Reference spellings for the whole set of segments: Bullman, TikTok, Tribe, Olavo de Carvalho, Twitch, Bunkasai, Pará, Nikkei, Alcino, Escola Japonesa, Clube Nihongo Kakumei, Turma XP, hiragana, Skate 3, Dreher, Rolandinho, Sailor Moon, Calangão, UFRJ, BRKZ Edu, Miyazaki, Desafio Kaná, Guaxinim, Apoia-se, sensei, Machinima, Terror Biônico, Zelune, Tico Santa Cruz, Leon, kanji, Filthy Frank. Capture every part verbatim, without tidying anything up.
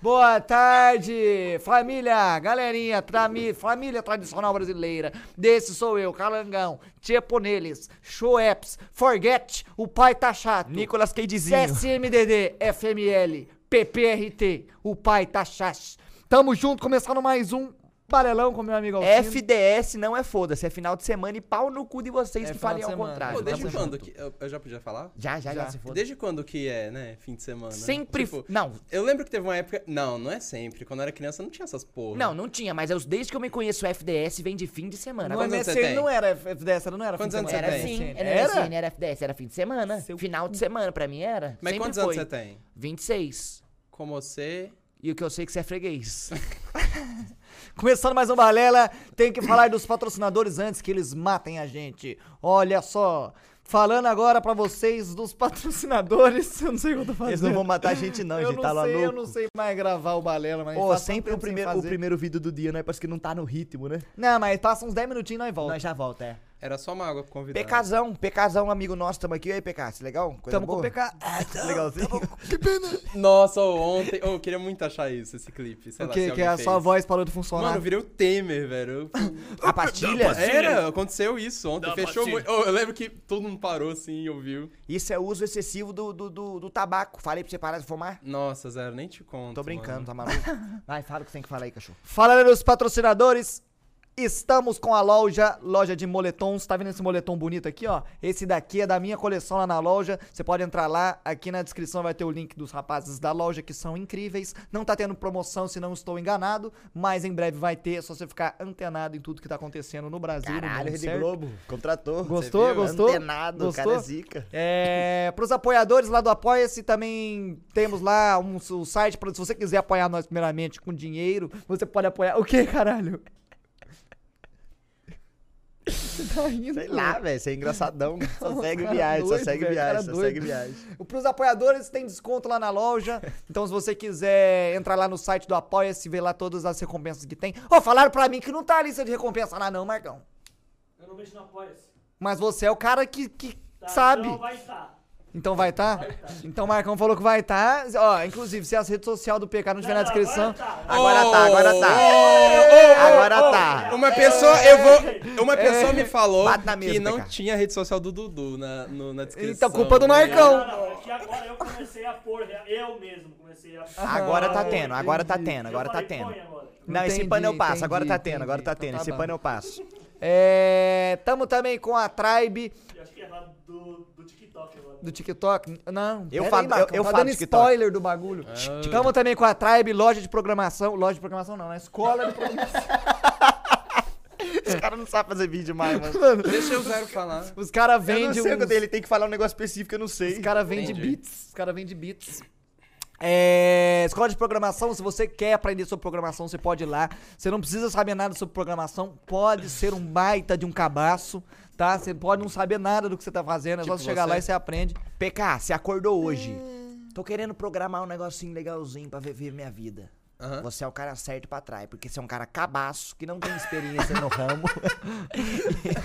Boa tarde, família, galerinha, trami, família tradicional brasileira. Desse sou eu, Calangão, Tchepo neles, Shoeps, Forget, o pai tá chato, Nicolas Cadezinho, S M D D, F M L, P P R T, o pai tá chato. Tamo junto, começando mais um Barelão com meu amigo Alcino. F D S não é foda-se, é final de semana e pau no cu de vocês é que falem ao contrário. Pô, desde Tamo quando junto. que... Eu, eu já podia falar? Já, já, já. já se foda. Desde quando que é, né, fim de semana? Sempre... Tipo, não. Eu lembro que teve uma época... Não, não é sempre. Quando eu era criança não tinha essas porra. Não, não tinha, mas eu, desde que eu me conheço F D S vem de fim de semana. Não, mas você não era F D S, não era quantos fim de semana. Era sim, era, era? Assim, era F D S, era fim de semana. Seu... Final de semana pra mim era. Mas sempre quantos foi. anos você tem? vinte e seis. Como você... E o que eu sei que você é freguês. Começando mais um Balela, tem que falar dos patrocinadores antes que eles matem a gente. Olha só, falando agora pra vocês dos patrocinadores, eu não sei o que eu tô fazendo. Eles não vão matar a gente não, eu gente não tá lá sei, louco. Eu não sei mais gravar o Balela, mas... Pô, sempre o primeiro, o primeiro vídeo do dia, né? Parece que não tá no ritmo, né? Não, mas passa uns dez minutinhos e nós volta. Nós já volta, é. Era só uma água convidada. PKzão, PKzão, amigo nosso, tamo aqui. E aí, P K, cê legal? Coisa tamo boa? Com o P K. Ah, tá, legalzinho. Tá que pena. Nossa, ontem... Oh, eu queria muito achar isso, esse clipe. Sei o quê? Lá, que a fez. Sua voz parou de funcionar. Mano, eu virei o Temer, velho. Eu... A pastilha? Era, aconteceu isso ontem. Dá fechou muito. Oh, eu lembro que todo mundo parou assim e ouviu. Isso é uso excessivo do, do, do, do tabaco. Falei pra você parar de fumar? Nossa, Zero, nem te conto. Tô brincando, mano. Tá maluco? Vai, fala o que você tem que falar aí, cachorro. Fala dos patrocinadores. Estamos com a loja, loja de moletons. Tá vendo esse moletom bonito aqui, ó? Esse daqui é da minha coleção lá na loja. Você pode entrar lá, aqui na descrição vai ter o link dos rapazes da loja, que são incríveis. Não tá tendo promoção, se não estou enganado, mas em breve vai ter, é só você ficar antenado em tudo que tá acontecendo no Brasil. Caralho, Rede Globo, contratou. Gostou, gostou? Antenado, gostou? Cara é zica. É, pros apoiadores lá do Apoia-se também temos lá um, um site, pra, se você quiser apoiar nós primeiramente com dinheiro, você pode apoiar... O que, caralho? Você tá rindo, sei lá, velho, você é engraçadão. Só segue viagem, só segue viagem, só segue viagem. Pros apoiadores tem desconto lá na loja. Então, se você quiser entrar lá no site do Apoia-se, ver lá todas as recompensas que tem. Ó, oh, falaram pra mim que não tá a lista de recompensa lá, não, Marcão. Eu não mexo no Apoia-se. Mas você é o cara que, que tá, sabe. Então vai tá. Então vai tá? Vai tá? Então o Marcão falou que vai tá. Ó, inclusive, se as redes sociais do P K não tiver não, na descrição... Agora tá, agora tá. Agora tá. Uma pessoa, eu vou... Uma pessoa me falou que não tinha a rede social do Dudu na, no, na descrição. Então, culpa do Marcão. Não, não, não. É que agora eu comecei a pôr, eu mesmo comecei a... Agora tá tendo, agora tá tendo, agora tá tendo. Não, esse pano eu passo, agora tá tendo, agora tá tendo, esse pano eu passo. É... Tamo também com a Tribe... Acho que é lá do, do TikTok agora. Do TikTok? Não. Eu falo, aí, Marcão, eu, eu tá falo dando TikTok. Spoiler do bagulho. Ah. Tamo também com a Tribe, loja de programação. Loja de programação não, é escola de programação. Os caras não sabem fazer vídeo mais, mano. Deixa eu zero falar. Os caras vendem... Eu não sei uns... Ele tem que falar um negócio específico, eu não sei. Os caras vendem beats. Os caras vendem beats. É, escola de programação, se você quer aprender sobre programação, você pode ir lá. Você não precisa saber nada sobre programação. Pode ser um baita de um cabaço, tá? Você pode não saber nada do que você tá fazendo. É tipo só você chegar lá e você aprende. P K, você acordou hoje. Hum. Tô querendo programar um negocinho legalzinho pra viver minha vida. Uhum. Você é o cara certo pra trás, porque você é um cara cabaço, que não tem experiência no ramo.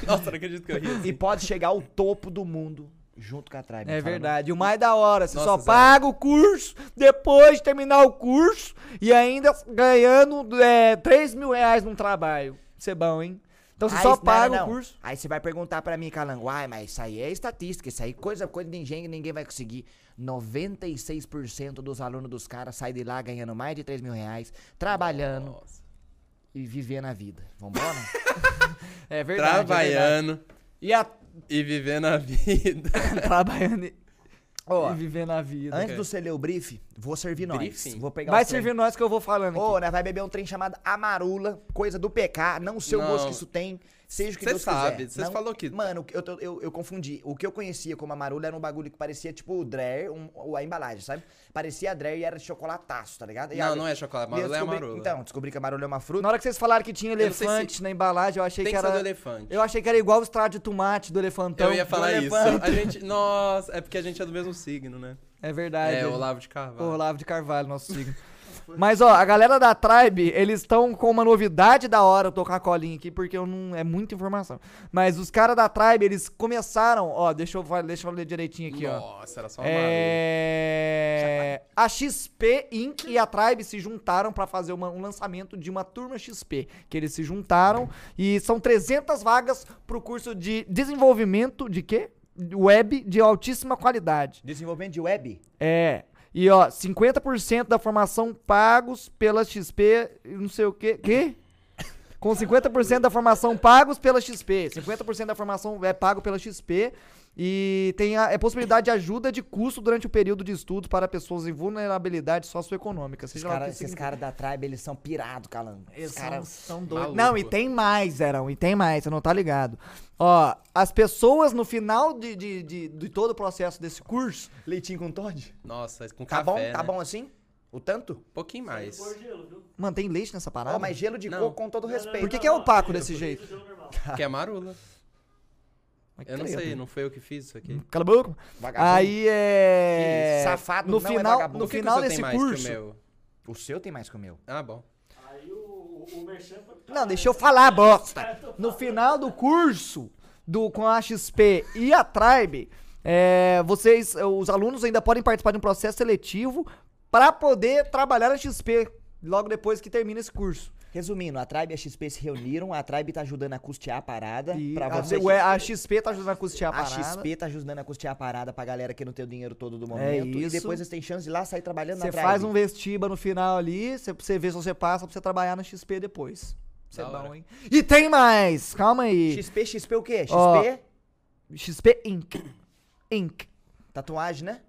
Nossa, não acredito que eu ri assim. E pode chegar ao topo do mundo junto com a Tribe. É verdade. E o mais da hora, você Nossa, só Zé. paga o curso, depois de terminar o curso, e ainda ganhando é, três mil reais num trabalho. Isso é bom, hein? Então você aí, só paga não, não. o curso. Aí você vai perguntar pra mim, Calango, ai, mas isso aí é estatística, isso aí coisa, coisa de engenho, ninguém vai conseguir. noventa e seis por cento dos alunos dos caras saem de lá ganhando mais de três mil reais, trabalhando Nossa. e vivendo a vida. Vambora? É verdade. Trabalhando. É verdade. E a E vivendo a vida. Trabalhando e... Oh, e vivendo a vida. Antes okay. de você ler o brief, vou servir Briefing. nós. Vou pegar vai servir nós que eu vou falando oh, aqui. Né, vai beber um trem chamado Amarula, coisa do P K, não sei não. o gosto que isso tem, seja o que Deus sabe. quiser. Você sabe, falou que... Mano, eu, eu, eu, eu confundi. O que eu conhecia como Amarula era um bagulho que parecia tipo o Dreher, um, a embalagem, sabe? Parecia a Dreher e era de chocolataço, tá ligado? E não, a... não é chocolate, Amarula é Amarula. Então, descobri que Amarula é uma fruta. Na hora que vocês falaram que tinha elefante se... na embalagem, eu achei tem que, que era... do elefante. Eu achei que era igual o extrato de tomate do elefantão. Eu ia falar isso. A gente... Nossa, é porque a gente é do mesmo signo, né? É verdade. É, o Olavo de Carvalho. O Olavo de Carvalho, nosso signo. Mas, ó, a galera da Tribe, eles estão com uma novidade da hora. Eu tô com a colinha aqui, porque eu não... é muita informação. Mas os caras da Tribe, eles começaram... Ó, deixa eu, deixa eu ler direitinho aqui, Nossa, ó. Nossa, era só uma é... A X P Incorporated e a Tribe se juntaram pra fazer uma, um lançamento de uma Turma X P. Que eles se juntaram e são trezentas vagas pro curso de desenvolvimento de quê? Web de altíssima qualidade. Desenvolvimento de web? É. E ó, cinquenta por cento da formação pagos pela X P, não sei o quê. Quê? Com cinquenta por cento da formação pagos pela X P. cinquenta por cento da formação é pago pela X P. E tem a, a possibilidade de ajuda de custo durante o período de estudo para pessoas em vulnerabilidade socioeconômica. Seja cara, esses caras da Tribe, eles são pirados, calando. Eles caras são doidos. Não, e tem mais, Erão, e tem mais, você não tá ligado. Ó, as pessoas no final de, de, de, de todo o processo desse curso... Leitinho com Todd? Nossa, com tá café, bom, né? Tá bom assim? O tanto? Um pouquinho mais. Mano, tem leite nessa parada? Oh, mas gelo de não. coco, com todo não, respeito. Não, não, Por que, não, que é opaco não, desse jeito? Que é marula. Mas eu não credo. sei, não foi eu que fiz isso aqui. Cala a boca. Vagabundo. Aí é... Isso. Safado no não final, é vagabundo. No que final que desse curso... Meu? O seu tem mais que o meu. Ah, bom. Aí o, o merchan foi... Não, deixa eu falar, bosta. No final do curso, do, com a X P e a Tribe, é, vocês, os alunos ainda podem participar de um processo seletivo para poder trabalhar na X P logo depois que termina esse curso. Resumindo, a Tribe e a X P se reuniram, a Tribe tá ajudando a custear a parada. E pra você. Ué, a X P tá ajudando a custear a parada. A X P tá ajudando a custear a parada pra galera que não tem o dinheiro todo do momento. É isso. E depois eles têm chance de ir lá sair trabalhando na Tribe. Você faz um vestiba no final ali, você vê se você passa pra você trabalhar na X P depois. Isso é bom, hein? E tem mais! Calma aí. X P, X P o quê? X P? Oh, X P Inc. Inc. Tatuagem, né?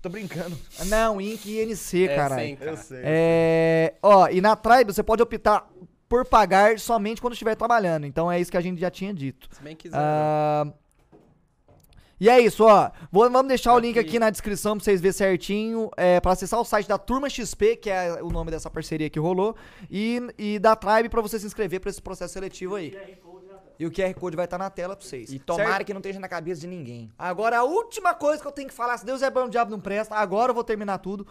Tô brincando. Não, Inc e N C, é, caralho. Sim, cara. Eu sei. É, ó, e na Tribe você pode optar por pagar somente quando estiver trabalhando. Então é isso que a gente já tinha dito. Se bem quiser. Ah, e é isso, ó. Vou, vamos deixar aqui o link aqui na descrição pra vocês verem certinho. É, pra acessar o site da Turma X P, que é o nome dessa parceria que rolou. E, e da Tribe pra você se inscrever pra esse processo seletivo aí. E o Q R Code vai estar na tela pra vocês. E tomara certo? que não esteja na cabeça de ninguém. Agora, a última coisa que eu tenho que falar, se Deus é bom, o diabo não presta, agora eu vou terminar tudo.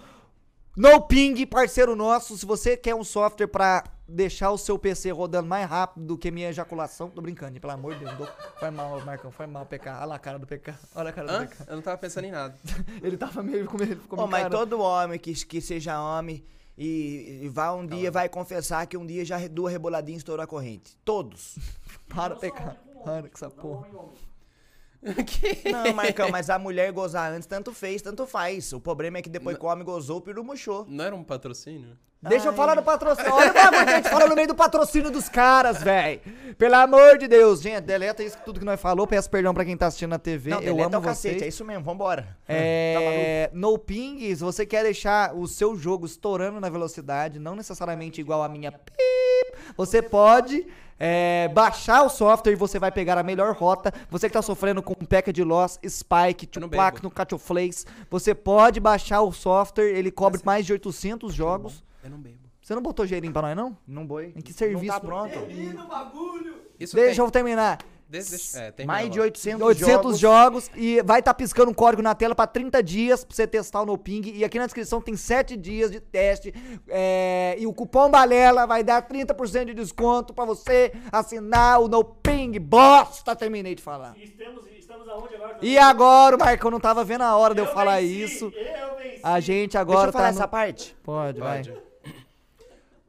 No Ping, parceiro nosso, se você quer um software pra deixar o seu P C rodando mais rápido do que minha ejaculação... Tô brincando, pelo amor de Deus. Dou... Foi mal, Marcão, foi mal, P K. Olha lá a cara do P K. Olha a cara Hã? do P K. Eu não tava pensando em nada. Ele tava meio... Ele ficou meio oh, mas todo homem que, que seja homem e, e vai um Calma. dia, vai confessar que um dia já duas reboladinhas estourou a corrente. Todos. Para, P K. Para com essa porra. Okay. Não, Marcão, mas a mulher gozar antes, tanto fez, tanto faz. O problema é que depois não, que o homem gozou, o peru murchou. Não era um patrocínio? Deixa Ai. eu falar do patrocínio. Olha, pelo amor de Deus, fala no meio do patrocínio dos caras, velho. Pelo amor de Deus, gente, deleta isso tudo que nós falou. Peço perdão pra quem tá assistindo na T V. Não, eu amo o cacete, vocês. É isso mesmo, vambora. É, tá no Ping, se você quer deixar o seu jogo estourando na velocidade, não necessariamente igual a minha... Você pode... É, baixar o software e você vai pegar a melhor rota. Você que tá sofrendo com P E C de Loss, Spike, Tupac, no Catoflace, você pode baixar o software, ele cobre Mas mais de oitocentos jogos. Eu não bebo. Você não botou gelinho pra nós, não? Não boi. Em que serviço? Não tá pronto. Isso Deixa tem. eu terminar. É, termina mais de oitocentos, oitocentos jogos. jogos e vai estar tá piscando um código na tela para trinta dias para você testar o No Ping. E aqui na descrição tem sete dias de teste. É, e o cupom Balela vai dar trinta por cento de desconto para você assinar o No Ping. Bosta, terminei de falar. E estamos, estamos aonde agora? E agora, o Marcão não tava vendo a hora eu de eu falar venci, isso. Eu venci. A gente agora Deixa eu falar tá no... essa parte? Pode, Pode. vai.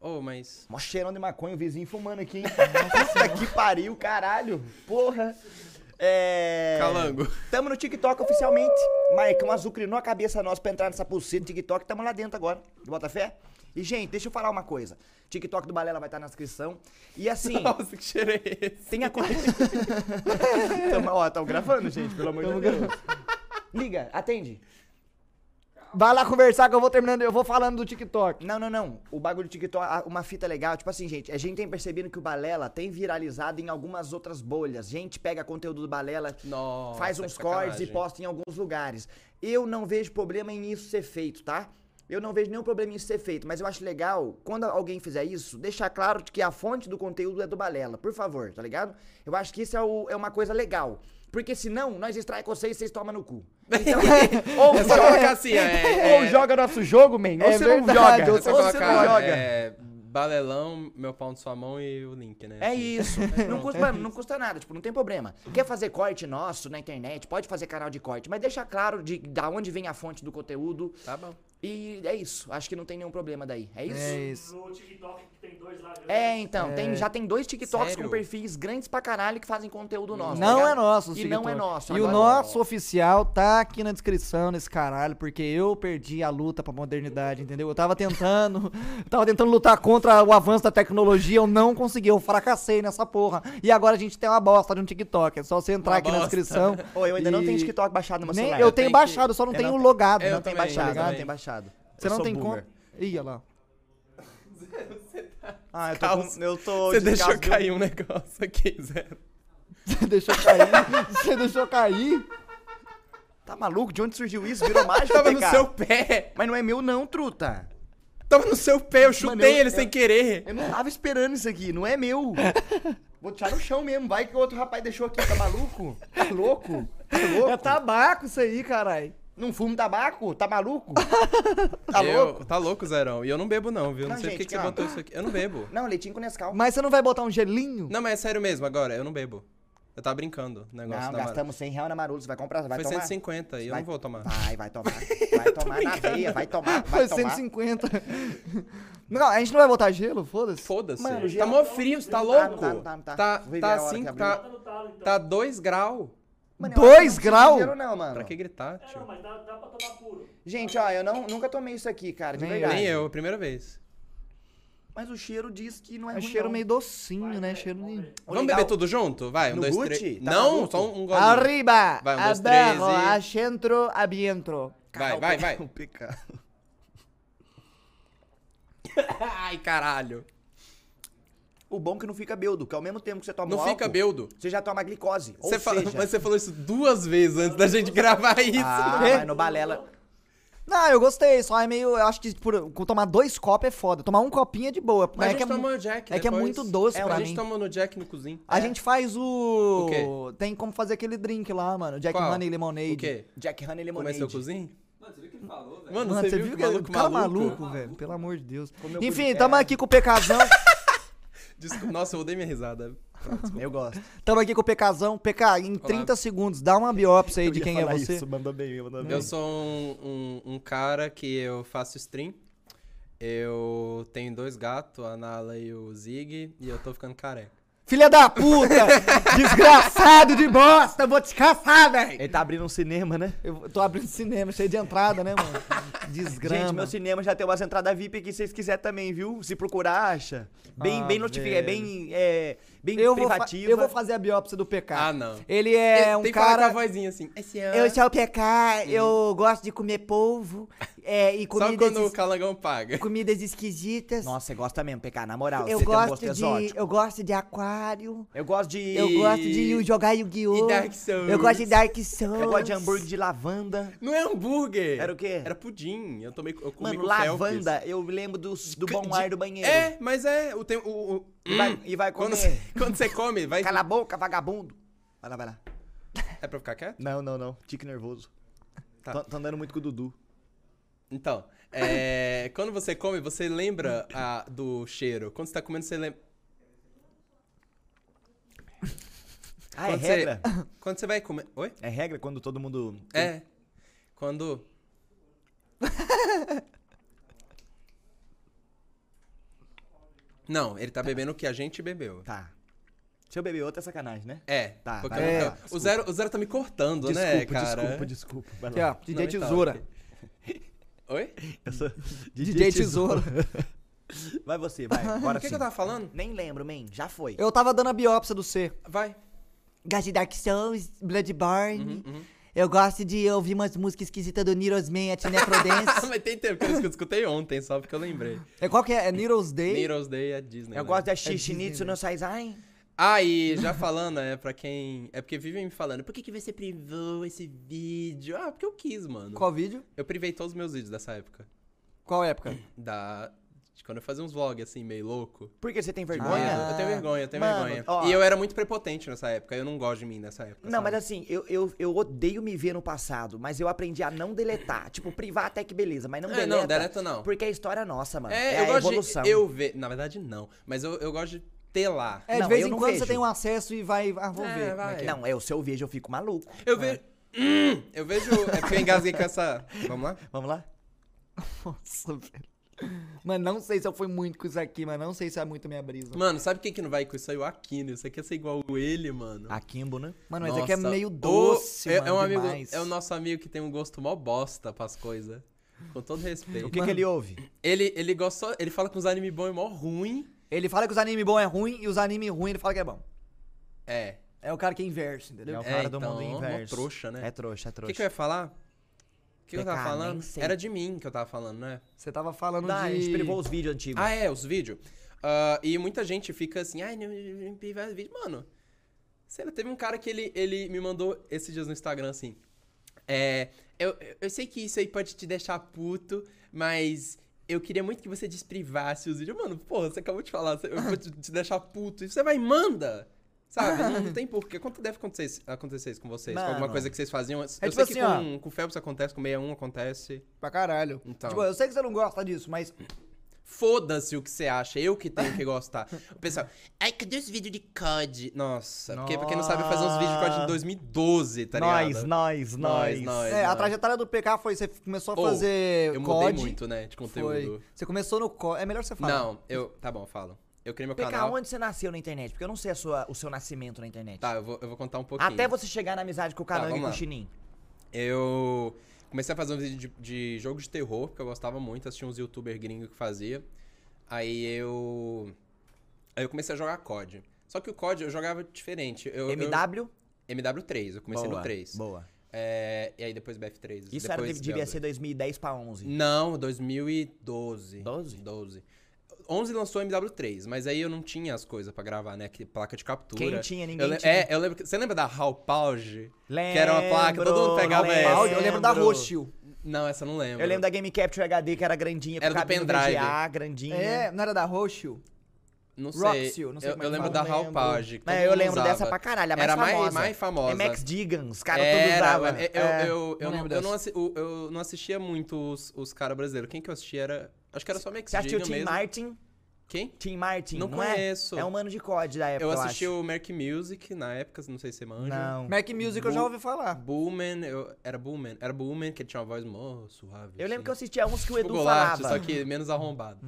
Oh, mas... Mó cheirão de maconha, o vizinho fumando aqui, hein? Nossa, que pariu, caralho. Porra. É... Calango. Tamo no TikTok oficialmente. Marcão azucrinou a cabeça nossa pra entrar nessa pulseira do TikTok. Tamo lá dentro agora, do Botafé. E, gente, deixa eu falar uma coisa. TikTok do Balela vai estar na descrição. E, assim... Nossa, que cheiro é esse? Tem a coisa... tamo... Ó, tamo gravando, gente, pelo amor de Deus. Liga, atende. Vai lá conversar que eu vou terminando, eu vou falando do TikTok. Não, não, não. O bagulho do TikTok, uma fita legal, tipo assim, gente, a gente tem percebido que o Balela tem viralizado em algumas outras bolhas. Gente pega conteúdo do Balela, Nossa, faz uns cortes e posta em alguns lugares. Eu não vejo problema em isso ser feito, tá? Eu não vejo nenhum problema em isso ser feito, mas eu acho legal, quando alguém fizer isso, deixar claro que a fonte do conteúdo é do Balela, por favor, tá ligado? Eu acho que isso é, o, é uma coisa legal. Porque senão, nós extrai com vocês e vocês tomam no cu. Então, ou é joga, assim, é, ou é, joga nosso jogo, man, ou é você verdade, não joga. Ou você, ou você não joga. É, Balelão, meu pau na sua mão e o link, né? É isso. É, não, custa, não custa nada, tipo, não tem problema. Quer fazer corte nosso na internet, pode fazer canal de corte, mas deixa claro de, da onde vem a fonte do conteúdo. Tá bom. E é isso, acho que não tem nenhum problema daí. É isso? É isso. No TikTok tem dois lá. É, então, é. Tem, já tem dois TikToks Sério? com perfis grandes pra caralho que fazem conteúdo nosso. Não tá é nosso os E TikTok. não é nosso. E o nosso é... oficial tá aqui na descrição nesse caralho, porque eu perdi a luta pra modernidade, entendeu? Eu tava tentando, eu tava tentando lutar contra o avanço da tecnologia, eu não consegui, eu fracassei nessa porra. E agora a gente tem uma bosta de um TikTok, é só você entrar uma aqui bosta. na descrição. Ô, eu ainda e... não tenho TikTok baixado no meu celular. Nem, eu, eu tenho, tenho baixado, que... só não eu tenho não logado. Eu não tenho baixado, não tenho baixado. Você eu não tem conta. Ih, olha lá. Você tá. Ah, eu tô. Com... Eu tô você deixou cair um negócio aqui, Zé. Você deixou cair? Você deixou cair? Tá maluco? De onde surgiu isso? Virou mágica? Tava no seu pé. Mas não é meu, não, truta. Tava no seu pé, eu chutei Mano, eu, ele eu, sem querer. Eu não tava esperando isso aqui, não é meu. Vou deixar no chão mesmo, vai que o outro rapaz deixou aqui, tá maluco? Tá louco? Tá louco? É tabaco isso aí, caralho. Não fumo tabaco? Tá maluco? Tá eu, louco? Tá louco, Zerão. E eu não bebo não, viu? Não, não sei gente, por que, que você botou isso aqui. Eu não bebo. Não, leitinho com Nescau. Mas você não vai botar um gelinho? Não, mas é sério mesmo agora. Eu não bebo. Eu tava brincando. Negócio não, gastamos cem reais na Marulho. Você vai comprar, você vai Foi tomar? Foi cento e cinquenta e eu vai... não vou tomar. Vai, vai tomar. Vai tomar na veia, vai tomar. Vai Foi tomar. cento e cinquenta. Não, a gente não vai botar gelo? Foda-se. Foda-se. Tá mó frio, você tá louco? Tá, não tá, não tá. Tá, tá assim, tá... Tá dois graus. dois graus? Pra que gritar, tio? É, não, mas dá, dá pra tomar puro. Gente, ó, eu não, nunca tomei isso aqui, cara, de verdade. Nem eu, primeira vez. Mas o cheiro diz que não é, é ruim, cheiro não. meio docinho, vai, né? Vai, cheiro vai. De... Vamos beber tudo junto? Vai, um, no dois, Gucci? três. Tá não, só um, um gole. Arriba, vai, um, dois, abajo, três e... achentro, abientro. Vai, vai, vai. Ai, caralho. O bom é que não fica beldo, que ao mesmo tempo que você toma não álcool... Não fica beldo. Você já toma glicose, ou você seja... Fala, mas você falou isso duas vezes antes da gente gravar isso, ah, né? Mas no Balela... Não, eu gostei, só é meio... Eu acho que por, tomar dois copos é foda. Tomar um copinho é de boa. Mas é a gente que é toma no Jack É depois. que é muito doce é, pra mim. A gente toma no Jack no cozinho. A é. gente faz o... o quê? Tem como fazer aquele drink lá, mano. Jack Qual? Honey Lemonade. O quê? Jack Honey Lemonade. Como é seu cozinho? Mano, você viu o que ele falou, velho? Mano, você, você viu, viu que ele maluco, maluco, maluco, maluco, velho. Pelo amor de Deus. Enfim, tamo aqui com o PKzão. Desculpa. Nossa, eu odeio minha risada. Desculpa. Eu gosto. Tamo aqui com o PKzão. P K, em Olá. trinta segundos, dá uma biópsia aí de quem é você. Isso, manda bem, manda bem. Eu sou um, um, um cara que eu faço stream. Eu tenho dois gatos, a Nala e o Zig. E eu tô ficando careca. Filha da puta! Desgraçado de bosta! Vou te caçar, velho! Ele tá abrindo um cinema, né? Eu tô abrindo cinema, cheio de entrada, né, mano? Desgrama. Gente, meu cinema já tem umas entradas V I P aqui, se vocês quiserem também, viu? Se procurar, acha. Bem, ah, bem notificado, é bem, é, bem eu privativa. Vou eu vou fazer a biópsia do P K. Ah, não. Ele é eu, um tem cara... Tem que falar com a vozinha assim. Esse ano... Eu sou o P K, Sim. eu gosto de comer polvo. É, e comidas Só quando es... o Calangão paga. Comidas esquisitas. Nossa, você gosta mesmo, P K, na moral. Eu, você gosto, tem um gosto de, eu gosto de aquário. Eu gosto de... Eu gosto de jogar Yu-Gi-Oh! E Dark Souls. Eu gosto de Dark Souls. Eu gosto de hambúrguer de lavanda. Não é hambúrguer. Era o quê? Era pudim. Eu tomei... Eu comi Mano, com lavanda, Phelps. eu lembro do, do bom de... ar do banheiro. É, mas é... O, tem, o, o... E, vai, hum. e vai comer. Quando você, quando você come, vai... Cala a boca, vagabundo. Vai lá, vai lá. É pra ficar quieto? Não, não, não. Tique nervoso. Tá. Tô, tô andando muito com o Dudu. Então, é, quando você come, você lembra a, do cheiro. Quando você tá comendo, você lembra... Ah, quando é você, regra? Quando você vai comer... Oi? É regra quando todo mundo... É. Quando... Não, ele tá, tá bebendo o que a gente bebeu. Tá. Se eu beber outra é sacanagem, né? É. Tá, porque vai, eu, é, o, zero, o Zero tá me cortando, desculpa, né, cara? Desculpa, desculpa, desculpa. Aqui, ó, D J Tesoura. Oi? Eu sou D J Tesouro. Vai você, vai. Bora. O que, que eu tava falando? Nem lembro, man. Já foi. Eu tava dando a biópsia do C. Vai. Gosto de Dark Souls, Bloodborne. Uhum, uhum. Eu gosto de ouvir umas músicas esquisitas do Nero's Man at Necrodance. Mas tem tempo que eu escutei ontem, só porque eu lembrei. É, qual que é? É Nero's Day? Nero's Day é Disney. Eu né? gosto da Shishinitsu é no Saizai. Ah, e já falando, é pra quem... É porque vivem me falando, por que que você privou esse vídeo? Ah, porque eu quis, mano. Qual vídeo? Eu privei todos os meus vídeos dessa época. Qual época? Da... De quando eu fazia uns vlogs, assim, meio louco. Porque você tem vergonha? Ah, eu tenho vergonha, eu tenho mano, vergonha. Ó. E eu era muito prepotente nessa época, eu não gosto de mim nessa época. Não, sabe? Mas assim, eu, eu, eu odeio me ver no passado, mas eu aprendi a não deletar. Tipo, privar até que beleza, mas não deleta. É, não, deleta não. Porque a história é nossa, mano. É, é eu a gosto evolução. De eu ver, na verdade não, mas eu, eu gosto de... ter lá. É, de não, vez em quando vejo. Você tem um acesso e vai... Ah, vou é, ver. Vai. É é? Não, é o seu vídeo, eu fico maluco. Eu vejo... É. Hum, eu vejo... É porque eu engasguei com essa... Vamos lá? Vamos lá? Nossa, velho. Mano, não sei se eu fui muito com isso aqui, mas não sei se é muito a minha brisa. Mano, sabe quem que não vai com isso aí? O Aquino. Isso aqui é ser igual ele, mano. Aquimbo, né? Mano, mas aqui é meio doce, o... é, mano, é um amigo, é o nosso amigo que tem um gosto mó bosta pras coisas. Com todo respeito. O que mano, que ele ouve? Ele, ele gosta... Ele fala que uns anime bons é mó ruim. Ele fala que os animes bons é ruim e os animes ruins ele fala que é bom. É. É o cara que é inverso, entendeu? É o cara é, do então, mundo inverso. É trouxa, né? É trouxa, é trouxa. O que, que eu ia falar? O que eu tava falando? Era de mim que eu tava falando, né? Você tava falando não, de... a gente privou os vídeos antigos. Ah, é, os vídeos. Uh, e muita gente fica assim, ai, não me privar os vídeos. Mano, sei lá, teve um cara que ele, ele me mandou esses dias no Instagram assim, é, eu, eu sei que isso aí pode te deixar puto, mas... eu queria muito que você desprivasse os vídeos. Mano, porra, você acabou de falar, eu vou te, te deixar puto. E você vai e manda, sabe? Não, não tem porquê. Quanto deve acontecer isso, acontecer isso com vocês? Mano. Com alguma coisa que vocês faziam? Eu é sei tipo que assim, com, com o Phelps acontece, com o sessenta e um acontece. Pra caralho. Então. Tipo, eu sei que você não gosta disso, mas... foda-se o que você acha, eu que tenho que gostar. O pessoal, ai, cadê os vídeos de C O D? Nossa, porque pra quem não sabe, eu fazia uns vídeos de C O D em dois mil e doze, tá ligado? Nós, nós, nós. nós é, nós. A trajetória do P K foi, você começou a oh, fazer eu mudei C O D. Muito, né, de conteúdo. Foi. Você começou no C O D, é melhor você falar. Não, eu, tá bom, eu falo. Eu criei meu P K, canal. P K, onde você nasceu na internet? Porque eu não sei a sua, o seu nascimento na internet. Tá, eu vou, eu vou contar um pouquinho. Até você chegar na amizade com o Calangão tá, e com o Guaxinim. Eu... comecei a fazer um vídeo de, de jogo de terror, porque eu gostava muito, assistia uns youtubers gringos que fazia. Aí eu... Aí eu comecei a jogar C O D. Só que o C O D eu jogava diferente. Eu, M W? Eu, M W três, eu comecei boa, no três. Boa, é, e aí depois B F três. Isso depois era, devia ser dois mil e dez pra onze. Não, dois mil e doze. doze? doze. onze lançou M W três, mas aí eu não tinha as coisas pra gravar, né? Que placa de captura. Quem tinha, ninguém eu le... tinha. É, eu lembro... Você lembra da Hauppauge? Lembro. Que era uma placa, todo mundo pegava essa. Eu lembro da Roxio. Não, essa eu não lembro. Eu lembro da Game Capture H D, que era grandinha. Era do pendrive. G A, grandinha. É, não era da Roxio? Não sei. Roxio, não sei eu, como eu lembro da Hauppauge. É, eu lembro usava. Dessa pra caralho, a mais era famosa. Era mais famosa. M X Digans, os caras todos usavam. Eu, é, eu, eu, não eu, eu, não assi... eu, eu não assistia muito os, os caras brasileiros. Quem que eu assistia era... Acho que era só Mac Music mesmo. Você assistiu o Tim Martin? Quem? Tim Martin, não, não conheço. É? É um mano de C O D da época, eu, eu assisti acho. O Mac Music na época, não sei se você manja. Não. Mac Music Bu eu já ouvi falar. Bullman, eu, era Bullman, era Bullman, que ele tinha uma voz mó suave. Eu assim. Lembro que eu assistia uns que o tipo Edu Golarte, falava. Só que menos arrombado.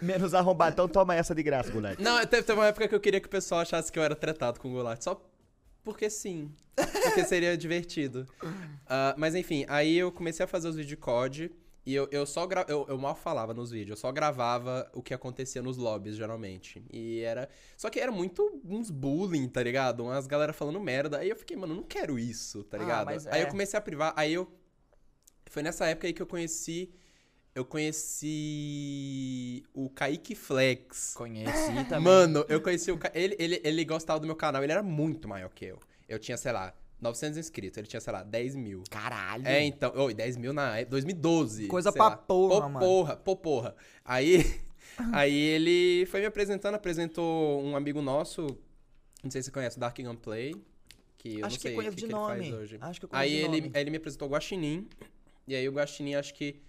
Menos arrombado, então toma essa de graça, Golarte. Não, teve, teve uma época que eu queria que o pessoal achasse que eu era tratado com o Golarte, só porque sim. Porque seria divertido. Uh, mas enfim, aí eu comecei a fazer os vídeos de C O D. E eu, eu só gra... eu, eu mal falava nos vídeos, eu só gravava o que acontecia nos lobbies, geralmente. E era... Só que era muito uns bullying, tá ligado? Umas galera falando merda. Aí eu fiquei, mano, eu não quero isso, tá ligado? Ah, aí é. Eu comecei a privar, aí eu... Foi nessa época aí que eu conheci... Eu conheci o Kaique Flex. Conheci também. Mano, eu conheci o... Ka... Ele, ele, ele gostava do meu canal, ele era muito maior que eu. Eu tinha, sei lá... novecentos inscritos, ele tinha, sei lá, dez mil. Caralho! É, então, oi, dez mil na época, dois mil e doze. Coisa pra lá, porra, mano. Porra, porra. Aí, aí ele foi me apresentando, apresentou um amigo nosso, não sei se você conhece, o Dark Gameplay, que eu acho não sei o que, que ele faz hoje. Acho que eu conheço aí de ele, nome. Aí ele me apresentou o Guaxinim, e aí o Guaxinim acho que...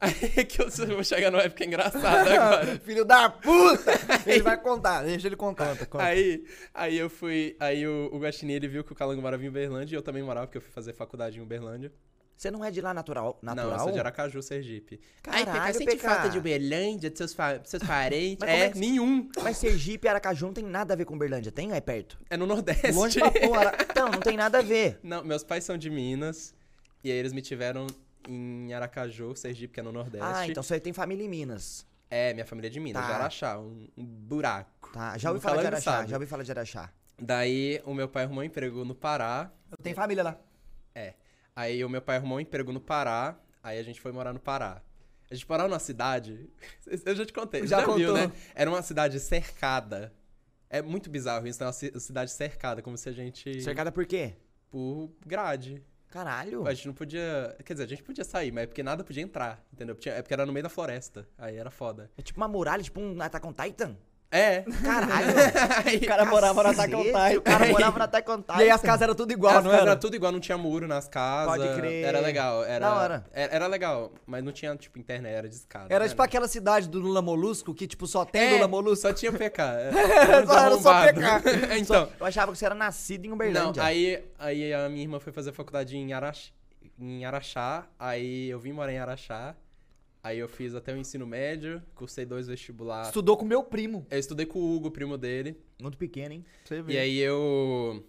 Aí que eu vou chegar numa época engraçada agora. Filho da puta! Ele vai contar, deixa ele contar. Conta, conta. Aí, aí eu fui. Aí o, o Guaxinim, ele viu que o Calango morava em Uberlândia e eu também morava, porque eu fui fazer faculdade em Uberlândia. Você não é de lá natural? natural? Não, eu sou de Aracaju, Sergipe. Caralho, aí, P K, sente P K. Falta de Uberlândia, de seus, fa seus parentes? Mas é, é que... nenhum. Mas Sergipe e Aracaju não tem nada a ver com Uberlândia, tem? É perto? É no Nordeste. Longe pra porra. Então, não tem nada a ver. Não, meus pais são de Minas e aí eles me tiveram... em Aracaju, Sergipe, que é no Nordeste. Ah, então você tem família em Minas. É, minha família é de Minas, tá. De Araxá, um, um buraco. Tá, já ouvi falar de Araxá, sabe. já ouvi falar de Araxá. Daí, o meu pai arrumou um emprego no Pará. Eu tenho família lá. É. Aí, o meu pai arrumou um emprego no Pará, aí a gente foi morar no Pará. A gente morava numa cidade, eu já te contei, já, já contou. Viu, né? Era uma cidade cercada. É muito bizarro isso, é uma cidade cercada, como se a gente... Cercada por quê? Por grade. Caralho. A gente não podia... Quer dizer, a gente podia sair, mas é porque nada podia entrar, entendeu? É porque era no meio da floresta. Aí era foda. É tipo uma muralha, tipo um Attack on Titan? É. Caralho. Aí, o cara morava no Attack on Titan. O cara morava no Attack on Titan. E aí as casas eram tudo igual, as não era? As casas eram tudo igual, não tinha muro nas casas. Pode crer. Era legal. Era, da hora. Era, era legal, mas não tinha, tipo, internet, era de escada. Era, era tipo aquela cidade do Lula Molusco, que, tipo, só tem é, Lula Molusco. Só tinha P K. Era, só, era só P K. Então, só, eu achava que você era nascido em Uberlândia. Não, aí, aí a minha irmã foi fazer faculdade em Araxá, em Araxá, aí eu vim morar em Araxá. Aí eu fiz até o ensino médio, cursei dois vestibulares. Estudou com meu primo. Eu estudei com o Hugo, primo dele. Muito pequeno, hein? Você vê. E aí eu...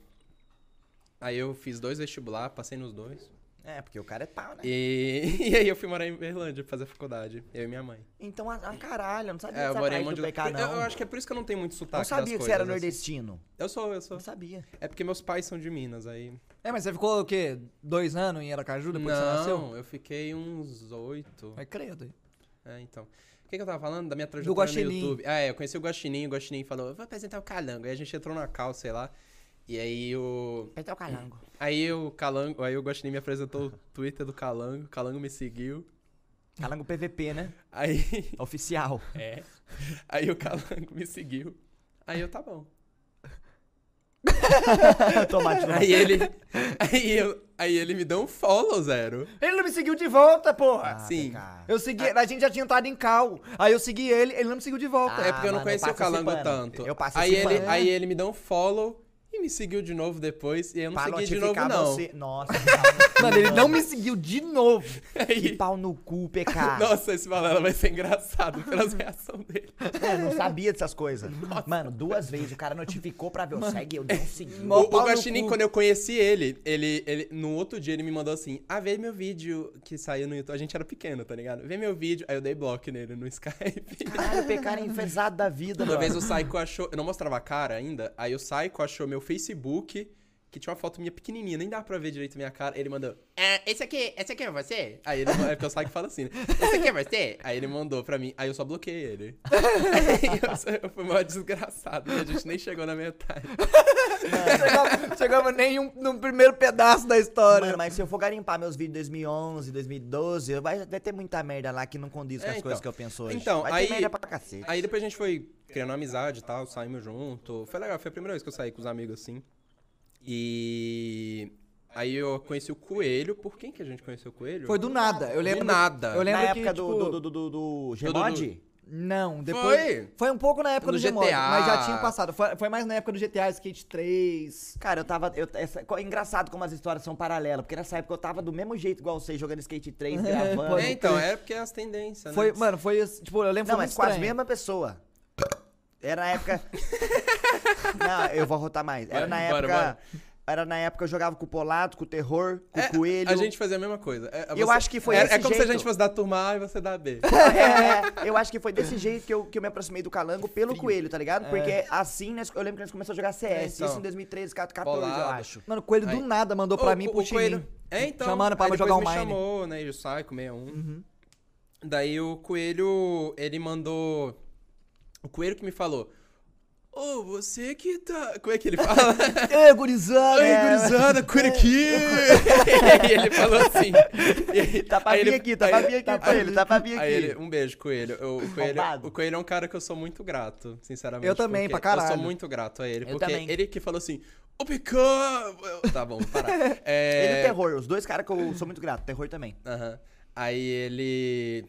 Aí eu fiz dois vestibulares, passei nos dois. É, porque o cara é pau, né? E, e aí eu fui morar em Uberlândia pra fazer faculdade, eu e minha mãe. Então, a, a caralho, eu não sabia é, eu morei do P K, não. Eu, eu acho que é por isso que eu não tenho muito sotaque. Eu não sabia das que coisas, você era nordestino. Eu sou, eu sou. Não sabia. É porque meus pais são de Minas, aí... É, mas você ficou o quê? Dois anos em Aracaju depois não, que você nasceu? Não, eu fiquei uns oito. É, credo. É, então. O que, que eu tava falando? Da minha trajetória no YouTube. Ah, é, eu conheci o Guaxinim, o Guaxinim falou, vou apresentar o Calango. Aí a gente entrou na cal, sei lá. E aí o... Apresentar o Calango. Aí o Calango, aí o Guaxinim me apresentou o Twitter do Calango, o Calango me seguiu. Calango P V P, né? Aí... Oficial. É. Aí o Calango me seguiu. Aí eu, tá bom. Tomate, aí ele aí, eu, aí ele me deu um follow, zero. Ele não me seguiu de volta, porra. Ah, sim. Cara. Eu segui, ah. A gente já tinha entrado em cal. Aí eu segui ele, ele não me seguiu de volta. Ah, é porque eu não mano, conhecia eu o Calango tanto. Eu passei aí ele, aí ele me deu um follow e me seguiu de novo depois. E eu não pra segui de novo, não. Você... Nossa, mano, ele não me seguiu de novo. Aí... Que pau no cu, P K. Nossa, esse Balela vai ser engraçado pelas reações dele. Eu não sabia dessas coisas. Nossa. Mano, duas vezes o cara notificou pra ver, eu segue, eu não segui. O, o Guaxinim, quando eu conheci ele, ele, ele, no outro dia ele me mandou assim, ah, vê meu vídeo que saiu no YouTube. A gente era pequeno, tá ligado? Vê meu vídeo. Aí eu dei bloco nele no Skype. Caralho, o P K era enfesado da vida, mano. Uma vez o Psycho achou... Eu não mostrava a cara ainda. Aí o Psycho achou meu Facebook, que tinha uma foto minha pequenininha, nem dá pra ver direito minha cara. Ele mandou, ah, esse aqui, esse aqui é você? Aí ele, é porque eu saio que fala assim, né? Esse aqui é você? Aí ele mandou pra mim, aí eu só bloqueei ele. Aí eu, eu fui mó desgraçado, a gente nem chegou na metade. Chegamos, chegamos nem um, no primeiro pedaço da história. Mano, mas se eu for garimpar meus vídeos de dois mil e onze, dois mil e doze, vai, vai ter muita merda lá que não condiz com é, as então, coisas que eu penso hoje. Então, vai aí, ter merda pra cacete. Aí depois a gente foi criando amizade e tal, saímos junto. Foi legal, foi a primeira vez que eu saí com os amigos assim. E aí eu conheci o Coelho. Por quem que a gente conheceu o Coelho? Foi do nada. Eu lembro. Do nada. Eu lembro na época que, do, tipo... do, do, do, do Gemod? Do, do... Não, depois. Foi? Foi um pouco na época do, do Gemod, mas já tinha passado. Foi, foi mais na época do G T A, Skate três. Cara, eu tava. Eu, essa, é engraçado como as histórias são paralelas, porque nessa época eu tava do mesmo jeito igual vocês, jogando Skate três, gravando. É, então, é porque as tendências, foi, né? Mano, foi. Tipo, eu lembro. Não, foi mas com a mesma pessoa. Era na época... Não, eu vou rotar mais. Era na bora, época... Bora. Era na época eu jogava com o Polado, com o Terror, com é, o Coelho. A gente fazia a mesma coisa. É, você, eu acho que foi é, esse É como jeito. Se a gente fosse da turma A e você da B. É, é, eu acho que foi desse jeito que eu, que eu me aproximei do Calango pelo Frio. Coelho, tá ligado? Porque é. assim, eu lembro que nós começamos a jogar C S. É, então. Isso em dois mil e treze, quatorze, eu acho. Mano, o Coelho aí. Do nada mandou pra oh, mim, o, pro o Coelho. É, então. Chamando pra jogar online. Ele me chamou, né? E o Psycho, sessenta e um. Uhum. Daí o Coelho, ele mandou... O Coelho que me falou... Ô, oh, você que tá... Como é que ele fala? Ei, gurizada! Ei, gurizada, Coelho aqui! E aí ele falou assim... Ele, tá pra vir aqui, tá pra vir aqui, tá pra ele, tá pra vir aqui. Aí ele, um beijo, Coelho. Eu, o, Coelho o Coelho é um cara que eu sou muito grato, sinceramente. Eu também, pra caralho. Eu sou muito grato a ele, eu porque também. Ele que falou assim... Ô, P K! Tá bom, parar. É... Ele e o Terror, os dois caras que eu sou muito grato, Terror também. Aham. Uhum. Aí ele...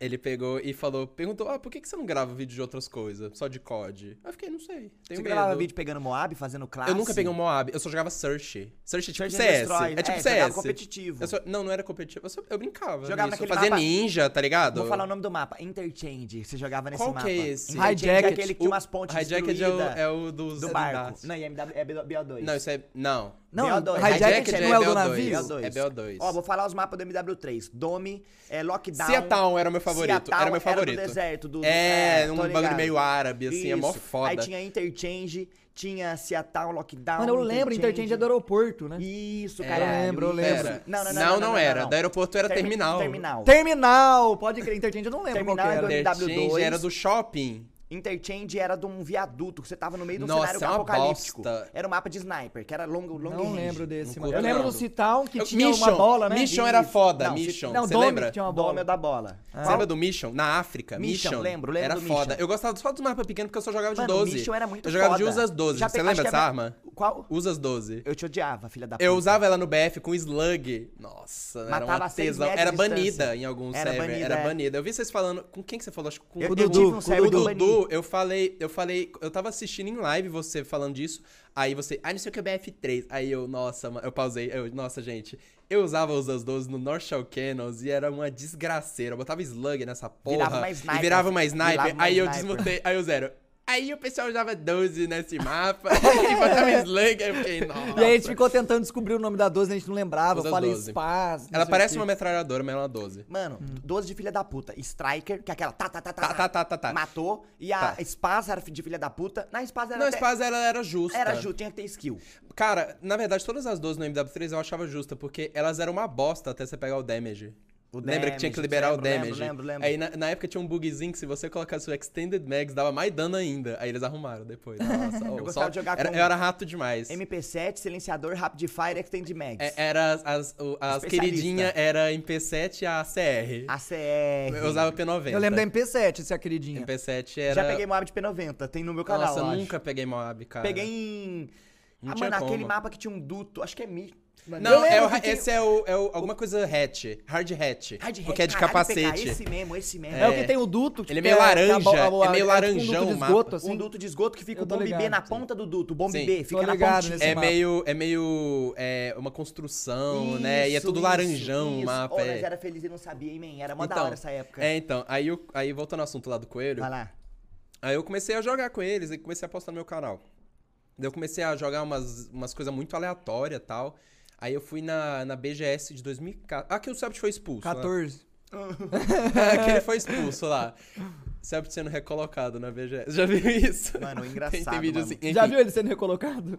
Ele pegou e falou, perguntou, ah, por que, que você não grava vídeo de outras coisas, só de C O D? Eu fiquei, não sei, tenho Você gravava vídeo pegando Moab, fazendo classe? Eu nunca peguei um Moab, eu só jogava Search. Search é tipo C S, é tipo é, C S. Jogava competitivo. Eu só, não, não era competitivo, eu, só, eu brincava jogava nisso, eu fazia mapa, ninja, tá ligado? Vou falar o nome do mapa, Interchange, você jogava nesse Qual mapa. Qual que é esse? Hijacked. É aquele que tinha umas pontes destruídas. Hijacked é, é o dos... Do barco. Não, é B O dois. Não, isso é... Não. Não, Hijacked não é o do navio? É B O dois. Ó, vou falar os mapas do M W três. Dome, é Lockdown. Seatown era o meu favorito. Era o meu favorito. Era do deserto. Do, é, é um bagulho meio árabe, assim, isso. É mó foda. Aí tinha Interchange, tinha Seatown, Lockdown. Mano, eu lembro, Interchange é do aeroporto, né? Isso, cara. É, eu lembro, eu lembro. Era. Não, não, não, não, não, não, não, não era. Não. Do aeroporto era Termi Terminal. Terminal. Terminal! Pode crer, Interchange eu não lembro qual que era. Interchange era do shopping. Interchange era de um viaduto, que você tava no meio de um Nossa, cenário é apocalíptico. Bosta. Era um mapa de sniper, que era longo, longo Não range. lembro desse, mano. Eu lembro do Citown, que eu, tinha Mission, uma bola, né? Mission era foda, não, Mission. Não, você Dome lembra? Tinha uma bola. Dome da bola. Ah. Você lembra do Mission? Na África, Mission. Mission. Lembro, lembro Era do foda. Mission. Eu gostava só dos mapas pequenos, porque eu só jogava de mano, doze. Mission era muito foda. Eu jogava foda. de Usas doze. Já você lembra dessa era... arma? Qual? Usas doze. Eu te odiava, filha da puta. Eu usava ela no B F com Slug. Nossa, era uma tesão. Era banida em alguns servers. Era banida. Eu vi vocês falando... Com quem que você falou? Com o Dudu. O Dudu. Eu falei, eu falei, eu tava assistindo em live você falando disso, aí você, ah, não sei o que é B F três, aí eu, nossa, eu pausei, eu, nossa, gente, eu usava os doze no North Shell Cannons e era uma desgraceira, eu botava slug nessa porra, virava uma sniper, e virava uma sniper, virava uma aí sniper. eu desmontei, aí eu zero. Aí o pessoal usava doze nesse mapa, e botava slug, aí eu fiquei, nossa. E aí a gente ficou tentando descobrir o nome da doze, a gente não lembrava, eu falei Spaz. Ela parece uma metralhadora, mas ela é uma doze. Mano, hum. doze de filha da puta. Striker, que é aquela tá, tá, tá, tá, tá, tá, tá, tá. matou. E a tá. Spaz era de filha da puta. Na Spaz era Não, até... Spaz ela era justa. Era justa, tinha que ter skill. Cara, na verdade, todas as doze no M W três eu achava justa, porque elas eram uma bosta até você pegar o damage. O Lembra damage, que tinha que liberar lembro, o damage? Lembro, lembro, lembro. Aí na, na época tinha um bugzinho que se você colocasse o Extended Mags dava mais dano ainda. Aí eles arrumaram depois. Nossa, oh, eu gostava só... de jogar era, com... Eu era rato demais. M P sete, silenciador, Rapid Fire, Extended Mags. É, era as, as, as queridinhas, era M P sete e a A C R. A C R. Eu usava P noventa. Eu lembro da M P sete, essa queridinha. M P sete era... Já peguei Moab de P noventa, tem no meu canal. Nossa, eu nunca acho. peguei Moab, cara. Peguei em... Não ah, mano, como. aquele mapa que tinha um duto, acho que é Mi... Mano, não, é o, tem... esse é o, é o alguma coisa hatch, hard hatch, hard porque hatch, é de caralho, capacete. P K, esse mesmo, esse mesmo. É, é o que tem o duto. Que ele é meio laranja, é, a, a, é meio laranjão o um mapa. Esgoto, assim. Um duto de esgoto que fica o bombe ligado, B na sim. ponta do duto, o bombe Sim. B fica tô na ponta. É meio, é meio é uma construção, isso, né, e é tudo isso, laranjão isso. o mapa. Oh, é. Mas era feliz e não sabia, hein, man? Era mó então, da hora essa época. É, então, aí, eu, aí voltando ao assunto lá do Coelho. Vai lá. Aí eu comecei a jogar com eles e comecei a postar no meu canal. Daí eu comecei a jogar umas, umas coisas muito aleatórias e tal. Aí eu fui na, na B G S de dois mil e quatorze. Ah, que o Selbit foi expulso. quatorze. Né? é, que ele foi expulso lá. Selbit sendo recolocado na B G S. Já viu isso? Mano, engraçado. Tem, tem vídeo mano. Assim. Já viu ele sendo recolocado?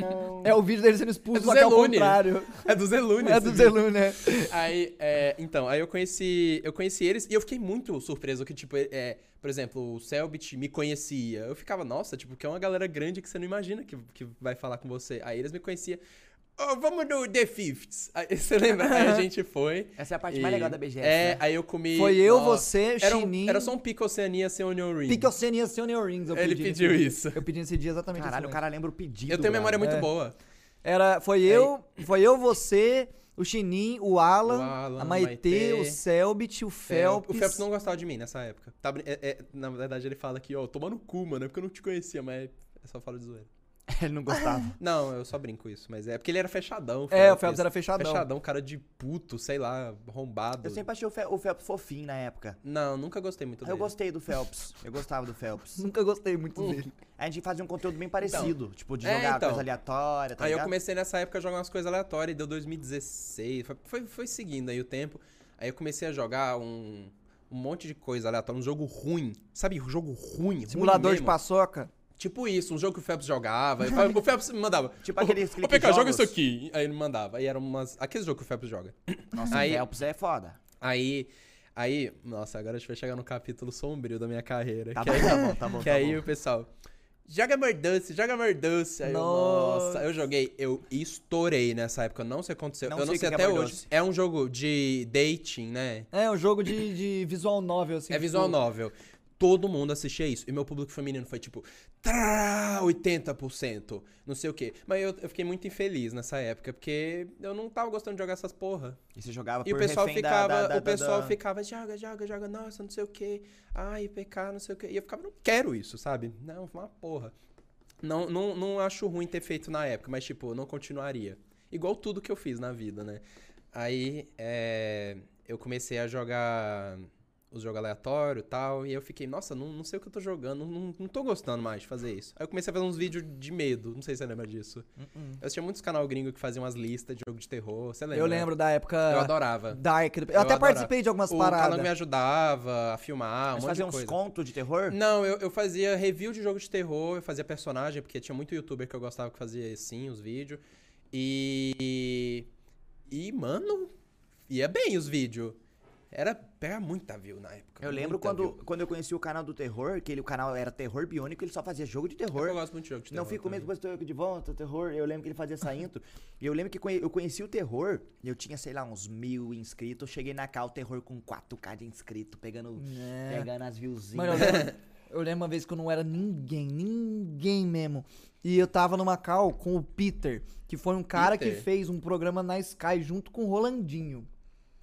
Não. É o vídeo dele sendo expulso, é só que ao contrário. É do Zelune. É do Zelune, né? Aí, é, então, aí eu conheci, eu conheci eles e eu fiquei muito surpreso que, tipo, é... Por exemplo, o Selbit me conhecia. Eu ficava, nossa, tipo, que é uma galera grande que você não imagina que, que vai falar com você. Aí eles me conheciam. Oh, vamos no The Fifths. Aí, você lembra? Aí a gente foi. Essa é a parte e... mais legal da B G S. É, né? Aí eu comi. Foi eu, ó, você, era um, Chininho. Era só um Pica Oceania sem Onion Rings. Pica Oceania sem Onion Rings. Eu Ele pedi pediu isso. Eu pedi nesse dia exatamente isso. Caralho, o cara lembra o pedido. Eu tenho cara. memória muito é. boa. Era, foi, eu, foi eu, você, o Chininho, o Alan, o Alan a Maitê, Maitê, o Selbit, o Phelps. É, o Phelps não gostava de mim nessa época. Tá, é, é, na verdade, ele fala aqui, ó, oh, toma no cu, mano, é porque eu não te conhecia, mas é só falo de zoeira. Ele não gostava. Não, eu só brinco isso, mas é porque ele era fechadão. Felps. É, o Phelps era fechadão. Fechadão, cara de puto, sei lá, arrombado. Eu sempre achei o, Fe o Phelps fofinho na época. Não, nunca gostei muito eu dele. Eu gostei do Phelps. Eu gostava do Phelps. Nunca gostei muito hum. dele. A gente fazia um conteúdo bem parecido, então, tipo, de jogar é, então. coisa aleatória, tá Aí ligado? eu comecei nessa época a jogar umas coisas aleatórias e deu dois mil e dezesseis, foi, foi, foi seguindo aí o tempo. Aí eu comecei a jogar um, um monte de coisa aleatória, um jogo ruim. Sabe, um jogo ruim, Simulador ruim de paçoca. Tipo isso, um jogo que o Phelps jogava. O Phelps me mandava. Tipo aqueles clipes. Ô, P K, joga isso aqui. Aí ele me mandava. Aí era umas. Aquele jogo que o Phelps joga. Nossa, aí, o Phelps é foda. Aí. Aí. Nossa, agora a gente vai chegar no capítulo sombrio da minha carreira. Tá, que bom, aí, tá bom, tá bom. Que tá aí bom. o pessoal. Joga Mordance, joga Mordance. Aí nossa. Eu, nossa, eu joguei. Eu estourei nessa época. Não sei o que aconteceu. Não eu não sei, sei até é hoje. É um jogo de dating, né? É um jogo de, de visual novel, assim. É visual novel. Todo mundo assistia isso. E meu público feminino foi tipo... Trá, oitenta por cento. Não sei o quê. Mas eu, eu fiquei muito infeliz nessa época. Porque eu não tava gostando de jogar essas porra. E você jogava por refém ficava, da, da, da... o pessoal da... ficava... Joga, joga, joga. Nossa, não sei o quê. Ai, P K, não sei o quê. E eu ficava... Não quero isso, sabe? Não, uma porra. Não, não, não acho ruim ter feito na época. Mas tipo, não continuaria. Igual tudo que eu fiz na vida, né? Aí... É, eu comecei a jogar... os jogos aleatórios e tal, e eu fiquei, nossa, não, não sei o que eu tô jogando, não, não tô gostando mais de fazer isso. Aí eu comecei a fazer uns vídeos de medo, não sei se você lembra disso. Uh-uh. Eu assistia muitos canal gringo que faziam umas listas de jogo de terror, você lembra? Eu lembro da época... Eu adorava. Dark, eu, eu até adorava. participei de algumas o paradas. O canal me ajudava a filmar, um Mas monte de coisa. Você fazia uns contos de terror? Não, eu, eu fazia review de jogo de terror, eu fazia personagem, porque tinha muito youtuber que eu gostava que fazia, assim, os vídeos. E... E, mano, ia bem os vídeos. Era pegar muita view na época. Eu lembro quando, quando eu conheci o canal do terror, que ele, o canal era terror biônico, ele só fazia jogo de terror. Eu gosto muito de jogo de terror. Não fico mesmo depois do de volta, terror. Eu lembro que ele fazia essa intro. E eu lembro que eu conheci o terror, eu tinha, sei lá, uns mil inscritos. Cheguei na cá, o terror com quatro K de inscrito, pegando, é. pegando as viewzinhas. Mano, eu, lembro, eu lembro uma vez que eu não era ninguém, ninguém mesmo. E eu tava numa call com o Peter, que foi um cara Peter. que fez um programa na Sky junto com o Rolandinho.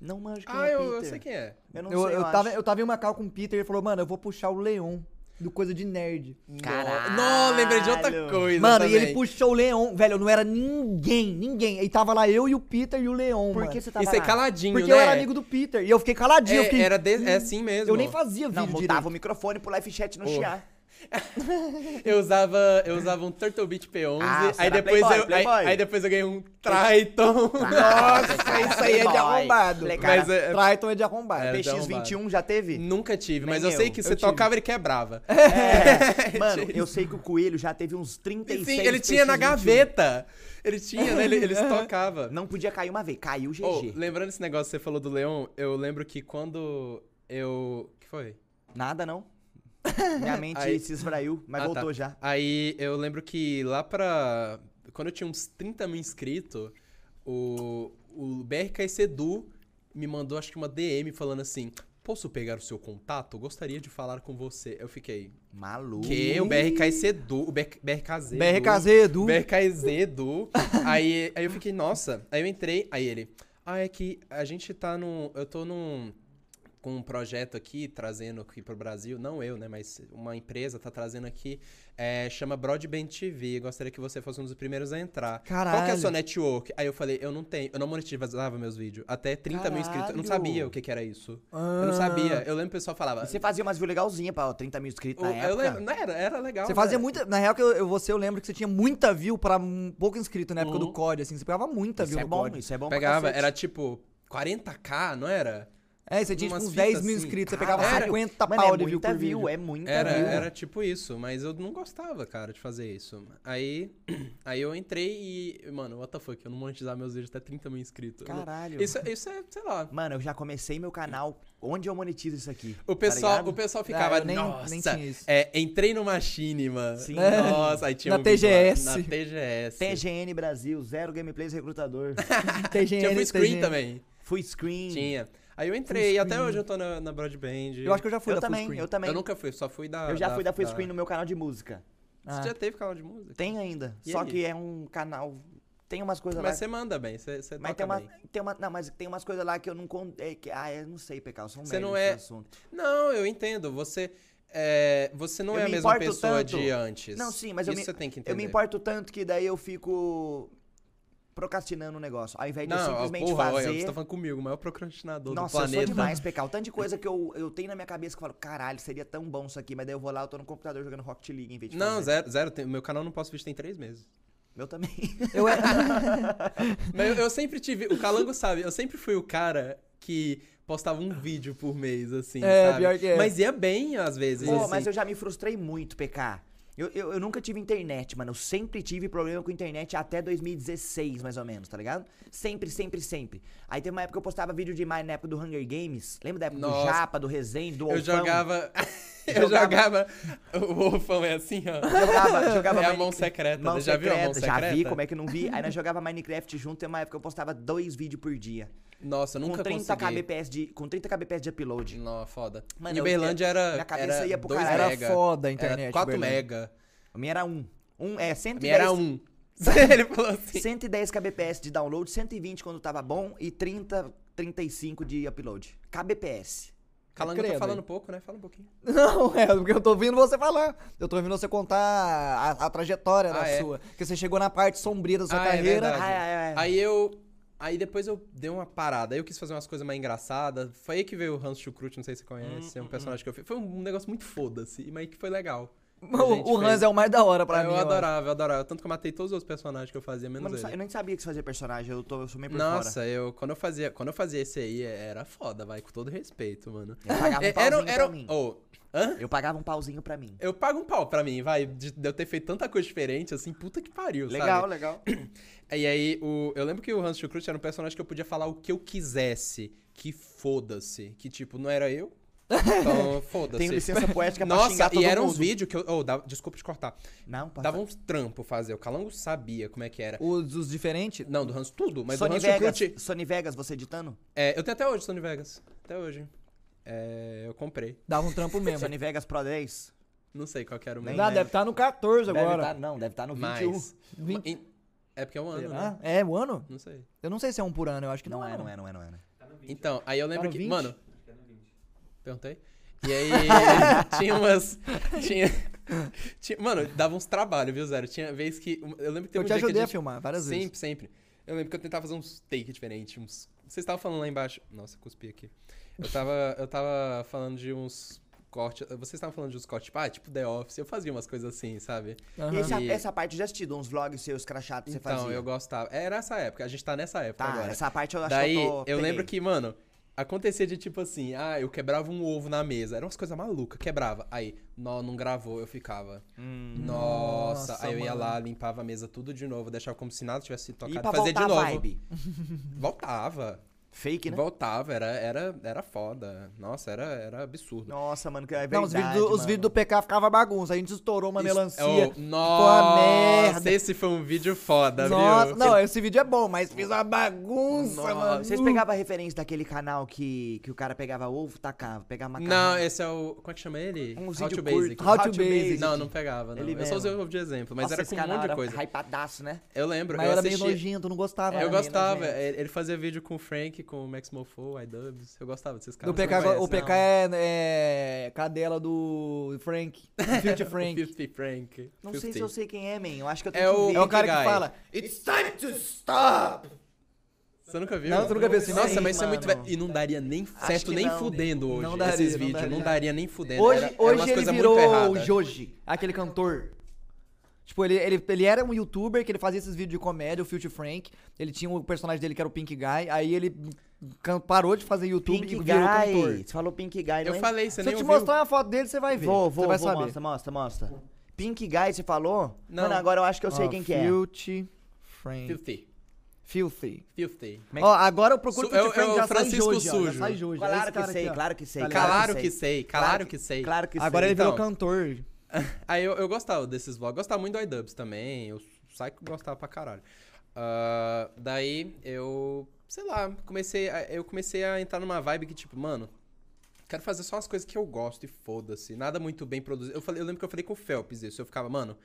Não manjo quem ah, é eu, Peter. eu sei quem é. Eu não eu, sei, eu, eu, tava, eu tava em uma call com o Peter e ele falou, mano, eu vou puxar o Leon, do Coisa de Nerd. Caralho! Não, lembrei de outra coisa Mano, também. E ele puxou o Leon, velho, eu não era ninguém, ninguém. E tava lá eu e o Peter e o Leon, Por mano. que você tava Isso lá? Isso é caladinho, Porque né? Porque eu era amigo do Peter e eu fiquei caladinho. É, eu fiquei, era de... hum. é assim mesmo. Eu nem fazia vídeo Não, mudava o microfone pro live chat no oh. chiar. eu usava eu usava um Turtle Beat P onze, ah, aí, depois Playboy, eu, Playboy. Aí, aí depois eu ganhei um Triton. Nossa, isso aí é de arrombado. Mas, é, Triton é de arrombado. P X vinte e um já teve? Nunca tive, Nem mas eu, eu sei que eu você tive. tocava e quebrava. É. Mano, eu sei que o Coelho já teve uns trinta e seis. Sim, ele tinha P X vinte e um na gaveta. Ele tinha, né? Ele, eles tocavam. Não podia cair uma vez, caiu o G G. Oh, lembrando esse negócio que você falou do Leon, eu lembro que quando eu... O que foi? Nada, não. Minha mente aí, se esvraiu, mas ah, voltou tá. já. Aí eu lembro que lá pra... Quando eu tinha uns trinta mil inscritos, o, o B R K C Edu me mandou, acho que uma D M falando assim... Posso pegar o seu contato? Gostaria de falar com você. Eu fiquei... Maluco. Que o BRKZ Edu... O BRKZ Edu... BRKZ Edu... BRKZ Edu... aí, aí eu fiquei, nossa... Aí eu entrei, aí ele... Ah, é que a gente tá num... Eu tô num... com um projeto aqui, trazendo aqui pro Brasil, não eu, né, mas uma empresa tá trazendo aqui, é, chama Broadband T V, gostaria que você fosse um dos primeiros a entrar. Caralho! Qual que é a sua network? Aí eu falei, eu não tenho, eu não monetizava meus vídeos, até trinta mil inscritos, eu não sabia o que que era isso. Ah. Eu não sabia, eu lembro que o pessoal falava... E você fazia umas views legalzinhas pra trinta mil inscritos na eu, época? Eu lembro, não era, era legal. Você fazia né? muita, na real que eu, eu, você, eu lembro que você tinha muita view pra um pouco inscrito na época uhum. do C O D, assim, você pegava muita isso view é no bom, C O D. Isso é bom pra cacete. Pegava, era tipo quarenta K, não era? É, você tinha tipo uns dez mil assim. inscritos, você pegava era, cinquenta pau de view por vídeo. View, é muita era, view. Era tipo isso, mas eu não gostava, cara, de fazer isso. Aí, aí eu entrei e, mano, what the fuck, eu não monetizava meus vídeos até trinta mil inscritos. Caralho. Isso, isso é, sei lá. Mano, eu já comecei meu canal, onde eu monetizo isso aqui? O pessoal, tá o pessoal ficava, ah, nem, nossa, nem tinha isso. É, entrei no Machinima. Sim. Nossa, aí tinha na um T G S. Lá, na T G S. T G N Brasil, zero gameplays recrutador. T G N, tinha full screen T G N. Também. Full screen. Tinha. Aí eu entrei, e até hoje eu tô na, na Broadband. Eu acho que eu já fui eu da também, full screen. Eu também, eu nunca fui, só fui da... Eu já da, fui da full da... screen no meu canal de música. Ah. Você já teve canal de música? Tem ainda, e só aí? que é um canal... Tem umas coisas mas lá... Mas você manda bem, você, você mas toca tem uma, bem. Tem uma, não, mas tem umas coisas lá que eu não... Con... É, que, ah, eu não sei, P K, eu sou um você não é... assunto. Não, eu entendo, você... É, você não eu é a me mesma pessoa tanto. de antes. Não, sim, mas Isso eu me... você tem que entender. Eu me importo tanto que daí eu fico... procrastinando o negócio, ao invés de não, eu simplesmente porra, fazer... Não, você tá falando comigo, o maior procrastinador Nossa, do planeta. Nossa, eu sou demais, P K. O tanto de coisa que eu, eu tenho na minha cabeça que eu falo, caralho, seria tão bom isso aqui, mas daí eu vou lá, eu tô no computador jogando Rocket League em vez de Não, fazer. zero, zero. Tem, meu canal não posso vídeo tem três meses. Meu também. Eu, é... mas eu, eu sempre tive, o Calango sabe, eu sempre fui o cara que... postava um vídeo por mês, assim, é, sabe? Pior que é. Mas ia bem, às vezes, Pô, assim. Mas eu já me frustrei muito, P K. Eu, eu, eu nunca tive internet, mano. Eu sempre tive problema com internet até dois mil e dezesseis, mais ou menos, tá ligado? Sempre, sempre, sempre. Aí teve uma época que eu postava vídeo demais na época do Hunger Games. Lembra da época Nossa. do Japa, do Resende, do Wolfão? Eu jogava... eu jogava... o Wolfão é assim, ó. Jogava... jogava é a mão secreta. Mão já secreta, viu a mão secreta? Já vi, como é que não vi? Aí nós jogava Minecraft junto. Tem uma época que eu postava dois vídeos por dia. Nossa, eu nunca com trinta K B P S de Com trinta K B P S de upload. Não, foda. Mano, Uberlândia era Minha cabeça era ia pro caralho. Era foda a internet. Era quatro mega. A minha era um. um é, cento e dez. A minha era um. Ele falou assim. cento e dez K B P S de download, cento e vinte quando tava bom e trinta, trinta e cinco de upload. K B P S. Calango, eu tô falando um pouco, né? Fala um pouquinho. Não, é porque eu tô ouvindo você falar. Eu tô ouvindo você contar a, a trajetória ah, da é. sua. Porque você chegou na parte sombria da sua ah, carreira. É ah, é, é. Aí eu... Aí depois eu dei uma parada, aí eu quis fazer umas coisas mais engraçadas. Foi aí que veio o Hans Schukrut, não sei se você conhece, hum, é um personagem hum. que eu fiz. Foi um negócio muito foda-se, mas que foi legal. O, o Hans fez. É o mais da hora pra é, mim. Eu adorava, eu adorava. Tanto que eu matei todos os personagens que eu fazia, menos mano, ele. Eu nem sabia que você fazia personagem, eu, tô, eu sou meio por Nossa, fora. eu quando eu fazia quando eu fazia esse aí, era foda, vai, com todo respeito, mano. Eu pagava um pauzinho era, era, pra mim. Oh, hã? Eu pagava um pauzinho pra mim. Eu pago um pau pra mim, vai, de eu ter feito tanta coisa diferente, assim, puta que pariu, legal, sabe? Legal, legal. E aí, o, eu lembro que o Hans Schukrut era um personagem que eu podia falar o que eu quisesse, que foda-se, que tipo, não era eu? Então, foda-se. Tem licença poética pra Nossa, xingar todo mundo. Nossa, e era uns vídeos que eu... Oh, dava, desculpa te cortar. Não, pode. Dava uns trampos fazer. O Calango sabia como é que era. Os, os diferentes? Não, do Hans, tudo. Mas Sony do Hans Vegas, Schukrut... Sony Vegas, você editando? É, eu tenho até hoje Sony Vegas. Até hoje. É, eu comprei. Dava um trampo mesmo. Sony Vegas Pro dez? Não sei qual que era o meu. Não, deve estar tá no quatorze agora. Deve tá, não, deve estar tá no vinte e um. Mas, vinte... É porque é um ano, Será? né? É um ano? Não sei. Eu não sei se é um por ano, eu acho que não, não é. Não é, não é, não é. Não é. Tá no vinte, então, aí eu lembro tá que... vinte? Mano... Perguntei. E aí, tinha umas... Tinha, tinha, mano, dava uns trabalhos, viu, Zero? Tinha vez que... Eu lembro que teve um dia que a gente... Eu te ajudei a filmar várias vezes. Sempre, sempre. Eu lembro que eu tentava fazer uns take diferentes, uns... Vocês estavam falando lá embaixo... Nossa, cuspi aqui. Eu tava, eu tava falando de uns cortes... Vocês estavam falando de uns cortes, ah, tipo The Office. Eu fazia umas coisas assim, sabe? Uhum. E essa, e... essa parte já assisti, uns vlogs seus crachados que então, você fazia. Então, eu gostava. Era essa época. A gente tá nessa época tá, agora. Tá, essa parte eu acho Daí, que eu tô... Daí, eu lembro que, mano... Acontecia de tipo assim, ah, eu quebrava um ovo na mesa. Era umas coisas malucas, quebrava. Aí, nó, não gravou, eu ficava. Hum, nossa, nossa, aí eu ia mano. lá, limpava a mesa tudo de novo, deixava como se nada tivesse sido tocado. E pra fazia de novo. Vibe. Voltava. Fake, né? Voltava, era, era, era foda. Nossa, era, era absurdo. Nossa, mano, que é verdade, Não, os vídeos do, vídeo do P K ficavam bagunça. A gente estourou uma Isso, melancia. Oh, nossa, merda. Esse foi um vídeo foda, nossa, viu? Não, esse vídeo é bom, mas fiz uma bagunça, nossa. mano. Vocês pegavam a referência daquele canal que, que o cara pegava ovo, tacava, pegava macarrão. Não, esse é o... Como é que chama ele? Um How to Basic. How, How to Basic. Basic. Não, não pegava, não. Ele eu mesmo. só usei o ovo de exemplo, mas nossa, era com um monte de coisa. Era hypadaço, né? Eu lembro. Mas eu era meio nojento, não gostava. Eu gostava. Ele fazia vídeo com o Frank, com o Max Mofo, iDubbbz. Eu gostava desses caras. P K, conhece, o P K é, é cadela do Frank. Filthy Frank. Filthy Frank. Não fifty. Sei se eu sei quem é, man. Eu acho que eu tenho é que o, ver. É o cara guy. que fala, It's time to stop! Você nunca viu? Não, você nunca viu assim. Nossa, mas isso é muito velho. E não daria nem certo, nem não, fudendo hoje não daria, esses vídeos. Não daria, não daria nem fudendo. Hoje, era, hoje era ele virou o Joji, aquele cantor. Tipo, ele, ele, ele era um youtuber que ele fazia esses vídeos de comédia, o Filthy Frank. Ele tinha o um personagem dele que era o Pink Guy. Aí ele parou de fazer YouTube Pink e virou Guy. cantor. Você falou Pink Guy, né? Eu falei, você Se nem eu te ouviu. mostrar uma foto dele, você vai ver. Vou, vou, vai vou saber. mostra, mostra, mostra. Pink Guy, você falou? Não. Mano, agora eu acho que eu sei oh, quem que é. Filthy Frank. Filthy. Filthy. Filthy. Ó, oh, agora eu procuro Su Filthy Frank, eu, eu, já Francisco sai hoje, sai hoje. Claro que sei, claro que sei. Claro que sei, claro que sei. Claro que sei. Agora ele virou cantor. Aí eu, eu gostava desses vlogs, gostava muito do iDubbbz também, eu saio que gostava pra caralho. Uh, daí eu, sei lá, comecei a, eu comecei a entrar numa vibe que tipo, mano, quero fazer só as coisas que eu gosto e foda-se, nada muito bem produzido. Eu, falei, eu lembro que eu falei com o Phelps isso, eu ficava, mano,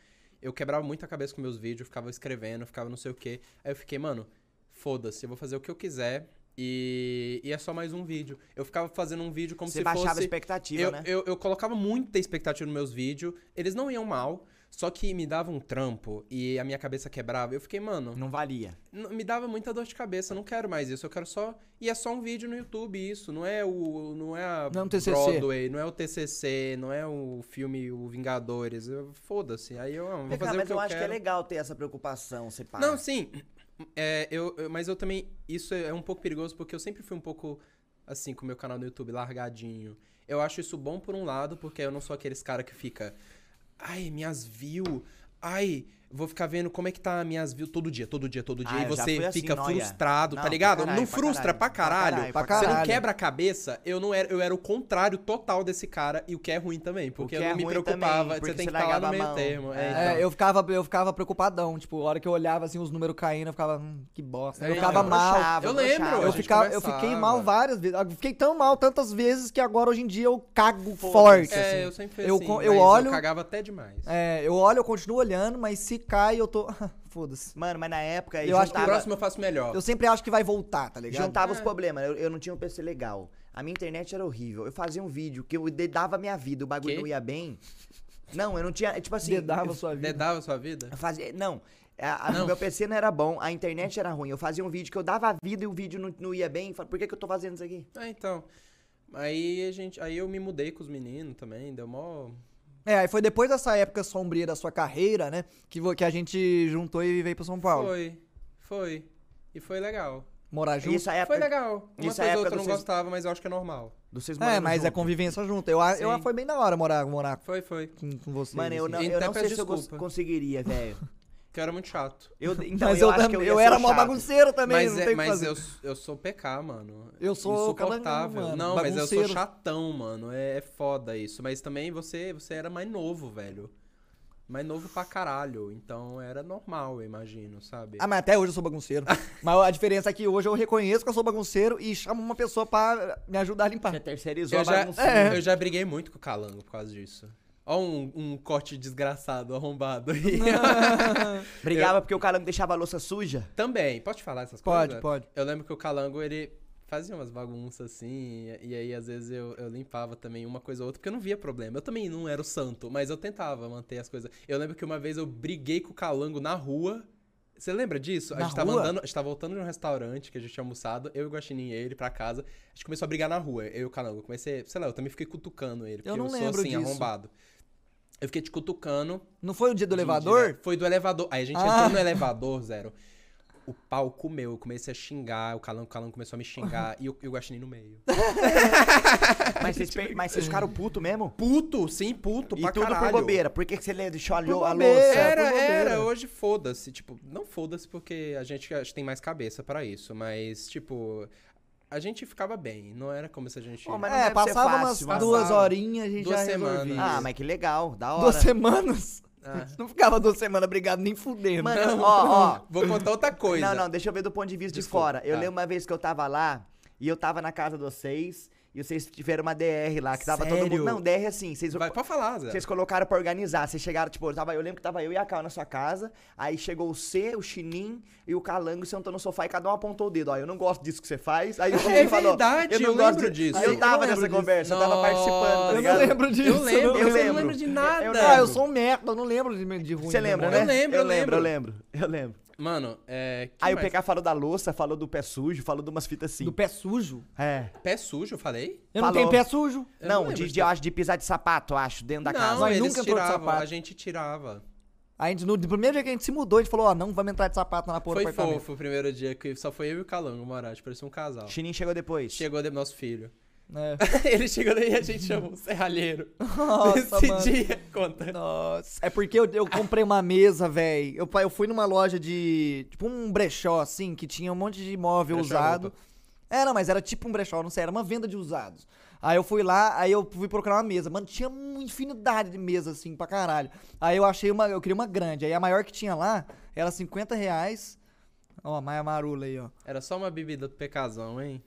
eu quebrava muito a cabeça com meus vídeos, eu ficava escrevendo, eu ficava não sei o quê. Aí eu fiquei, mano, foda-se, eu vou fazer o que eu quiser. E, e é só mais um vídeo. Eu ficava fazendo um vídeo como Você se fosse... Você baixava a expectativa, eu, né? Eu, eu colocava muita expectativa nos meus vídeos. Eles não iam mal, só que me dava um trampo e a minha cabeça quebrava. Eu fiquei, mano... Não valia. Me dava muita dor de cabeça, eu não quero mais isso. Eu quero só... E é só um vídeo no YouTube, isso. Não é o... Não é a não, T C C. Broadway, não é o T C C, não é o filme O Vingadores. Foda-se. Aí eu vou fazer Cara, o que eu quero. Mas eu acho que é legal ter essa preocupação, você para. Não, sim... É, eu, eu, mas eu também, isso é um pouco perigoso porque eu sempre fui um pouco, assim, com o meu canal no YouTube, largadinho. Eu acho isso bom por um lado, porque eu não sou aqueles cara que fica, ai, minhas views, ai, vou ficar vendo como é que tá minhas views todo dia, todo dia, todo dia, ah, e você fica assim, frustrado, não, tá ligado? Pra caralho, não frustra pra caralho, pra caralho, pra caralho. Você não quebra a cabeça, eu, não era, eu era o contrário total desse cara, e o que é ruim também, porque eu não é me preocupava, também, você tem que estar no meio termo. É, então. é, eu, ficava, eu ficava preocupadão, tipo, a hora que eu olhava assim, os números caindo, eu ficava, hum, que bosta, eu, eu ficava eu mal. Broxava, eu lembro, eu, ficava, eu fiquei mal várias vezes, eu fiquei tão mal tantas vezes que agora, hoje em dia, eu cago forte. É, eu sempre eu cagava até demais. É, eu olho, eu continuo olhando, mas se cai, eu tô... Foda-se. Mano, mas na época... Eu juntava... acho que o próximo eu faço melhor. Eu sempre acho que vai voltar, tá ligado? Juntava é. os problemas. Eu, eu não tinha um P C legal. A minha internet era horrível. Eu fazia um vídeo que eu dedava a minha vida. O bagulho que? não ia bem. Não, eu não tinha... Tipo assim... Dedava eu, sua vida? Dedava sua vida? Eu fazia... Não. A, a, não. Meu P C não era bom. A internet era ruim. Eu fazia um vídeo que eu dava a vida e o vídeo não, não ia bem. Por que que eu tô fazendo isso aqui? Ah, então. Aí, a gente, aí eu me mudei com os meninos também. Deu mó... É, aí foi depois dessa época sombria da sua carreira, né? Que, que a gente juntou e veio pra São Paulo. Foi, foi. E foi legal. Morar junto? Isso época... Foi legal. Uma coisa ou outra eu não seis... gostava, mas eu acho que é normal. É, mas junto. É convivência junto. Eu, eu, eu foi bem da hora morar, morar foi, foi. Com, com vocês. Mano, eu não, eu não sei desculpa. se eu conseguiria, velho. Que eu era muito chato. Eu, então, mas eu, eu, acho tam, que eu, eu era mó bagunceiro também, mas não é, tem mas que fazer. Eu, eu sou P K, mano. Eu sou insuportável. Mano, não, bagunceiro. Mas eu sou chatão, mano. É, é foda isso. Mas também você, você era mais novo, velho. Mais novo pra caralho. Então era normal, eu imagino, sabe? Ah, mas até hoje eu sou bagunceiro. Mas a diferença é que hoje eu reconheço que eu sou bagunceiro e chamo uma pessoa pra me ajudar a limpar. Você terceirizou eu a bagunça. É. Eu já briguei muito com o Calango por causa disso. Ó um, um corte desgraçado, arrombado aí. Brigava eu... porque o Calango deixava a louça suja? Também. Pode falar essas pode, coisas? Pode, pode. Eu lembro que o Calango, ele fazia umas bagunças assim, e aí às vezes eu, eu limpava também uma coisa ou outra, porque eu não via problema. Eu também não era o santo, mas eu tentava manter as coisas. Eu lembro que uma vez eu briguei com o Calango na rua. Você lembra disso? Na a gente tava rua? andando, a gente tava voltando de um restaurante que a gente tinha almoçado, eu e o Guaxinim e ele pra casa. A gente começou a brigar na rua, eu e o Calango. Comecei, sei lá, eu também fiquei cutucando ele, porque eu, não eu lembro sou assim, disso. arrombado. Eu fiquei te cutucando. Não foi o dia do elevador? Dia, foi do elevador. Aí a gente ah. entrou no elevador, Zero. O pau comeu, eu comecei a xingar, o Calango, o Calango começou a me xingar e, eu, e o Guaxinim no meio. Mas, vocês, mas vocês ficaram puto mesmo? Puto, sim, puto, e pra tudo caralho. por bobeira. Por que, que você deixou a louça? Era, era, hoje foda-se. Tipo, não foda-se porque a gente, a gente tem mais cabeça pra isso, mas tipo... A gente ficava bem, não era como se a gente... Oh, mas é, passava fácil, umas duas passava. horinhas, a gente duas já semanas. Resolvia. Ah, mas que legal, da hora. Duas semanas? Ah. Não ficava duas semanas brigado nem fudendo. Mano, ó, ó. Vou contar outra coisa. Não, não, deixa eu ver do ponto de vista Desculpa, de fora. Eu tá. lembro uma vez que eu tava lá, e eu tava na casa de vocês, e vocês tiveram uma D R lá, que tava Sério? todo mundo... Não, D R assim, vocês... Vai, pode falar, Zé. Vocês colocaram pra organizar, vocês chegaram, tipo, eu, tava, eu lembro que tava eu e a Cal na sua casa, aí chegou o C, o Chinim e o Calango sentou no sofá e cada um apontou o dedo. Ó, eu não gosto disso que você faz. Aí o Chinim é falou... É verdade, eu, não eu gosto lembro disso. Eu tava eu nessa conversa, não, eu tava participando, tá ligado? Eu não lembro disso. Eu lembro, eu, eu lembro. não lembro de nada. Eu, eu, ah, eu sou um merda, eu não lembro de, de ruim. Você lembra, né? Eu lembro, eu lembro. Eu lembro, eu lembro. Mano, é... Aí mais? o P K falou da louça, falou do pé sujo, falou de umas fitas assim. Do pé sujo? É. Pé sujo, eu falei? Eu falou. não tenho pé sujo. Eu não, não de, de, eu acho de pisar de sapato, eu acho, dentro da não, casa. Não, eles nunca tiravam, de sapato. a gente tirava. Aí, no, no primeiro dia que a gente se mudou, a gente falou, ó, oh, não vamos entrar de sapato na porra do apartamento. Foi fofo o primeiro dia, que só foi eu e o Calango morar, a gente parecia um casal. O Chininho chegou depois. Chegou depois, nosso filho. É. Ele chegou daí e a gente chamou o serralheiro. Nossa, Esse mano. dia, conta. Nossa. É porque eu, eu comprei uma mesa, velho. Eu, eu fui numa loja de... Tipo um brechó, assim, que tinha um monte de imóvel brechó usado. É, não, mas era tipo um brechó, não sei. Era uma venda de usados. Aí eu fui lá, aí eu fui procurar uma mesa. Mano, tinha uma infinidade de mesas, assim, pra caralho. Aí eu achei uma... Eu queria uma grande. Aí a maior que tinha lá era cinquenta reais. Ó, Maia Marula aí, ó. Era só uma bebida do PKzão, hein?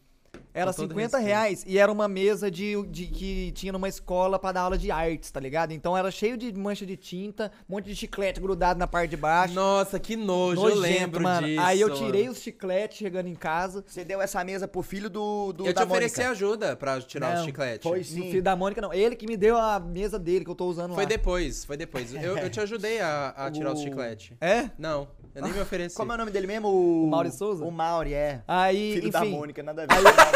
Era cinquenta reais e era uma mesa de, de, que tinha numa escola pra dar aula de artes, tá ligado? Então era cheio de mancha de tinta, um monte de chiclete grudado na parte de baixo. Nossa, que nojo, Nojento, eu lembro mano. disso. Aí eu tirei os chicletes chegando em casa. Você deu essa mesa pro filho do, do eu da Mônica. Eu te ofereci ajuda pra tirar os chicletes. Foi sim. O filho da Mônica não, ele que me deu a mesa dele que eu tô usando foi lá. Foi depois, foi depois. Eu, eu te ajudei a, a tirar o... os chicletes. É? Não, eu nem me ofereci. Como é o nome dele mesmo? O, o Mauri Souza? O Mauri, é. Aí, filho enfim, da Mônica, nada a ver. Aí...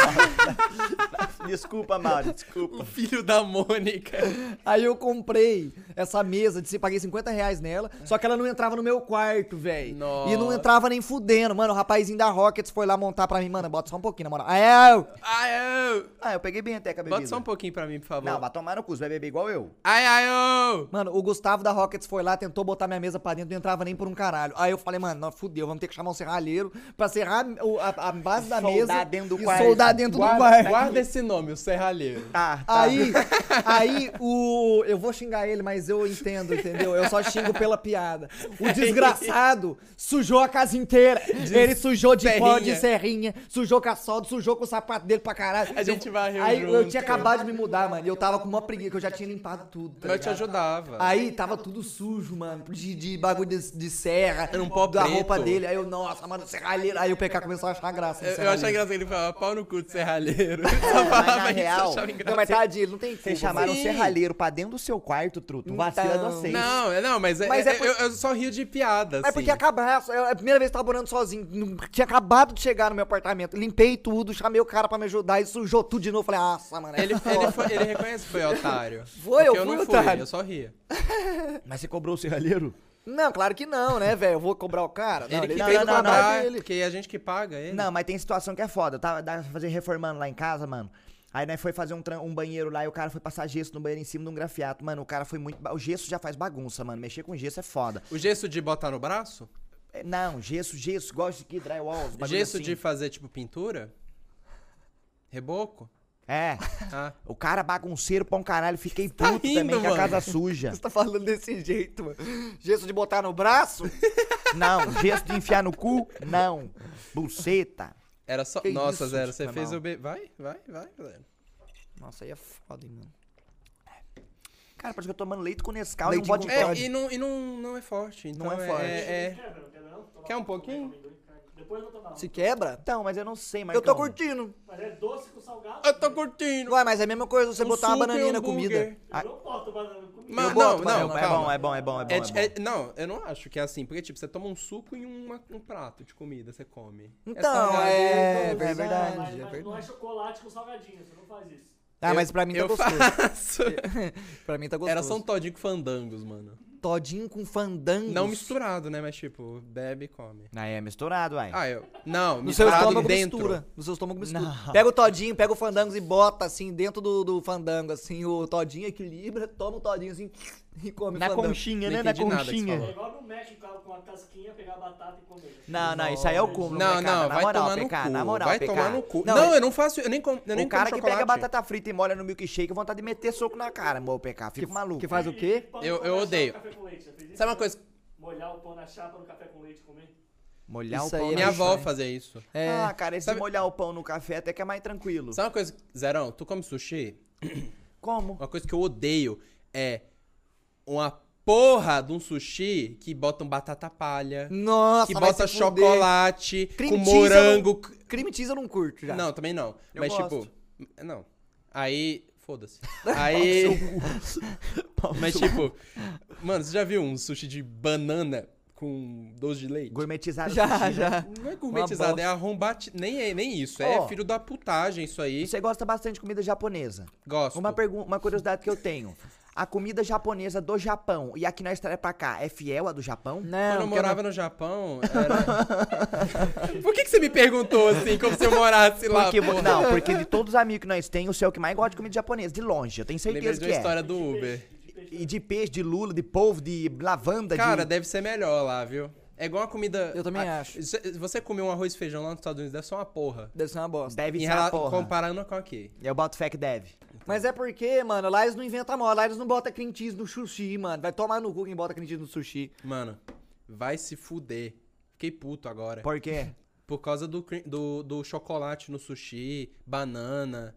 Desculpa, Mário, desculpa. O filho da Mônica. Aí eu comprei essa mesa, de, paguei cinquenta reais nela, só que ela não entrava no meu quarto, velho. E não entrava nem fudendo. Mano, o rapazinho da Rockets foi lá montar pra mim. Mano, bota só um pouquinho, na moral. Ai, eu! Ai, eu! Ah, eu peguei bem até com a bebida. Bota só um pouquinho pra mim, por favor. Não, vai tomar no cu, vai beber igual eu. Ai, ai, eu! Mano, o Gustavo da Rockets foi lá, tentou botar minha mesa pra dentro, não entrava nem por um caralho. Aí eu falei, mano, não, fudeu, vamos ter que chamar um serralheiro pra serrar a, a base da mesa. Soldar dentro do quarto. Soldar dentro guarda, do quarto. Guarda esse nome, o serralheiro. Tá, tá. Aí, aí o... Eu vou xingar ele, mas eu entendo, entendeu? Eu só xingo pela piada. O desgraçado sujou a casa inteira. De ele sujou de pó, de serrinha, sujou com a solda, sujou com o sapato dele pra caralho. A gente varreu Aí junto. Eu tinha acabado de me mudar, mano. E eu tava com uma preguiça, que eu já tinha limpado tudo. Tá eu ligado? te ajudava. Aí tava tudo sujo, mano. De, de bagulho de, de serra. Era um pó da preto. Da roupa dele. Aí eu, nossa, mano, serralheiro. Aí o P K começou a achar graça. Eu, eu achei graça que ele falava pau no cu de serralheiro. Só falava isso, eu achava engraçado. Não, mas tadinho, não tem... Vocês chamaram o serralheiro pra dentro do seu quarto, truto. Então... Vacila de vocês. Não, não, mas, é, mas é, é por... eu, eu só rio de piada, assim. É porque acabar, é a primeira vez que tava morando sozinho. Tinha acabado de chegar no meu apartamento. Limpei tudo, chamei o cara pra me ajudar e sujou tudo de novo. Falei, nossa, mano. Ele, ele, foi, ele reconhece que foi otário. Foi, eu, eu fui não otário. Fui, eu só ria. Mas você cobrou o serralheiro? Não, claro que não, né, velho? Eu vou cobrar o cara? Não, ele que não, não, não, não, ele. Que a gente que paga ele. Não, mas tem situação que é foda. Eu tava fazendo reformando lá em casa, mano. Aí, né, foi fazer um, um banheiro lá e o cara foi passar gesso no banheiro em cima de um grafiato. Mano, o cara foi muito... O gesso já faz bagunça, mano. Mexer com gesso é foda. O gesso de botar no braço? Não, gesso, gesso. Gosto de drywall. Gesso assim. De fazer, tipo, pintura? Reboco? É, ah. O cara bagunceiro pra um caralho, fiquei puto tá rindo, também, mano. Com a casa suja. Você tá falando desse jeito, mano? Gesso de botar no braço? Não, gesso de enfiar no cu? Não. Buceta. Era só... Que nossa, isso, Zero, você fez mal. O... Be... Vai, vai, vai, Zero. Nossa, aí é foda, hein, mano. Cara, parece que eu tô tomando leite com Nescau leite e um com... É, e não, e não, não é forte, então não é, é forte. É, é... Quer um pouquinho? Depois eu vou tomar. Se quebra? Então, mas eu não sei, Marcão. Eu tô curtindo. Mas é doce com salgado? Eu tô curtindo. Ué, mas é a mesma coisa você um botar uma bananinha na comida. Eu não boto banana na comida. Mas, não, boto, não, não, é bom, é bom, é bom, é bom. É, é bom. É, não, eu não acho que é assim, porque tipo, você toma um suco e uma, um prato de comida, você come. Então, é, é, é verdade. Mas, mas é verdade. Não é chocolate com salgadinho, você não faz isso. Ah, eu, mas pra mim tá eu gostoso. Faço. Pra mim tá gostoso. Era só um todinho com fandangos, mano. Todinho com fandangos? Não misturado, né? Mas tipo, bebe e come. Ah, é misturado, uai. Ah, eu... Não, no misturado seu estômago dentro. Mistura. No seu estômago mistura. Não. Pega o todinho, pega o fandangos e bota assim, dentro do, do fandango, assim, o todinho equilibra, toma o todinho assim e come na o fandango. Conchinha, né? Na conchinha, né? Na conchinha. Igual no México, com a casquinha, pegar a batata e comer. Não, não, isso aí é o cúmulo, não, não, não, vai moral, tomar no cu. Na moral, vai P K. Tomar no cu. Não, não, eu não faço, eu nem como eu nem O cara como que chocolate. Pega batata frita e molha no milkshake, vontade de meter soco na cara, meu P K. Fico maluco. Que faz o quê? Eu, eu odeio. Leite, sabe uma coisa? Molhar o pão na chapa no café com leite comer? Molhar isso o pão aí, minha avó fazia isso. É. Ah, cara, esse sabe... molhar o pão no café até que é mais tranquilo. Sabe uma coisa, Zerão? Tu come sushi? Como? Uma coisa que eu odeio é uma porra de um sushi que botam batata palha. Nossa, que bota chocolate, fuder. Com crime morango. Não... Crime cheese eu não curto já. Não, também não. Eu mas gosto. Tipo, não. Aí... Foda-se. Aí. Mas tipo, mano, você já viu um sushi de banana com doce de leite? Gourmetizado. Já, sushi, já. Né? Não é gourmetizado, é arrombate. Nem, é, nem isso, oh, é filho da putagem isso aí. Você gosta bastante de comida japonesa? Gosto. Uma, uma curiosidade que eu tenho. A comida japonesa do Japão e aqui na história pra cá é fiel a do Japão? Não. Quando eu morava não... no Japão, era... Por que, que você me perguntou assim, como se eu morasse lá? Porque, porra? Não, porque de todos os amigos que nós temos, o seu é o que mais gosta de comida japonesa, de longe, eu tenho certeza que é. Lembrei de uma história do Uber. E de peixe, de lula, de polvo, de lavanda. Cara, de... deve ser melhor lá, viu? É igual a comida... Eu também a... acho. Você comer um arroz e feijão lá nos Estados Unidos deve ser uma porra. Deve ser uma bosta. Deve ser uma porra. Comparando com aqui. Eu boto fé que deve. Então. Mas é porque, mano, lá eles não inventam moda. Lá eles não botam cream cheese no sushi, mano. Vai tomar no cu quem bota cream cheese no sushi. Mano, vai se fuder. Fiquei puto agora. Por quê? Por causa do, do, do chocolate no sushi, banana...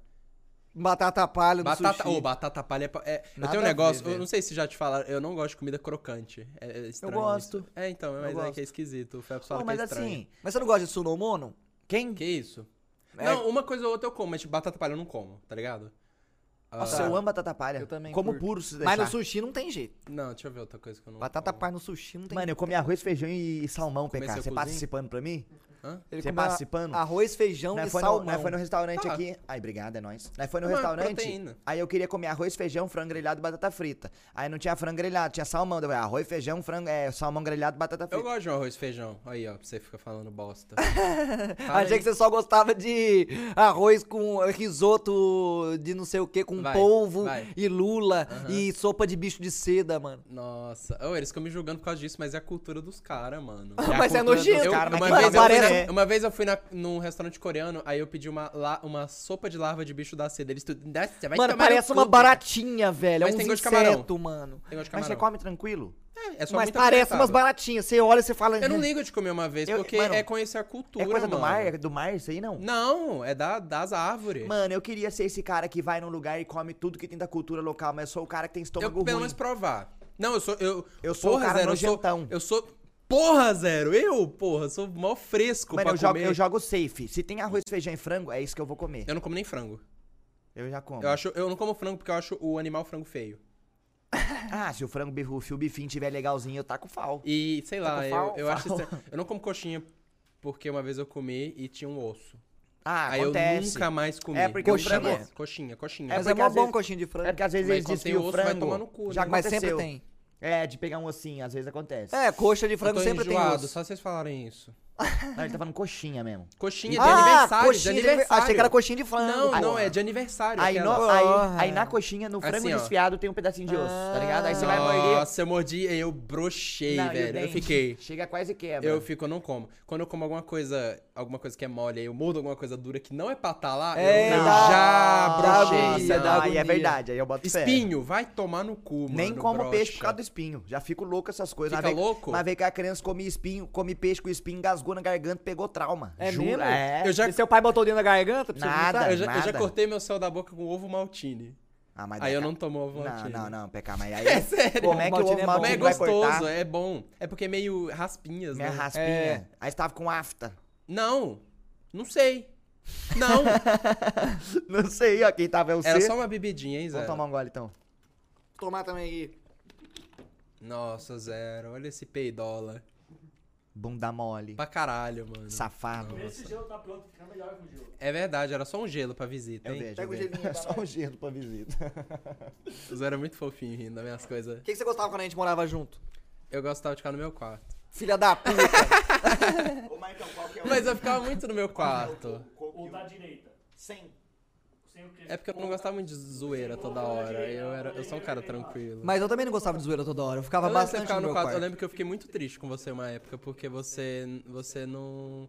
Batata palha no batata, sushi. Oh, batata palha é... é eu tenho um negócio, ver, eu não sei se já te falaram, eu não gosto de comida crocante. É, é estranho. Eu gosto. Isso. É, então, mas é que é esquisito. O Phelps fala oh, mas que é estranho. Assim, mas você não gosta de sunomono? Quem? Que isso? É... Não, uma coisa ou outra eu como, mas tipo, batata palha eu não como, tá ligado? Nossa, ah, eu amo batata palha. Eu também como curto. Puro, se deixar. Mas no sushi não tem jeito. Não, deixa eu ver outra coisa que eu não batata palha no sushi não tem jeito. Mano, eu comi arroz, feijão e salmão, P K. Você participando pra mim? Hã? Ele você participando? Arroz, feijão não, e foi salmão. No, não, foi no restaurante tá. Aqui. Ai, obrigado, é nóis. Não, foi no não, restaurante. Proteína. Aí eu queria comer arroz, feijão, frango grelhado e batata frita. Aí não tinha frango grelhado, tinha salmão. Daí arroz, feijão, frango, é, salmão grelhado e batata frita. Eu gosto de um arroz e feijão. Aí, ó, você fica falando bosta. Achei que você só gostava de arroz com risoto de não sei o que, com vai, polvo vai. E lula uhum. E sopa de bicho de seda, mano. Nossa. Oh, eles ficam me julgando por causa disso, mas é a cultura dos caras, mano. É mas é nojento. Eu, cara, mas mas parece... É. Uma vez eu fui na, num restaurante coreano, aí eu pedi uma, la, uma sopa de larva de bicho da seda. Eles tudo. Você vai mano, parece uma baratinha, velho. Mas é um inseto, mano. Tem gosto de camarão. Mas você come tranquilo? É, é só mas parece umas baratinhas. Você olha e você fala. Eu não ligo de comer uma vez, eu, porque mano, é conhecer a cultura. É coisa mano. Do mar? É do mar isso aí, não? Não, é da, das árvores. Mano, eu queria ser esse cara que vai num lugar e come tudo que tem da cultura local, mas eu sou o cara que tem estômago eu, ruim. Eu pelo menos provar. Não, eu sou. Eu, eu sou porra, o cara zero, nojentão. Eu sou. Eu sou Porra, Zero, eu, porra, sou mó fresco. Mano, pra eu comer. Jogo, eu jogo safe. Se tem arroz, feijão e frango, é isso que eu vou comer. Eu não como nem frango. Eu já como. Eu, acho, eu não como frango porque eu acho o animal frango feio. Ah, se o frango, se o bifinho tiver legalzinho, eu taco fal. E, sei lá, eu, fal, eu, eu acho... Eu não como coxinha porque uma vez eu comi e tinha um osso. Ah, aí acontece. Eu nunca mais comi. É porque coxinha. O frango... Coxinha, coxinha. É, mas é mó bom coxinha de frango. É porque às vezes eles desfiam o frango. Vai tomar no cu, já, né? Mas sempre tem. É, de pegar um ossinho, às vezes acontece. É, coxa de frango sempre enjoado, tem osso. Só vocês falarem isso. Não, ele tá falando coxinha mesmo. Coxinha de ah, aniversário, coxinha de aniversário. Achei que era coxinha de frango. Não, ah, não, é de aniversário. Aí, no, aí, aí na coxinha, no frango assim, desfiado, tem um pedacinho de osso, ah, tá ligado? Aí você vai morder. Nossa, eu mordi e eu brochei, não, velho. Eu fiquei... Chega quase quebra. Eu fico, eu não como. Quando eu como alguma coisa, alguma coisa que é mole, aí eu mordo alguma coisa dura que não é pra tá lá, é, eu, eu já brochei. Isso é da agonia. Aí é verdade, aí eu boto espinho, fé. Espinho, vai tomar no cu, mano. Nem como brocha. Peixe por causa do espinho. Já fico louco essas coisas. Fica louco? Mas vem que a criança come espinho, come peixe com espinho, engasgou na garganta, pegou trauma. É juro, mesmo? É. Eu já... E seu pai botou dentro da garganta? Pra nada, você eu já, nada. Eu já cortei meu céu da boca com ovo maltine. Ah, mas aí eu não tomo ovo maltine. Não, não, não, P K, mas aí... É sério. Como é que o ovo maltine é gostoso, é bom. É porque é meio raspinhas, né? É raspinha. É. Aí você tava com afta. Não, não sei. Não. Não sei, ó, quem tava é o C. Era só uma bebidinha, hein, Zé? Vamos tomar um gole, então. Vou tomar também aqui. Nossa, Zero, olha esse peidola. Bunda mole. Pra caralho, mano. Safado. Nossa. Esse gelo tá pronto, fica melhor com o gelo. É verdade, era só um gelo pra visita, hein? Eu vejo, pega o gelinho, era só um gelo pra visita. O Zé era muito fofinho rindo das minhas coisas. O que, que você gostava quando a gente morava junto? Eu gostava de ficar no meu quarto. Filha da puta! Ô, Michael, qual que é o... Mas eu ficava muito no meu quarto. Ou da direita? Sem. É porque eu não gostava muito de zoeira toda hora. Eu, era, eu sou um cara tranquilo. Mas eu também não gostava de zoeira toda hora. Eu ficava eu bastante ficava no, no meu quarto. Eu lembro que eu fiquei muito triste com você uma época, porque você, você não,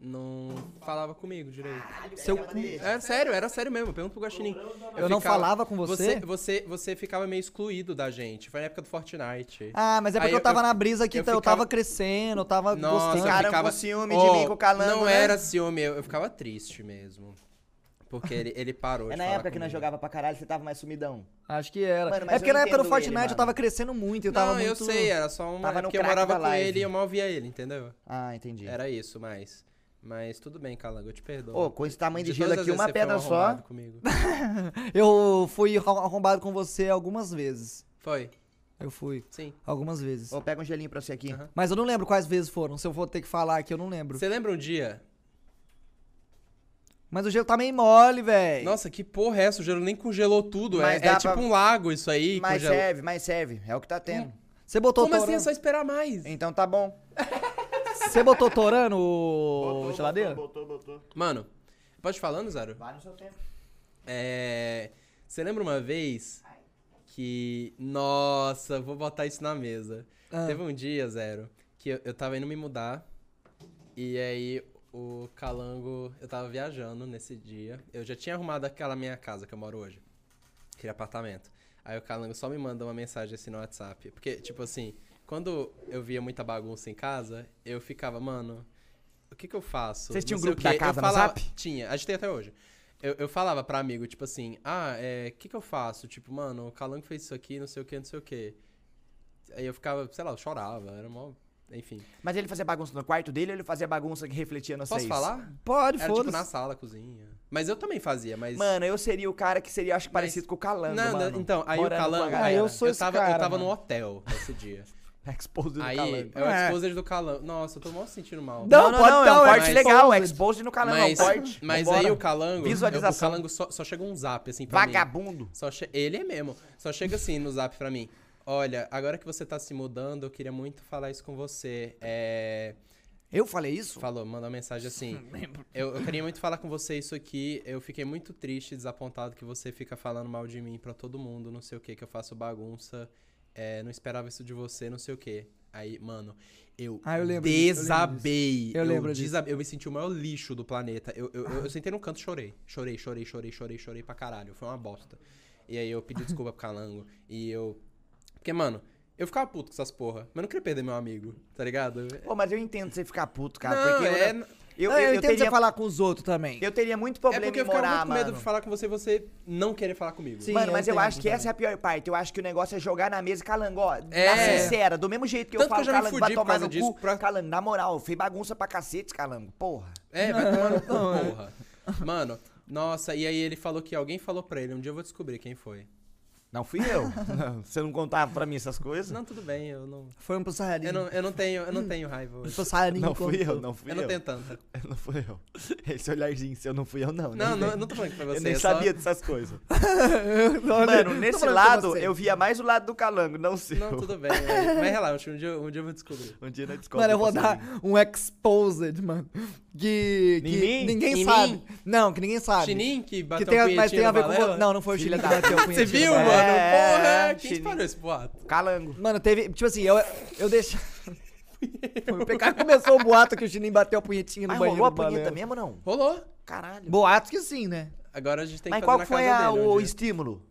não falava comigo direito. Seu cu. Era sério, era sério mesmo. Pergunta pro Guaxinim. Eu, eu ficava, não falava com você? você? Você você ficava meio excluído da gente. Foi na época do Fortnite. Ah, mas é porque eu, eu tava eu, na brisa aqui. Eu, então, ficava... eu tava crescendo, eu tava Nossa, gostando. Ficaram ficava... com ciúme de oh, mim, com o Calangão. Não né? era ciúme, eu, eu ficava triste mesmo. Porque ele, ele parou. É na época que nós jogava pra caralho, você tava mais sumidão. Acho que era. Mano, é porque na época do Fortnite ele, eu tava crescendo muito. Eu tava não, muito... eu sei, era só uma... Tava no porque eu morava com ele e eu mal via ele, entendeu? Ah, entendi. Era isso, mas... Mas tudo bem, Calango, eu te perdoo. Ô, com esse tamanho de, de gelo aqui, uma pedra só... Eu fui arrombado com você algumas vezes. Foi? Eu fui. Sim. Algumas vezes. Ô, pega um gelinho pra você aqui. Uh-huh. Mas eu não lembro quais vezes foram. Se eu vou ter que falar aqui, eu não lembro. Você lembra um dia... Mas o gelo tá meio mole, velho. Nossa, que porra é essa? O gelo nem congelou tudo. Mas é é tipo pra... um lago isso aí. Mas congelou. serve, mas serve. É o que tá tendo. Você hum. botou Como torano? Assim? É só esperar mais. Então tá bom. Você botou torano o geladeira? Botou, botou, botou. Mano, pode ir falando, Zaro? Vai no seu tempo. É... Você lembra uma vez que... Nossa, vou botar isso na mesa. Ah. Teve um dia, Zero, que eu, eu tava indo me mudar. E aí... O Calango, eu tava viajando nesse dia. Eu já tinha arrumado aquela minha casa que eu moro hoje. Aquele apartamento. Aí o Calango só me manda uma mensagem assim no WhatsApp. Porque, tipo assim, quando eu via muita bagunça em casa, eu ficava, mano, o que que eu faço? Vocês tinham um grupo da casa no WhatsApp? Tinha, a gente tem até hoje. Eu, eu falava pra amigo, tipo assim, ah, é, o que que eu faço? Tipo, mano, o Calango fez isso aqui, não sei o que, não sei o que. Aí eu ficava, sei lá, eu chorava, era mó... Enfim. Mas ele fazia bagunça no quarto dele ou ele fazia bagunça que refletia no seis? Posso falar? Pode, foda-se. Tipo na sala, cozinha. Mas eu também fazia, mas... Mano, eu seria o cara que seria, acho que mas... parecido com o Calango, não, mano. Não, então, aí Morando o Calango... Galera, aí eu sou eu esse tava, cara, Eu tava mano. no hotel nesse dia. Exposed aí, do Calango. Aí, é o Exposed do Calango. Nossa, eu tô mal sentindo mal. Não, não, pode não, não, é um corte legal. É Exposed no Calango, mas, é um corte. Mas aí o Calango... Visualização. Eu, o Calango só, só chega um zap, assim, pra Vagabundo. mim. Vagabundo. Ele é mesmo. Só chega assim no zap pra mim. Olha, agora que você tá se mudando, eu queria muito falar isso com você. É... Eu falei isso? Falou, mandou uma mensagem assim. Eu, eu queria muito falar com você isso aqui. Eu fiquei muito triste, desapontado que você fica falando mal de mim pra todo mundo, não sei o que, que eu faço bagunça. É, não esperava isso de você, não sei o que. Aí, mano, eu, ah, eu lembro desabei. Disso. Eu lembro, eu, disso. Desabei, eu me senti o maior lixo do planeta. Eu, eu, eu, eu sentei num canto e chorei. Chorei, chorei, chorei, chorei, chorei pra caralho. Foi uma bosta. E aí eu pedi desculpa pro Calango e eu... Porque, mano, eu ficava puto com essas porra, mas eu não queria perder meu amigo, tá ligado? Pô, mas eu entendo você ficar puto, cara, não, porque... É... Eu... Eu, não, eu, eu, eu entendo teria... você falar com os outros também. Eu teria muito problema é porque eu em morar, muito mano. medo de falar com você e você não querer falar comigo. Sim, mano, eu mas eu acho que também. essa é a pior parte. Eu acho que o negócio é jogar na mesa Calango, ó. É. Na sincera, do mesmo jeito que Tanto eu falo que eu já Calango, vai tomar no disso, cu. Pra... Calango, na moral, fez bagunça pra cacete, Calango, porra. É, vai tomar no cu, porra. Mano, nossa, e aí ele falou que alguém falou pra ele. Um dia eu vou descobrir quem foi. Não fui eu. Você não contava pra mim essas coisas? Não, tudo bem, eu não... Foi um passarinho. Eu não, eu não, tenho, eu não tenho raiva hoje. Um não fui eu, não fui eu. Eu não tenho tanta. Eu não fui eu. Esse olharzinho seu, não fui eu, não. Não, não, eu não tô falando que pra você. Eu nem é sabia só... dessas coisas. não, Mano, nesse lado, eu via mais o lado do Calango, não sei. Não, tudo bem. Eu... Mas relaxa, um dia, um dia eu vou descobrir. Um dia eu descobri. Mano, eu vou dar um exposed, mano. Que, que mim? ninguém em sabe. Mim? Não, que ninguém sabe. Chinim que bateu que tem, um mas tem a ver Balela? com... Não, não foi o Chile que bateu o Você viu, mano? É... Porra, quem disparou esse boato? Calango. Mano, teve... Tipo assim, eu, eu deixei... O P K começou o boato que o Chinim bateu a punhetinha no mas banheiro. Mas rolou a punheta mesmo ou não? Rolou. Caralho. Boatos que sim, né? Agora a gente tem mas que fazer na casa dele. Mas qual foi o estímulo?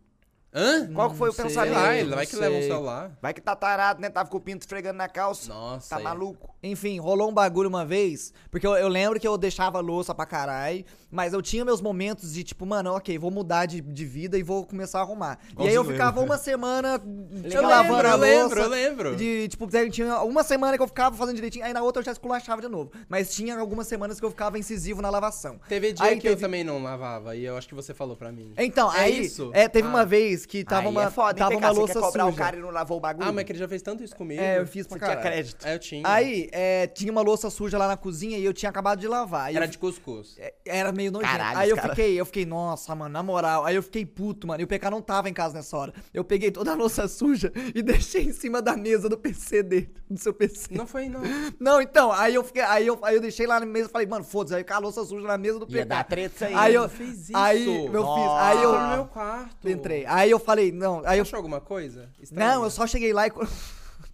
Hã? Qual que foi o pensamento? Vai, vai que leva um celular. Vai que tá tarado, né? Tava com o pinto esfregando na calça. Nossa. Tá maluco. Enfim, rolou um bagulho uma vez, porque eu, eu lembro que eu deixava louça pra caralho, mas eu tinha meus momentos de tipo, mano, ok, vou mudar de, de vida e vou começar a arrumar. Igual e aí eu ficava lembra. uma semana tipo, eu lavando lembro, a louça. Eu lembro, eu lembro. De, tipo, tinha uma semana que eu ficava fazendo direitinho, aí na outra eu já esculachava de novo. Mas tinha algumas semanas que eu ficava incisivo na lavação. Teve dia aí, que teve... eu também não lavava, e eu acho que você falou pra mim. Então, é aí isso? É, teve ah. uma vez que tava aí uma, é foda, tava uma louça cobrar suja. O cara e não lavou o bagulho? Ah, mas que ele já fez tanto isso comigo. É, eu fiz pra caralho. Tinha crédito. Aí eu tinha. Aí, é, tinha uma louça suja lá na cozinha e eu tinha acabado de lavar. Era eu, de cuscuz. É, era meio nojento. Caralho, aí eu cara. fiquei, eu fiquei, nossa, mano, na moral. Aí eu fiquei puto, mano. E o P K não tava em casa nessa hora. Eu peguei toda a louça suja e deixei em cima da mesa do P C dele, do seu P C. Não foi, não. Não, então, aí eu fiquei, aí eu, aí eu deixei lá na mesa e falei, mano, foda-se, aí fica a louça suja na mesa do P K. Ia dar treta aí. Aí eu, eu fiz isso. Aí eu oh. fiz. Aí eu. no meu quarto. Entrei. Aí eu falei, não. Aí eu... Achou alguma coisa? Estranho. Não, eu só cheguei lá e.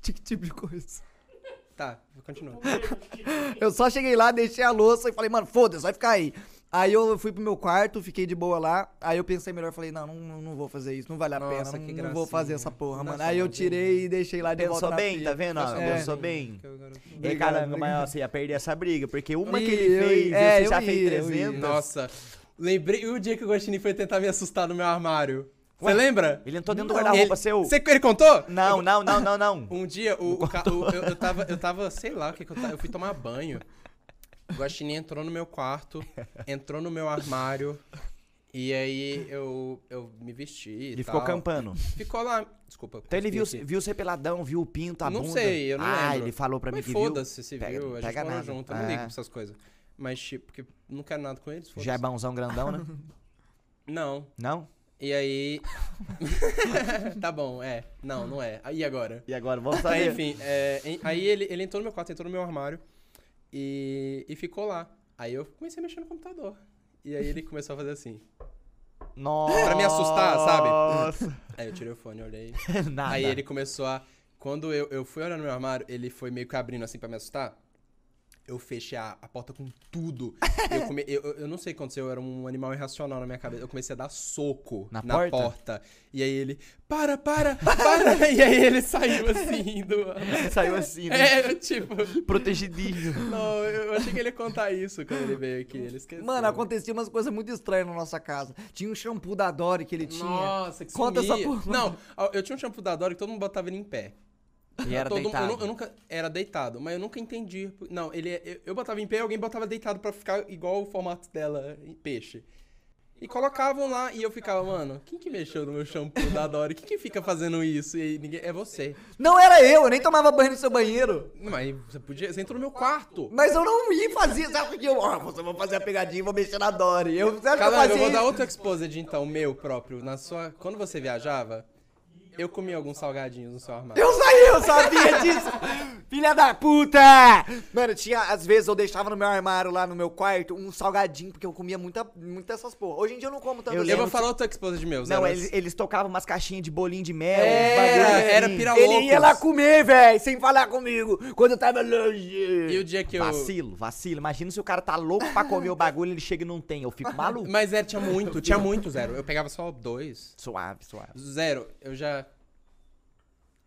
Que tipo de coisa? Tá, continua. Eu só cheguei lá, deixei a louça e falei, mano, foda-se, vai ficar aí. Aí eu fui pro meu quarto, fiquei de boa lá. Aí eu pensei melhor, falei, não, não, não vou fazer isso, não vale a Nossa, pena, que não, não vou fazer essa porra, Nossa, mano. Aí eu tirei e deixei lá de volta. Pensou bem, pia. tá vendo? É. Pensou bem. E caramba, mas você ia perder essa briga, porque uma I, que ele eu, fez, é, você eu já ia, fez trezentos. Nossa, lembrei o dia que o Guaxinim foi tentar me assustar no meu armário. Você lembra? Ele entrou dentro não, do guarda-roupa seu. Você ele contou? Não, eu, não, não, não, não. Um dia o, o, ca, o eu, eu tava, eu tava, sei lá, o que que eu tava, eu fui tomar banho. O Guaxinim entrou no meu quarto, entrou no meu armário e aí eu eu me vesti e Ele tal. ficou campando. Ficou lá. Desculpa. Então ele viu, viu você peladão, viu o pinto, a não bunda. Não sei, eu não ah, lembro. Ah, ele falou pra mim Mas que viu. foda-se, se pega, viu, a gente morou junto, eu ah. não ligo pra essas coisas. Mas tipo, porque não quero nada com eles, foda-se. Já é bonzão grandão, né? Não. Não? E aí... tá bom, é. Não, não é. E agora? E agora? Vamos sair. Enfim, é, em, aí ele, ele entrou no meu quarto, entrou no meu armário e, e ficou lá. Aí eu comecei a mexer no computador. E aí ele começou a fazer assim. Nossa! Pra me assustar, sabe? Nossa! Aí eu tirei o fone, olhei. Nada. Aí ele começou a... Quando eu, eu fui olhar no meu armário, ele foi meio que abrindo assim pra me assustar. Eu fechei a, a porta com tudo. Eu, come, eu, eu não sei o que aconteceu, eu era um animal irracional na minha cabeça. Eu comecei a dar soco na, na porta? porta. E aí ele, para, para, para. E aí ele saiu assim. Do... Saiu assim, né? É, tipo... Protegidinho. Não, eu achei que ele ia contar isso quando ele veio aqui. Ele esqueceu. Mano, acontecia umas coisas muito estranhas na nossa casa. Tinha um shampoo da Dory que ele tinha. Nossa, que Conta sumia. essa porra. Não, eu tinha um shampoo da Dory que todo mundo botava ele em pé. E era todo, deitado. Eu, eu nunca era deitado, mas eu nunca entendi. Não, ele eu, eu botava em pé e alguém botava deitado pra ficar igual o formato dela, em peixe. E colocavam lá e eu ficava, mano, quem que mexeu no meu shampoo da Dory? Quem que fica fazendo isso? E ninguém, é você. Não era eu, eu nem tomava banho no seu banheiro. Mas você podia, você entrou no meu quarto. Mas eu não ia fazer, sabe? Eu, ó, você vai fazer a pegadinha, vou mexer na Dory. Eu, sabe Calma, que eu, fazia... eu vou dar outro exposed então, meu próprio, na sua, quando você viajava... Eu comi alguns salgadinhos no seu armário. Eu saí, eu sabia disso! Filha da puta! Mano, tinha, às vezes eu deixava no meu armário lá no meu quarto um salgadinho, porque eu comia muita, muita essas porra. Hoje em dia eu não como tanto. Eu, eu vou falar outra esposa de meus. Não, eles, eles tocavam umas caixinhas de bolinho de mel. Era, assim. era pira-loucos. Ele ia lá comer, velho, sem falar comigo. Quando eu tava longe. E o dia que eu... Vacilo, vacilo. Imagina se o cara tá louco pra comer o bagulho, ele chega e não tem. Eu fico maluco. Mas é, tinha muito, tinha muito zero. Eu pegava só dois. Suave, suave. Zero, eu já...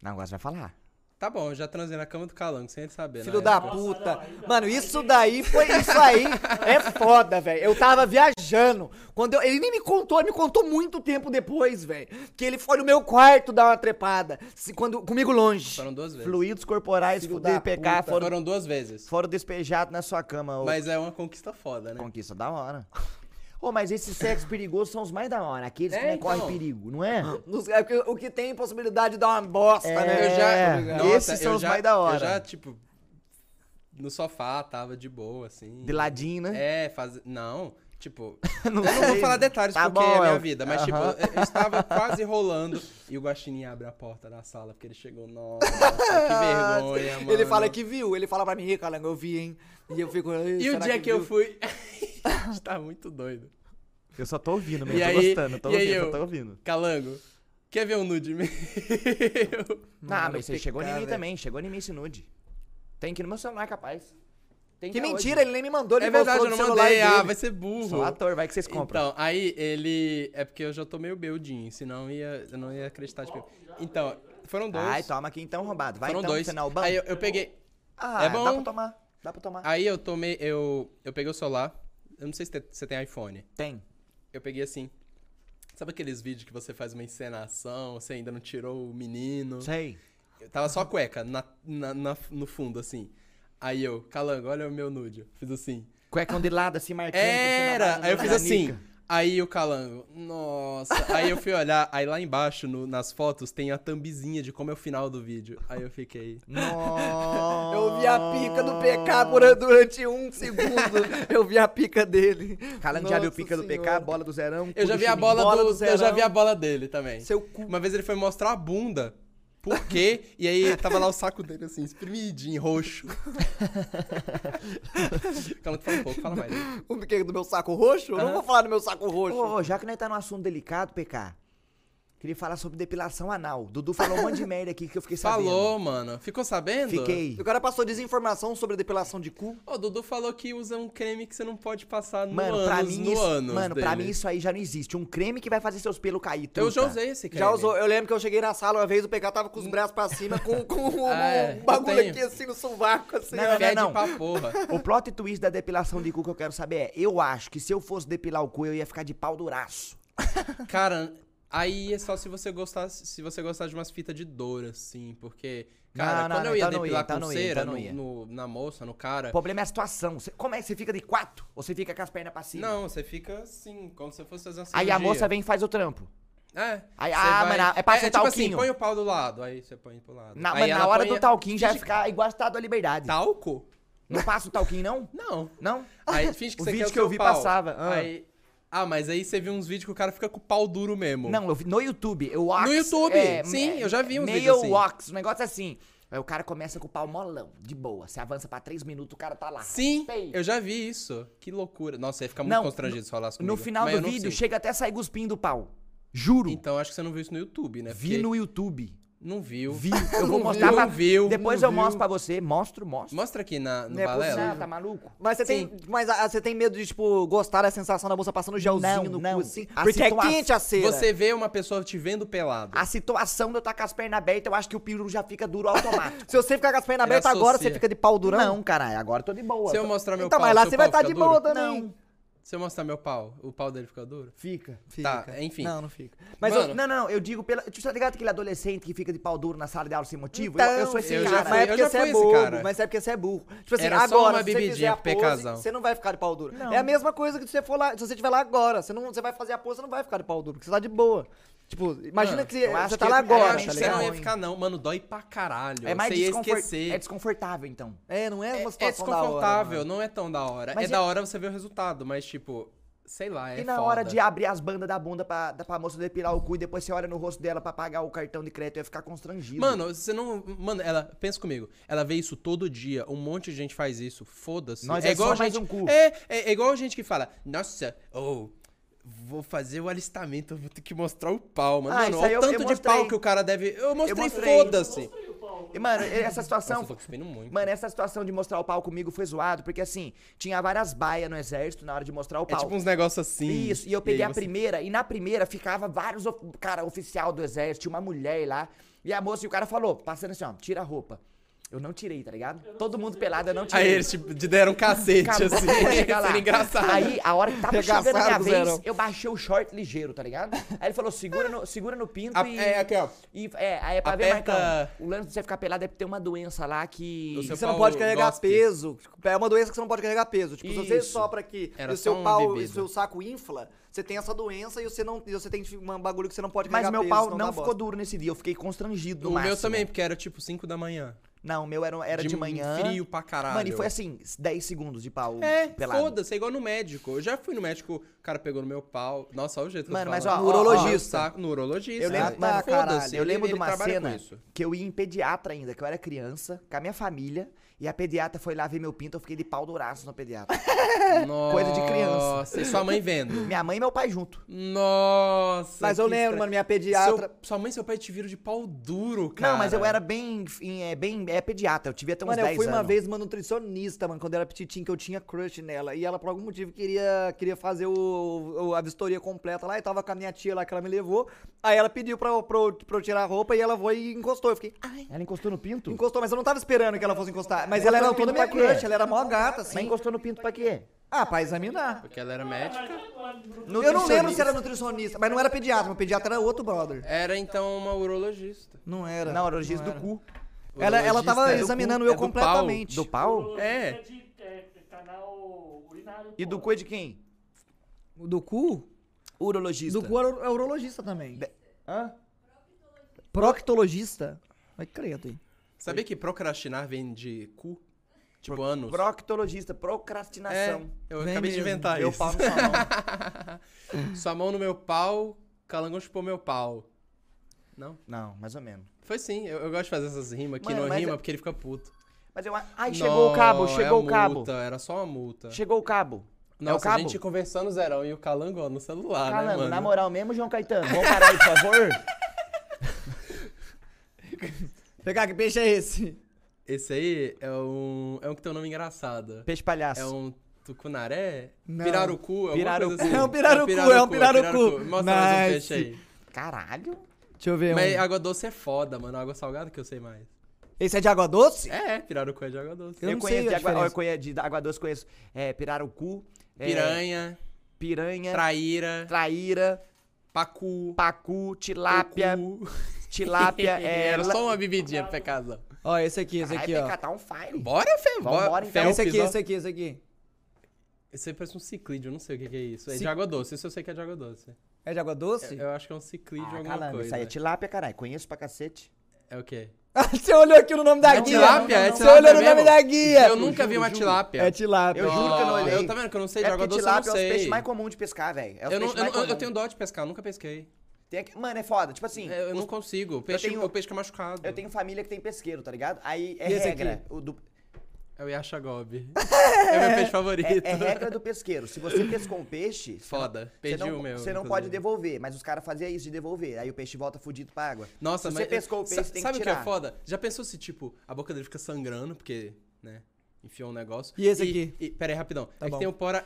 Não, agora você vai falar. Tá bom, eu já transei na cama do Calango, sem ele saber. Filho da puta. Mano, isso daí foi... Isso aí é foda, velho. Eu tava viajando. Quando eu, ele nem me contou, ele me contou muito tempo depois, velho. Que ele foi no meu quarto dar uma trepada. Se, quando, comigo longe. Foram duas vezes. Fluidos corporais, filho fuder, pecar. Foram, foram duas vezes. Foram despejados na sua cama. Ô. Mas é uma conquista foda, né? Conquista da hora. Pô, mas esses sexos perigosos são os mais da hora, aqueles é, que não então. correm perigo, não é? O que tem possibilidade de dar uma bosta, é, né? Eu já, nossa, esses são eu os já, mais da hora. Eu já, tipo, no sofá, tava de boa, assim. De ladinho, né? É, faz... não, tipo... não, eu não vou falar detalhes tá porque bom, é a minha vida, mas, uh-huh. tipo, eu, eu estava quase rolando e o Guaxinim abre a porta da sala porque ele chegou, nossa, que vergonha, mano. Ele fala que viu, ele fala pra mim, Calango, eu vi, hein? E eu fico... E o dia que, que eu fui... A gente tá muito doido. Eu só tô ouvindo, mesmo, tô aí, gostando, tô ouvindo, eu, só tô ouvindo. Calango, quer ver um nude meu? Não, mas você chegou em mim também, chegou em mim esse nude. Tem que no meu celular, capaz. Tem que, que mentira, hoje. Ele nem me mandou, ele é verdade, eu não mandei, ah, vai ser burro. Sou ator, vai que vocês compram. Então, aí ele... É porque eu já tô meio beldinho, senão ia, eu não ia acreditar. Tipo... Então, foram dois. Ai, toma aqui então, roubado. Vai foram então, dois. Final, aí eu, eu peguei... Ah, é bom. Dá pra tomar, dá pra tomar. Aí eu tomei, eu, eu peguei o celular... Eu não sei se você tem iPhone. Tem. Eu peguei assim. Sabe aqueles vídeos que você faz uma encenação, você ainda não tirou o menino? Sei. Eu tava só a cueca na, na, na, no fundo, assim. Aí eu, Calango, olha o meu nude. Fiz assim. Cuecão de lado, assim, marcando. Era! Aí eu fiz assim. Aí o Calango, nossa. Aí eu fui olhar, aí lá embaixo, no, nas fotos, tem a thumbzinha de como é o final do vídeo. Aí eu fiquei... Nossa. Eu vi a pica do P K por, durante um segundo. Eu vi a pica dele. Calango já viu a pica senhora. do P K, a bola do Zerão. Eu já vi a bola, bola do, do Zerão. Eu já vi a bola dele também. Seu cu. Uma vez ele foi mostrar a bunda. Por quê? E aí tava lá o saco dele assim, espremidinho, roxo. Calma, fala um pouco, fala mais. O que do meu saco roxo? Eu ah. não vou falar do meu saco roxo. Ô, oh, já que nós tá num assunto delicado, P K, queria falar sobre depilação anal. Dudu falou um monte de merda aqui que eu fiquei sabendo. Falou, mano. Ficou sabendo? Fiquei. O cara passou desinformação sobre depilação de cu. Ô, oh, Dudu falou que usa um creme que você não pode passar no mano, anos, pra mim no isso, anos Mano, dele. pra mim isso aí já não existe. Um creme que vai fazer seus pelos cair. Truta. Eu já usei esse creme. Já usou. Eu lembro que eu cheguei na sala uma vez, o P K tava com os braços pra cima, com, com é, um bagulho aqui assim no sovaco, assim. Não, não, não. Pra porra. O plot twist da depilação de cu que eu quero saber é, eu acho que se eu fosse depilar o cu, eu ia ficar de pau duraço. Cara... Aí é só se você gostar, se você gostar de umas fitas de dor, assim, porque... Cara, não, não, quando eu ia então depilar ia, com então cera ia, então no, no, na moça, no cara... O problema é a situação. Você, como é que você fica de quatro? Ou você fica com as pernas pra cima? Não, você fica assim, como se fosse fazer uma cirurgia. Aí a moça vem e faz o trampo. É. Aí, ah, vai... mano, é pra ser é, é, tipo talquinho. Assim, põe o pau do lado, aí você põe pro lado. Na, aí na hora põe... do talquinho já ia ficar igual a Estátua da Liberdade. Talco? Não passa o talquinho, não? Não. Não? Aí finge que o você vídeo quer o que eu vi pau. Passava. Ah. Aí... Ah, mas aí você viu uns vídeos que o cara fica com o pau duro mesmo. Não, eu vi no YouTube. Eu wax, no YouTube, é, sim, é, eu já vi uns meio vídeos assim. Meio wax, o negócio é assim. Aí o cara começa com o pau molão, de boa. Você avança pra três minutos, o cara tá lá. Sim, Pei. eu já vi isso. Que loucura. Nossa, ia ficar muito não, constrangido no, se falasse comigo. No final mas do vídeo, chega até sair guspinho do pau. Juro. Então, acho que você não viu isso no YouTube, né? Vi Porque... no YouTube. Não viu. Vi. Eu vou mostrar viu, pra... viu, Depois eu viu. mostro pra você. Mostro, mostro. Mostra aqui na, no Balela. Não, tá maluco? Mas você tem, mas a, você tem medo de, tipo, gostar da sensação da moça passando gelzinho não, no não. cu, assim? A porque situa... é quente a cera. Você vê uma pessoa te vendo pelado. A situação de eu estar com as pernas abertas, eu acho que o peru já fica duro automático. Se você ficar com as pernas abertas agora, você fica de pau durão? Não, caralho. Agora eu tô de boa. Se eu mostrar meu então, pau, então, mas lá você vai estar de boa também. Não. Se eu mostrar meu pau, o pau dele fica duro? Fica, fica. Tá, enfim. Não, não fica. Mas mano, eu, não, não, eu digo pela... Você tá ligado aquele adolescente que fica de pau duro na sala de aula sem motivo? Então, eu, eu sou esse eu cara. Já fui, mas é porque eu já fui você é bobo, cara. Mas é porque você é burro. Tipo assim, Era agora, só uma se você fizer a pose, você não vai ficar de pau duro. Não. É a mesma coisa que se você for lá, se você estiver lá agora, você, não, você vai fazer a pose, você não vai ficar de pau duro, porque você tá de boa. Tipo, imagina mano, que você, você tá lá que, agora, acho tá que você não ia ficar não, mano, dói pra caralho, é mais você ia esquecer. É desconfortável, então. É, não é uma situação é, é da hora. É desconfortável, não é tão da hora. Mas é e... da hora você ver o resultado, mas tipo, sei lá, é E na foda. hora de abrir as bandas da bunda pra, pra moça depilar o cu e depois você olha no rosto dela pra pagar o cartão de crédito, ia ficar constrangido. Mano, você não... Mano, ela... Pensa comigo, ela vê isso todo dia, um monte de gente faz isso, foda-se. É, é igual a gente... Um cu. É, é, é igual a gente que fala, nossa, oh... Vou fazer o alistamento, vou ter que mostrar o pau, mano. Ah, mano olha o tanto de pau que o cara deve... Eu mostrei, foda-se. E, mano, essa situação... Nossa, eu tô cuspindo muito. Mano, essa situação de mostrar o pau comigo foi zoado, porque assim, tinha várias baias no exército na hora de mostrar o pau. É tipo uns negócios assim. Isso, e eu peguei e a você... primeira, e na primeira ficava vários... Cara, oficial do exército, tinha uma mulher lá, e a moça, e o cara falou, passando assim, ó, tira a roupa. Eu não tirei, tá ligado? Todo mundo pelado, eu não tirei. Aí eles te deram um cacete, assim. Seria engraçado. Aí, a hora que tava chegando a minha vez, eu baixei o short ligeiro, tá ligado? Aí ele falou, segura no, segura no pinto a, e... É, aqui, ó. E, é, aí é pra aperta... ver, Marcão. O lance de você ficar pelado é ter uma doença lá que... Você não pode carregar gospe. peso. É uma doença que você não pode carregar peso. Tipo, isso. Se você sopra aqui Era e o seu um pau bebida. e o seu saco infla, você tem essa doença e você, não, e você tem um bagulho que você não pode carregar peso. Mas meu pau não, não ficou bosta. duro nesse dia, eu fiquei constrangido no, no máximo. O meu também, porque era tipo cinco da manhã. Não, o meu era, era de, de manhã. Frio pra caralho. Mano, e foi assim, dez segundos de pau é, pelado. É, foda-se, é igual no médico. Eu já fui no médico, o cara pegou no meu pau. Nossa, olha o jeito que mano, eu tô falando. Mano, mas ó, ó, urologista. Ó, ó. No urologista. Eu lembro, ah, tá, eu lembro ele, de uma ele cena que eu ia em pediatra ainda, que eu era criança, com a minha família. E a pediatra foi lá ver meu pinto, eu fiquei de pau douraço no pediatra. Nossa. Coisa de criança. Nossa, e sua mãe vendo? Minha mãe e meu pai junto. Nossa. Mas eu lembro, estranho. mano, minha pediatra... Seu, sua mãe e seu pai te viram de pau duro, cara. Não, mas eu era bem... bem é, pediatra, eu tive até uns dez anos. Mano, eu fui anos. uma vez uma nutricionista, mano, quando eu era petitinho, que eu tinha crush nela. E ela, por algum motivo, queria, queria fazer o, o, a vistoria completa lá. E tava com a minha tia lá, que ela me levou. Aí ela pediu pra, pra, pra eu tirar a roupa e ela foi e encostou. Eu fiquei... Ai. Ela encostou no pinto? Encostou, mas eu não tava esperando que ela fosse encostar. Mas eu ela era toda minha crush, ela era mó gata, assim. Mas encostou no pinto pra quê? Ah, pra examinar. Porque ela era médica. Eu não lembro se era nutricionista, mas não era pediatra. Meu pediatra era outro brother. Era, então, uma urologista. Não era. Não, urologista do cu. Ela, ela tava examinando eu completamente. Do pau? É. E do cu é de quem? Do cu? Urologista. Do cu é urologista também. Hã? Proctologista? Vai credo, hein? Sabia que procrastinar vem de cu? Tipo, Pro, anos. Proctologista, procrastinação. É, eu vem acabei mesmo. de inventar meu isso. Meu pau na sua mão. Sua mão no meu pau, Calangão chupou meu pau. Não? Não, mais ou menos. Foi sim, eu, eu gosto de fazer essas rimas, que não rima é... porque ele fica puto. Mas eu... Ai, chegou não, o cabo, chegou é o cabo. Multa, era só uma multa. Chegou o cabo. Nossa, é o cabo? A gente conversando, Zerão, e o Calangão no celular, Calango, né, mano? Na moral mesmo, João Caetano, vamos parar aí, por favor? Pegar, que peixe é esse? Esse aí é um, é um que tem um nome engraçado. Peixe palhaço. É um tucunaré? Não. Pirarucu? Pirarucu. Coisa assim. É um pirarucu, é um pirarucu. É um pirarucu. Mostra mais um peixe aí. Caralho. Deixa eu ver. Mas um... água doce é foda, mano. Água salgada que eu sei mais. Esse é de água doce? É, pirarucu é de água doce. Eu, eu conheço de água, eu conheço de água doce, conheço é, pirarucu. Piranha. É, piranha. Traíra. Traíra. Pacu. Pacu. Tilápia. Pacu. Tilápia é... Era só uma bebidinha pra PKzão. Ó, esse aqui, esse aqui, ó. Catar um fire. Bora, Fê. Bora, então. Esse aqui, esse aqui, esse aqui. Esse aí parece um ciclídeo, eu não sei o que que é isso. É de água doce, isso eu sei que é de água doce. É de água doce? Eu acho que é um ciclídeo ou alguma coisa. Isso aí é tilápia, caralho. Conheço pra cacete. É o quê? Você olhou aqui no nome da guia. É tilápia? É tilápia mesmo? Você olhou no nome da guia. Eu nunca vi uma tilápia. É tilápia. Eu juro que eu não olhei. Eu tá vendo que eu não sei de água doce, eu não sei. É tilápia é o peixe mais comum de pescar, velho. Eu tenho dó de pescar, eu nunca pesquei. Mano, é foda. Tipo assim... Eu não os... consigo. O peixe, tenho... o peixe que é machucado. Eu tenho família que tem pesqueiro, tá ligado? Aí é regra. O do... É o Yashagob. É o meu peixe favorito. É, é regra do pesqueiro. Se você pescou um peixe... Foda. Perdi o meu. Você não inclusive. pode devolver. Mas os caras faziam isso de devolver. Aí o peixe volta fudido pra água. Nossa, se mas... você pescou o peixe, tem que tirar. Sabe o que é foda? Já pensou se, tipo, a boca dele fica sangrando, porque, né... enfiou um negócio. E esse e, aqui? E, pera aí, rapidão. Tá é bom. que tem o pora...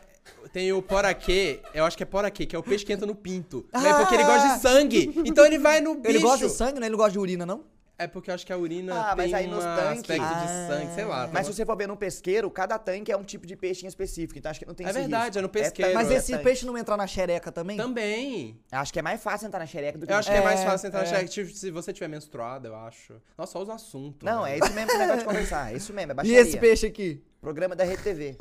Tem o poraquê, eu acho que é poraquê, que é o peixe que entra no pinto. Ah! Né? Porque ele gosta de sangue. Então ele vai no bicho. Ele gosta de sangue, né? Ele não gosta de urina, não? É porque eu acho que a urina ah, tem um aspecto ah. de sangue, sei lá. Mas se você for ver num pesqueiro, cada tanque é um tipo de peixe em específico, então acho que não tem É verdade, risco. é no pesqueiro. É, mas esse é peixe não entrar na xereca também? Também. Acho que é mais fácil entrar na xereca do que... Eu acho que é, é mais fácil entrar é. na xereca, tipo, se você tiver menstruado, eu acho. Nossa, só os assuntos. Não, né? é isso mesmo que é negócio de conversar, é isso mesmo, é baixaria. E esse peixe aqui? Programa da Rede T V.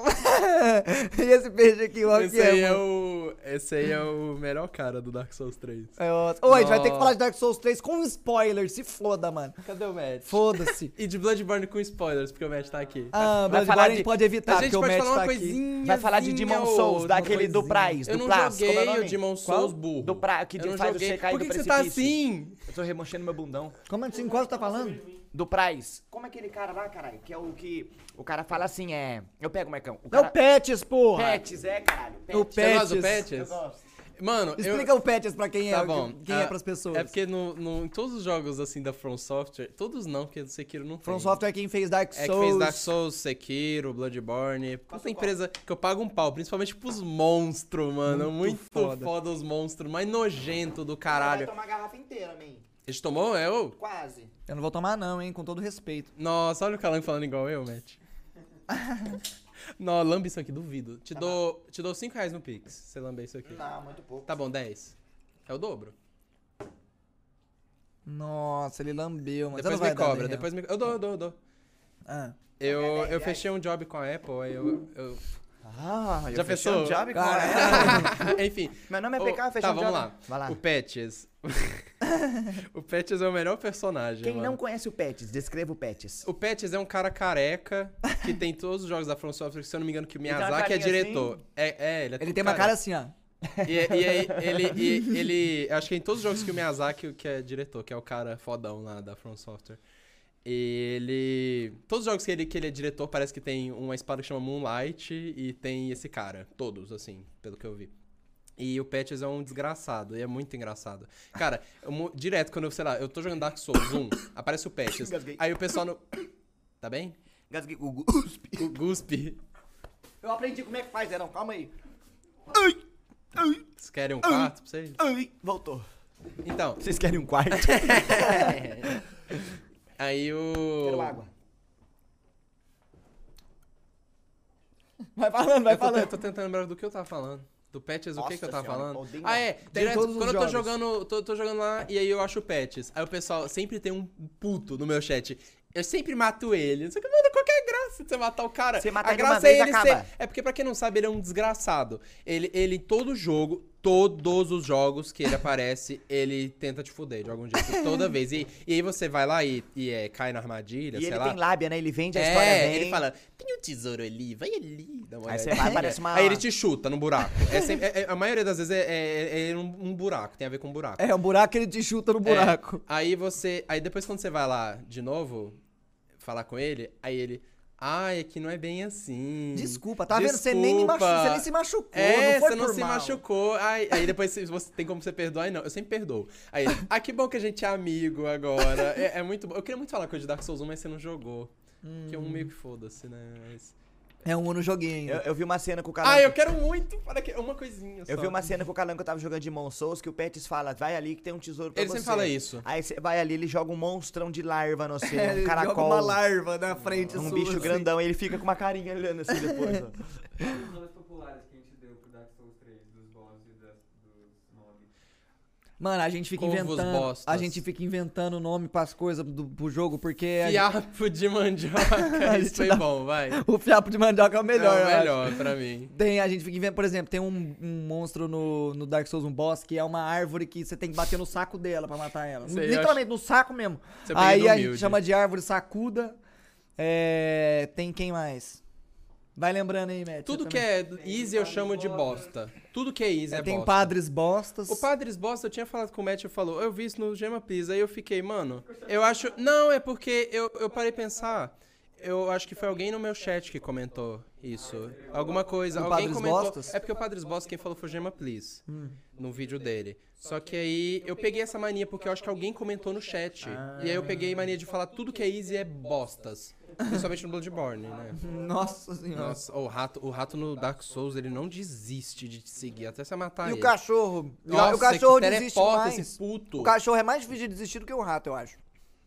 E esse peixe aqui, o esse, é, é o esse aí é o melhor cara do Dark Souls três. É ótimo. Ô, a gente vai ter que falar de Dark Souls três com spoilers. Se foda, mano. Cadê o Matt? Foda-se. E de Bloodborne com spoilers, porque o Matt tá aqui. Ah, vai Bloodborne falar de... a gente pode evitar, porque o Matt tá aqui. A gente pode falar uma coisinha. Vai falar de Demon Souls, daquele do Price. Eu não Price, joguei como é o Demon Souls, burro. Do Price, que faz joguei. você cair do precipício. Por que você tá assim? Eu tô remanchando meu bundão. Como assim? Qual você tá falando? Do Price. Como é aquele cara lá, caralho? Que é o que... O cara fala assim, é... Eu pego, Marcão. O cara... É o Pets, porra! Pets, é, caralho. Pets. O Pets. Você gosta do Pets? Eu gosto. Mano, explica eu... o patches pra quem tá é, bom. quem ah, é pras pessoas. É porque no, no, em todos os jogos, assim, da From Software... Todos não, porque do Sekiro não tem. From Software é quem fez Dark Souls. É quem fez Dark Souls, Sekiro, Bloodborne. Puta empresa que eu pago um pau, principalmente pros monstros, mano. Muito, muito foda. foda os monstros, mais nojento do caralho. Eu vou tomar a garrafa inteira, man. A gente tomou, é? Ô? Quase. Eu não vou tomar não, hein, com todo respeito. Nossa, olha o Calango falando igual eu, Matt. Não, lambe isso aqui, duvido. Te tá dou cinco te dou reais no Pix, você lambe isso aqui. Não, muito pouco. Tá bom, dez. É o dobro. Nossa, ele lambeu, mas depois me cobra, depois me... Eu dou, eu dou, eu dou. Ah. Eu, eu fechei um job com a Apple, aí eu... eu... Ah, já eu fechei um job com a Apple. Enfim. Meu nome é P K, fechei tá, um job. Tá, vamos lá. Vai lá. O Patches. O Patches é o melhor personagem. Quem mano. não conhece o Patches, descreva o Patches. O Patches é um cara careca que tem todos os jogos da From Software, se eu não me engano, que o Miyazaki é diretor. Assim. É, é, ele é ele tem uma cara assim, ó. E, e aí, ele, e, ele. Acho que é em todos os jogos que o Miyazaki que é diretor, que é o cara fodão lá da From Software. Ele. Todos os jogos que ele, que ele é diretor, parece que tem uma espada que chama Moonlight e tem esse cara. Todos, assim, pelo que eu vi. E o Patches é um desgraçado, e é muito engraçado. Cara, eu, direto, quando eu, sei lá, eu tô jogando Dark Souls um, aparece o Patches. Gasguei. Aí o pessoal no... Tá bem? Gasguei o guspe. O guspe. Eu aprendi como é que faz, Zerão, calma aí. Ai, ai, vocês querem um ai, quarto pra vocês? Ai, voltou. Então... Vocês querem um quarto? É. Aí o... Quero água. Vai falando, vai eu falando. Tô, eu tô tentando lembrar do que eu tava falando. Do Patches, Nossa o que que eu tava senhora, falando? Odeio. Ah, é, direto, quando eu tô jogando, tô, tô jogando lá e aí eu acho o Patches. Aí o pessoal sempre tem um puto no meu chat. Eu sempre mato ele. Não sei o que, mano, qual que é a graça de você matar o cara? Você matar a graça é ele ser... É porque pra quem não sabe, ele é um desgraçado. Ele, ele todo jogo, todos os jogos que ele aparece, ele tenta te fuder de algum jeito, toda vez. E, e aí você vai lá e, e é, cai na armadilha, e sei lá. E ele tem lábia, né? Ele vende a é, história bem. Ele fala, tem um tesouro ali, vai ali. Dá uma aí você vai, aparece uma... Aí ele te chuta no buraco. É sempre, é, é, a maioria das vezes é, é, é um, um buraco, tem a ver com um buraco. É, um buraco ele te chuta no buraco. É, aí você... Aí depois quando você vai lá de novo... falar com ele, aí ele... Ai, ah, é que não é bem assim. Desculpa, tá Desculpa. vendo? Você nem, me machu... você nem se machucou, é, não foi você não por se mal. machucou. Ai, aí depois você tem como você perdoar? Ai, não, eu sempre perdoo. Aí ele, ah, que bom que a gente é amigo agora. É, é muito bom. Eu queria muito falar coisa de Dark Souls um, mas você não jogou. Hum. Que é um meio que foda-se, né? Mas... É um no joguinho. Eu, eu vi uma cena com o Calango. Ah, eu quero muito! Para que... Uma coisinha só. Eu vi uma cena com o Calango que eu tava jogando de Demon Souls, que o Patches fala, vai ali que tem um tesouro pra ele você. Ele sempre fala isso. Aí você vai ali, ele joga um monstrão de larva no seu, é, um caracol. Joga uma larva na frente Um sua, bicho assim. grandão, e ele fica com uma carinha olhando assim depois. Ó. Os nomes populares que a gente deu pro Dark Souls três, dos bosses e dos nomes. Mano, a gente fica Corvos inventando... Bostas. A gente fica inventando nome pras coisas do, pro jogo, porque... Fiapo gente... de mandioca, isso foi dá... bom, vai. O fiapo de mandioca é o melhor, É o melhor, acho. pra mim. Tem, a gente fica inventando... Por exemplo, tem um, um monstro no, no Dark Souls, um boss, que é uma árvore que você tem que bater no saco dela pra matar ela. Sei, Literalmente, acho... no saco mesmo. Você Aí a humilde. gente chama de árvore sacuda. É... Tem quem mais? Vai lembrando aí, Matt. Tudo que é easy eu chamo de bosta. Tudo que é easy é, é tem bosta. Tem padres bostas. O padres bosta, eu tinha falado com o Matt, eu falou, eu vi isso no Gema Pisa, aí eu fiquei, mano, eu acho... Não, é porque eu, eu parei pensar, eu acho que foi alguém no meu chat que comentou isso. Alguma coisa, o alguém comentou... Bostas? É porque o padres bosta, quem falou foi o Gema Please, hum. no vídeo dele. Só que aí eu peguei essa mania, porque eu acho que alguém comentou no chat. Ah. E aí eu peguei a mania de falar tudo que é easy é bostas. Principalmente no Bloodborne, né? Nossa senhora. Nossa, o rato, o rato no Dark Souls, ele não desiste de te seguir até você matar e ele. E o cachorro? Nossa, o cachorro que desiste mais. Esse puto. O cachorro é mais difícil de desistir do que o rato, eu acho.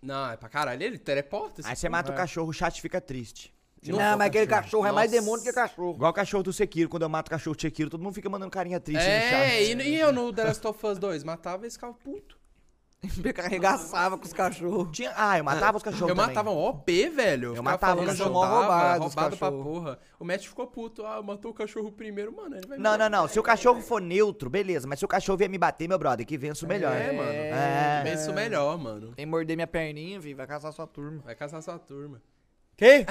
Não, é pra caralho, ele teleporta esse Aí você mata é. o cachorro, o chat fica triste. Não, não mas aquele cachorro, cachorro é mais demônio que cachorro. Igual o cachorro do Sekiro, quando eu mato o cachorro do Sekiro, todo mundo fica mandando carinha triste é, no chat. É, e eu no The Last of Us dois, matava esse carro puto. Arregaçava com os cachorros. Tinha... Ah, eu matava os cachorros. Eu também. matava o O P, velho. Eu matava o cachorro roubado. Roubado pra porra. O Matt ficou puto. Ah, matou o cachorro primeiro, mano. Ele vai não, me não, não. Se o cachorro for neutro, beleza. Mas se o cachorro vier me bater, meu brother, que vença o melhor. É, mano. É... Vença o melhor, mano. Tem que morder minha perninha, vi. Vai caçar sua turma. Vai caçar sua turma. Quê?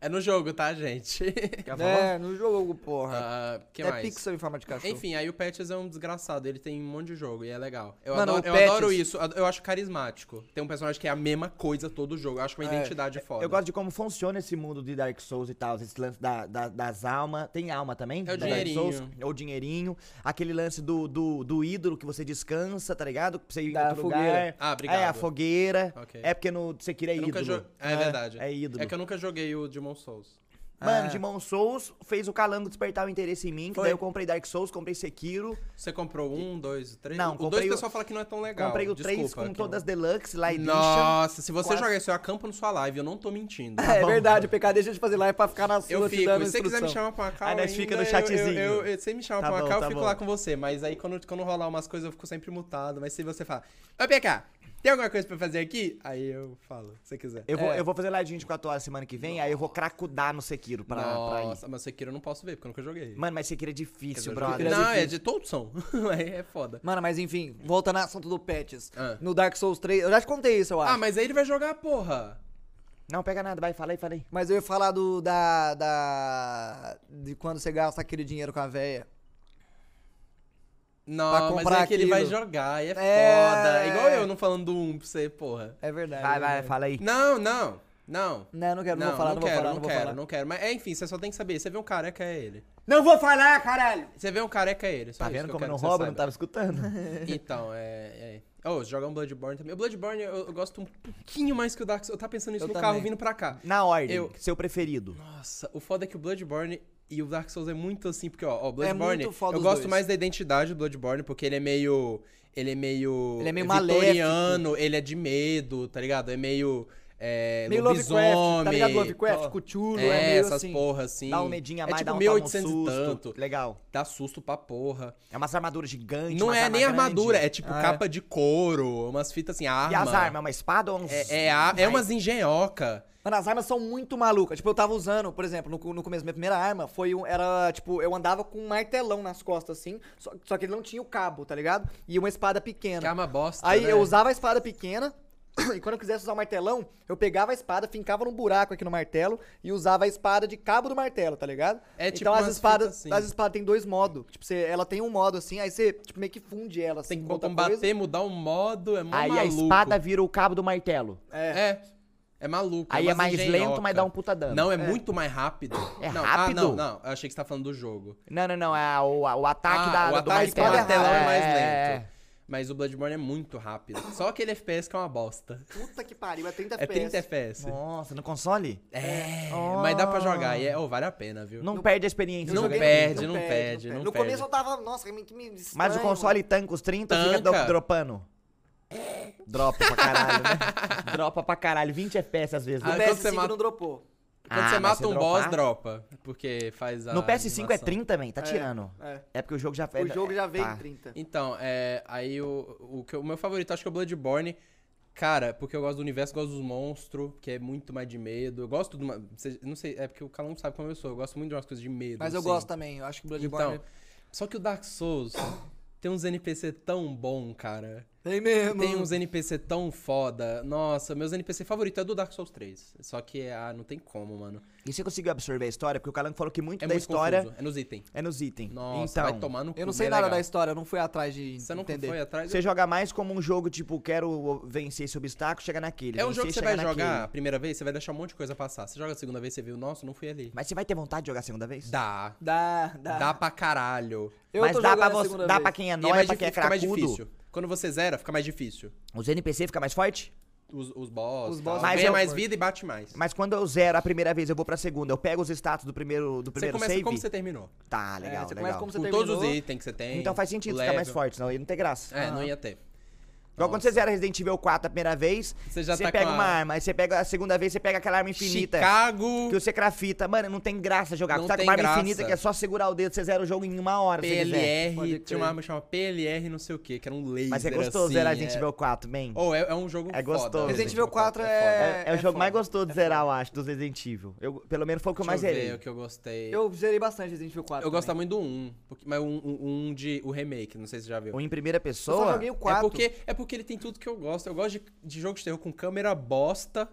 É no jogo, tá, gente? Quer falar? É, no jogo, porra. Uh, que é mais? Pixel em forma de cachorro. Enfim, aí o Pets é um desgraçado. Ele tem um monte de jogo e é legal. Eu, mano, adoro, eu adoro isso. Eu acho carismático. Tem um personagem que é a mesma coisa todo jogo. Eu acho uma é, identidade foda. Eu gosto de como funciona esse mundo de Dark Souls e tal. Esse lance da, da, das almas. Tem alma também? É o dinheirinho. Dark Souls, o dinheirinho. Aquele lance do, do, do ídolo que você descansa, tá ligado? Pra você ir da em outro fogueira. Lugar. Ah, obrigado. É, a fogueira. Okay. É porque no Sekiro é ídolo. Jo... É, é verdade. É ídolo. É que eu nunca joguei o Demon Souls. Mano, ah. Demon Souls fez o Calango despertar o interesse em mim, que foi. Daí eu comprei Dark Souls, comprei Sekiro. Você comprou um, dois, três? Não, o comprei dois o... pessoal fala que não é tão legal. Comprei o Desculpa, três com aqui, todas as Deluxe, lá Edition. Nossa, se você quase... jogar isso, eu acampo na sua live, eu não tô mentindo. Tá é bom, verdade, o P K deixa de fazer live pra ficar na sua. Eu fico, se você quiser me chamar pra uma call, aí nós fica no chatzinho. Eu, eu, eu, você me chama tá pra uma call, tá eu fico bom. Lá com você, mas aí quando, quando rolar umas coisas eu fico sempre mutado, mas se você falar, ô P K, tem alguma coisa pra fazer aqui? Aí eu falo, se você quiser. Eu vou, é. eu vou fazer live de vinte e quatro horas semana que vem, nossa. Aí eu vou cracudar no Sekiro pra, pra ir. Nossa, mas Sekiro eu não posso ver, porque eu nunca joguei. Mano, mas Sekiro é difícil, brother. Não, é de todos são. É foda. Mano, mas enfim, voltando ao assunto do Patches. Ah. No Dark Souls três, eu já te contei isso, eu acho. Ah, mas aí ele vai jogar, porra. Não, pega nada, vai, fala aí, fala aí. Mas eu ia falar do, da, da... de quando você gasta aquele dinheiro com a véia. Não, mas é que aquilo. Ele vai jogar, e é, é foda. Igual eu não falando do um pra você, porra. É verdade. Vai, vai, fala aí. Não, não, não. Não, não quero, não, não vou falar, não, não quero, vou falar, não, não quero, falar. não quero. Mas, é, enfim, você só tem que saber, você vê um careca, é ele. Não vou falar, caralho! Você vê um careca, é ele. Só tá vendo como eu não rouba, não tava escutando. Então, é... é. Oh, joga um Bloodborne também. O Bloodborne eu, eu gosto um pouquinho mais que o Dark Souls. Eu tava pensando nisso eu no também. Carro vindo pra cá. Na ordem, eu... seu preferido. Nossa, o foda é que o Bloodborne... E o Dark Souls é muito assim, porque ó, o Bloodborne, é eu gosto dois. mais da identidade do Bloodborne, porque ele é meio, ele é meio, ele é meio vitoriano, maléfico. Ele é de medo, tá ligado? É meio, é, meio lobisomem, Lovecraft, tá ligado? Lovecraft, Cthulhu, é, é meio essas assim, porra assim. Dá um medinho a mais, é tipo dá um, mil e oitocentos dá um susto, e tanto. Legal. Dá susto pra porra. É umas armaduras gigantes, não é nem armadura, grande. É tipo ah, capa é. de couro, umas fitas assim, arma. E as armas, é uma espada ou uns... É, é, a, é umas engenhoca. Mano, as armas são muito malucas. Tipo, eu tava usando, por exemplo, no, no começo, minha primeira arma foi um, era, tipo, eu andava com um martelão nas costas, assim, só, só que ele não tinha o cabo, tá ligado? E uma espada pequena. Que arma bosta, Aí né? eu usava a espada pequena, e quando eu quisesse usar o martelão, eu pegava a espada, fincava num buraco aqui no martelo, e usava a espada de cabo do martelo, tá ligado? É tipo então, as espadas, assim. As espadas tem dois modos. Tipo, você, ela tem um modo, assim, aí você, tipo, meio que funde ela, assim, tem que combater, coisa. mudar um modo, é mó aí maluco. Aí a espada vira o cabo do martelo. É. É. É maluco. Aí é, é mais engenhoca. lento, mas dá um puta dano. Não, é, é. muito mais rápido. É não, rápido? Ah, não, não. Eu achei que você tá falando do jogo. Não, não, não. É o, o ataque ah, da... o ataque do martelão é, é mais lento. É. Mas o Bloodborne é muito rápido. Só aquele F P S que é uma bosta. Puta que pariu, é trinta F P S. É trinta F P S. Nossa, no console? É, oh. mas dá pra jogar. E é, oh, vale a pena, viu? Não, não perde a experiência. Não, não, perde, não, não perde, não perde, não perde. No começo eu tava... Nossa, que me estranho. Mas o console tanca os trinta e fica dropando. Dropa pra caralho, né? Dropa pra caralho, vinte F P S às vezes. Ah, no P S cinco mata... não dropou. Quando ah, você mata um boss, dropa. Porque faz a. No P S cinco animação. É trinta, man, tá é, tirando. É. é porque o jogo já fez. O jogo já veio tá. em trinta. Então, é, aí o, o, que eu, o meu favorito acho que é o Bloodborne. Cara, porque eu gosto do universo, gosto dos monstros, que é muito mais de medo. Eu gosto de uma. Não sei, é porque o Calão sabe como eu sou. Eu gosto muito de umas coisas de medo. Mas eu assim. gosto também, eu acho que o Bloodborne. Então, só que o Dark Souls tem uns N P C tão bom, cara. Tem mesmo. Tem uns N P C tão foda. Nossa, meus N P C favoritos é do Dark Souls três. Só que, ah, não tem como, mano. E você conseguiu absorver a história? Porque o Calango falou que muito é da muito história... Confuso. É nos itens. É nos itens. Nossa, então, vai tomar no cu. Eu não sei nada legal. da história, eu não fui atrás de Você não entender. foi atrás? Você eu... joga mais como um jogo, tipo, quero vencer esse obstáculo, chega naquele. É um jogo que você vai naquele. jogar a primeira vez, você vai deixar um monte de coisa passar. Você joga a segunda vez, você viu, nossa, não fui ali. Mas você vai ter vontade de jogar a segunda vez? Dá. Dá, dá. Dá pra caralho. Eu Mas dá pra, você, dá pra quem é nóia, é pra quem é cracudo. Quando você zera, fica mais difícil. Os N P C fica mais forte? Os, os boss. Os boss ganha eu, mais vida e bate mais. Mas quando eu zero a primeira vez, eu vou pra segunda, eu pego os status do primeiro, do primeiro save. Você começa como você terminou. Tá, legal, é, você legal. Começa como você Com terminou. todos os itens que você tem. Então faz sentido level. ficar mais forte, senão ia não ter graça. É, ah. não ia ter. Igual quando você zera Resident Evil quatro a primeira vez, você, já você tá pega uma a... arma, aí você pega a segunda vez, você pega aquela arma infinita. Chicago! Que você crafita. Mano, não tem graça jogar. Não você tá tem com uma arma graça. infinita que é só segurar o dedo, você zera o jogo em uma hora. P L R, tinha uma arma que chama P L R não sei o que, que era um laser. Mas é gostoso assim, zerar é... Resident Evil quatro, man. Ou oh, é, é um jogo é gostoso. Foda. Resident Evil quatro é... É, é, é o jogo foda. mais gostoso de é zerar, eu acho, dos Resident Evil. Eu, pelo menos foi o que eu mais zerei. Eu o que eu gostei. Eu zerei bastante Resident Evil quatro. Eu gostava muito do um, mas o um de... o remake, não sei se você já viu. O em primeira pessoa? Eu joguei o quatro. É porque ele tem tudo que eu gosto. Eu gosto de, de jogo de terror com câmera bosta.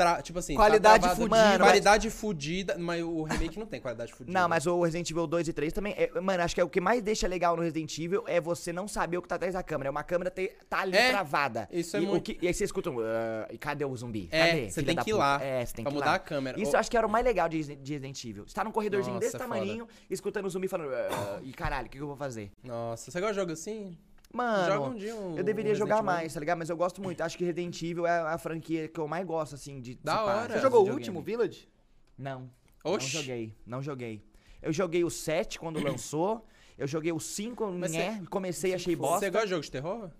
Tra... Tipo assim, qualidade tá fudida. Mano, qualidade mas... fudida. Mas o remake não tem qualidade fudida. Não, mas o Resident Evil dois e três também. É... Mano, acho que é o que mais deixa legal no Resident Evil é você não saber o que tá atrás da câmera. É uma câmera te... tá ali é? travada. Isso é e, muito... o que... e aí você escuta um. Uh, e cadê o zumbi? É, cadê? Você tem que ir puta? lá. É, você tem pra que mudar ir lá. a câmera. Isso eu acho que era o mais legal de Resident Evil. Você tá num corredorzinho Nossa, desse foda. tamaninho, escutando o zumbi falando. Uh, e caralho, o que, que eu vou fazer? Nossa, você gosta de jogo assim? Mano, Joga um dia um eu deveria Resident jogar mais, tá ligado? Mas eu gosto muito. Acho que Resident Evil é a franquia que eu mais gosto, assim, de... Da hora. Você jogou o último, Village? Não. Oxi. Não joguei, não joguei. Eu joguei o sete quando lançou. Eu joguei o cinco, né? Comecei, achei bosta. Você gosta de jogo de terror?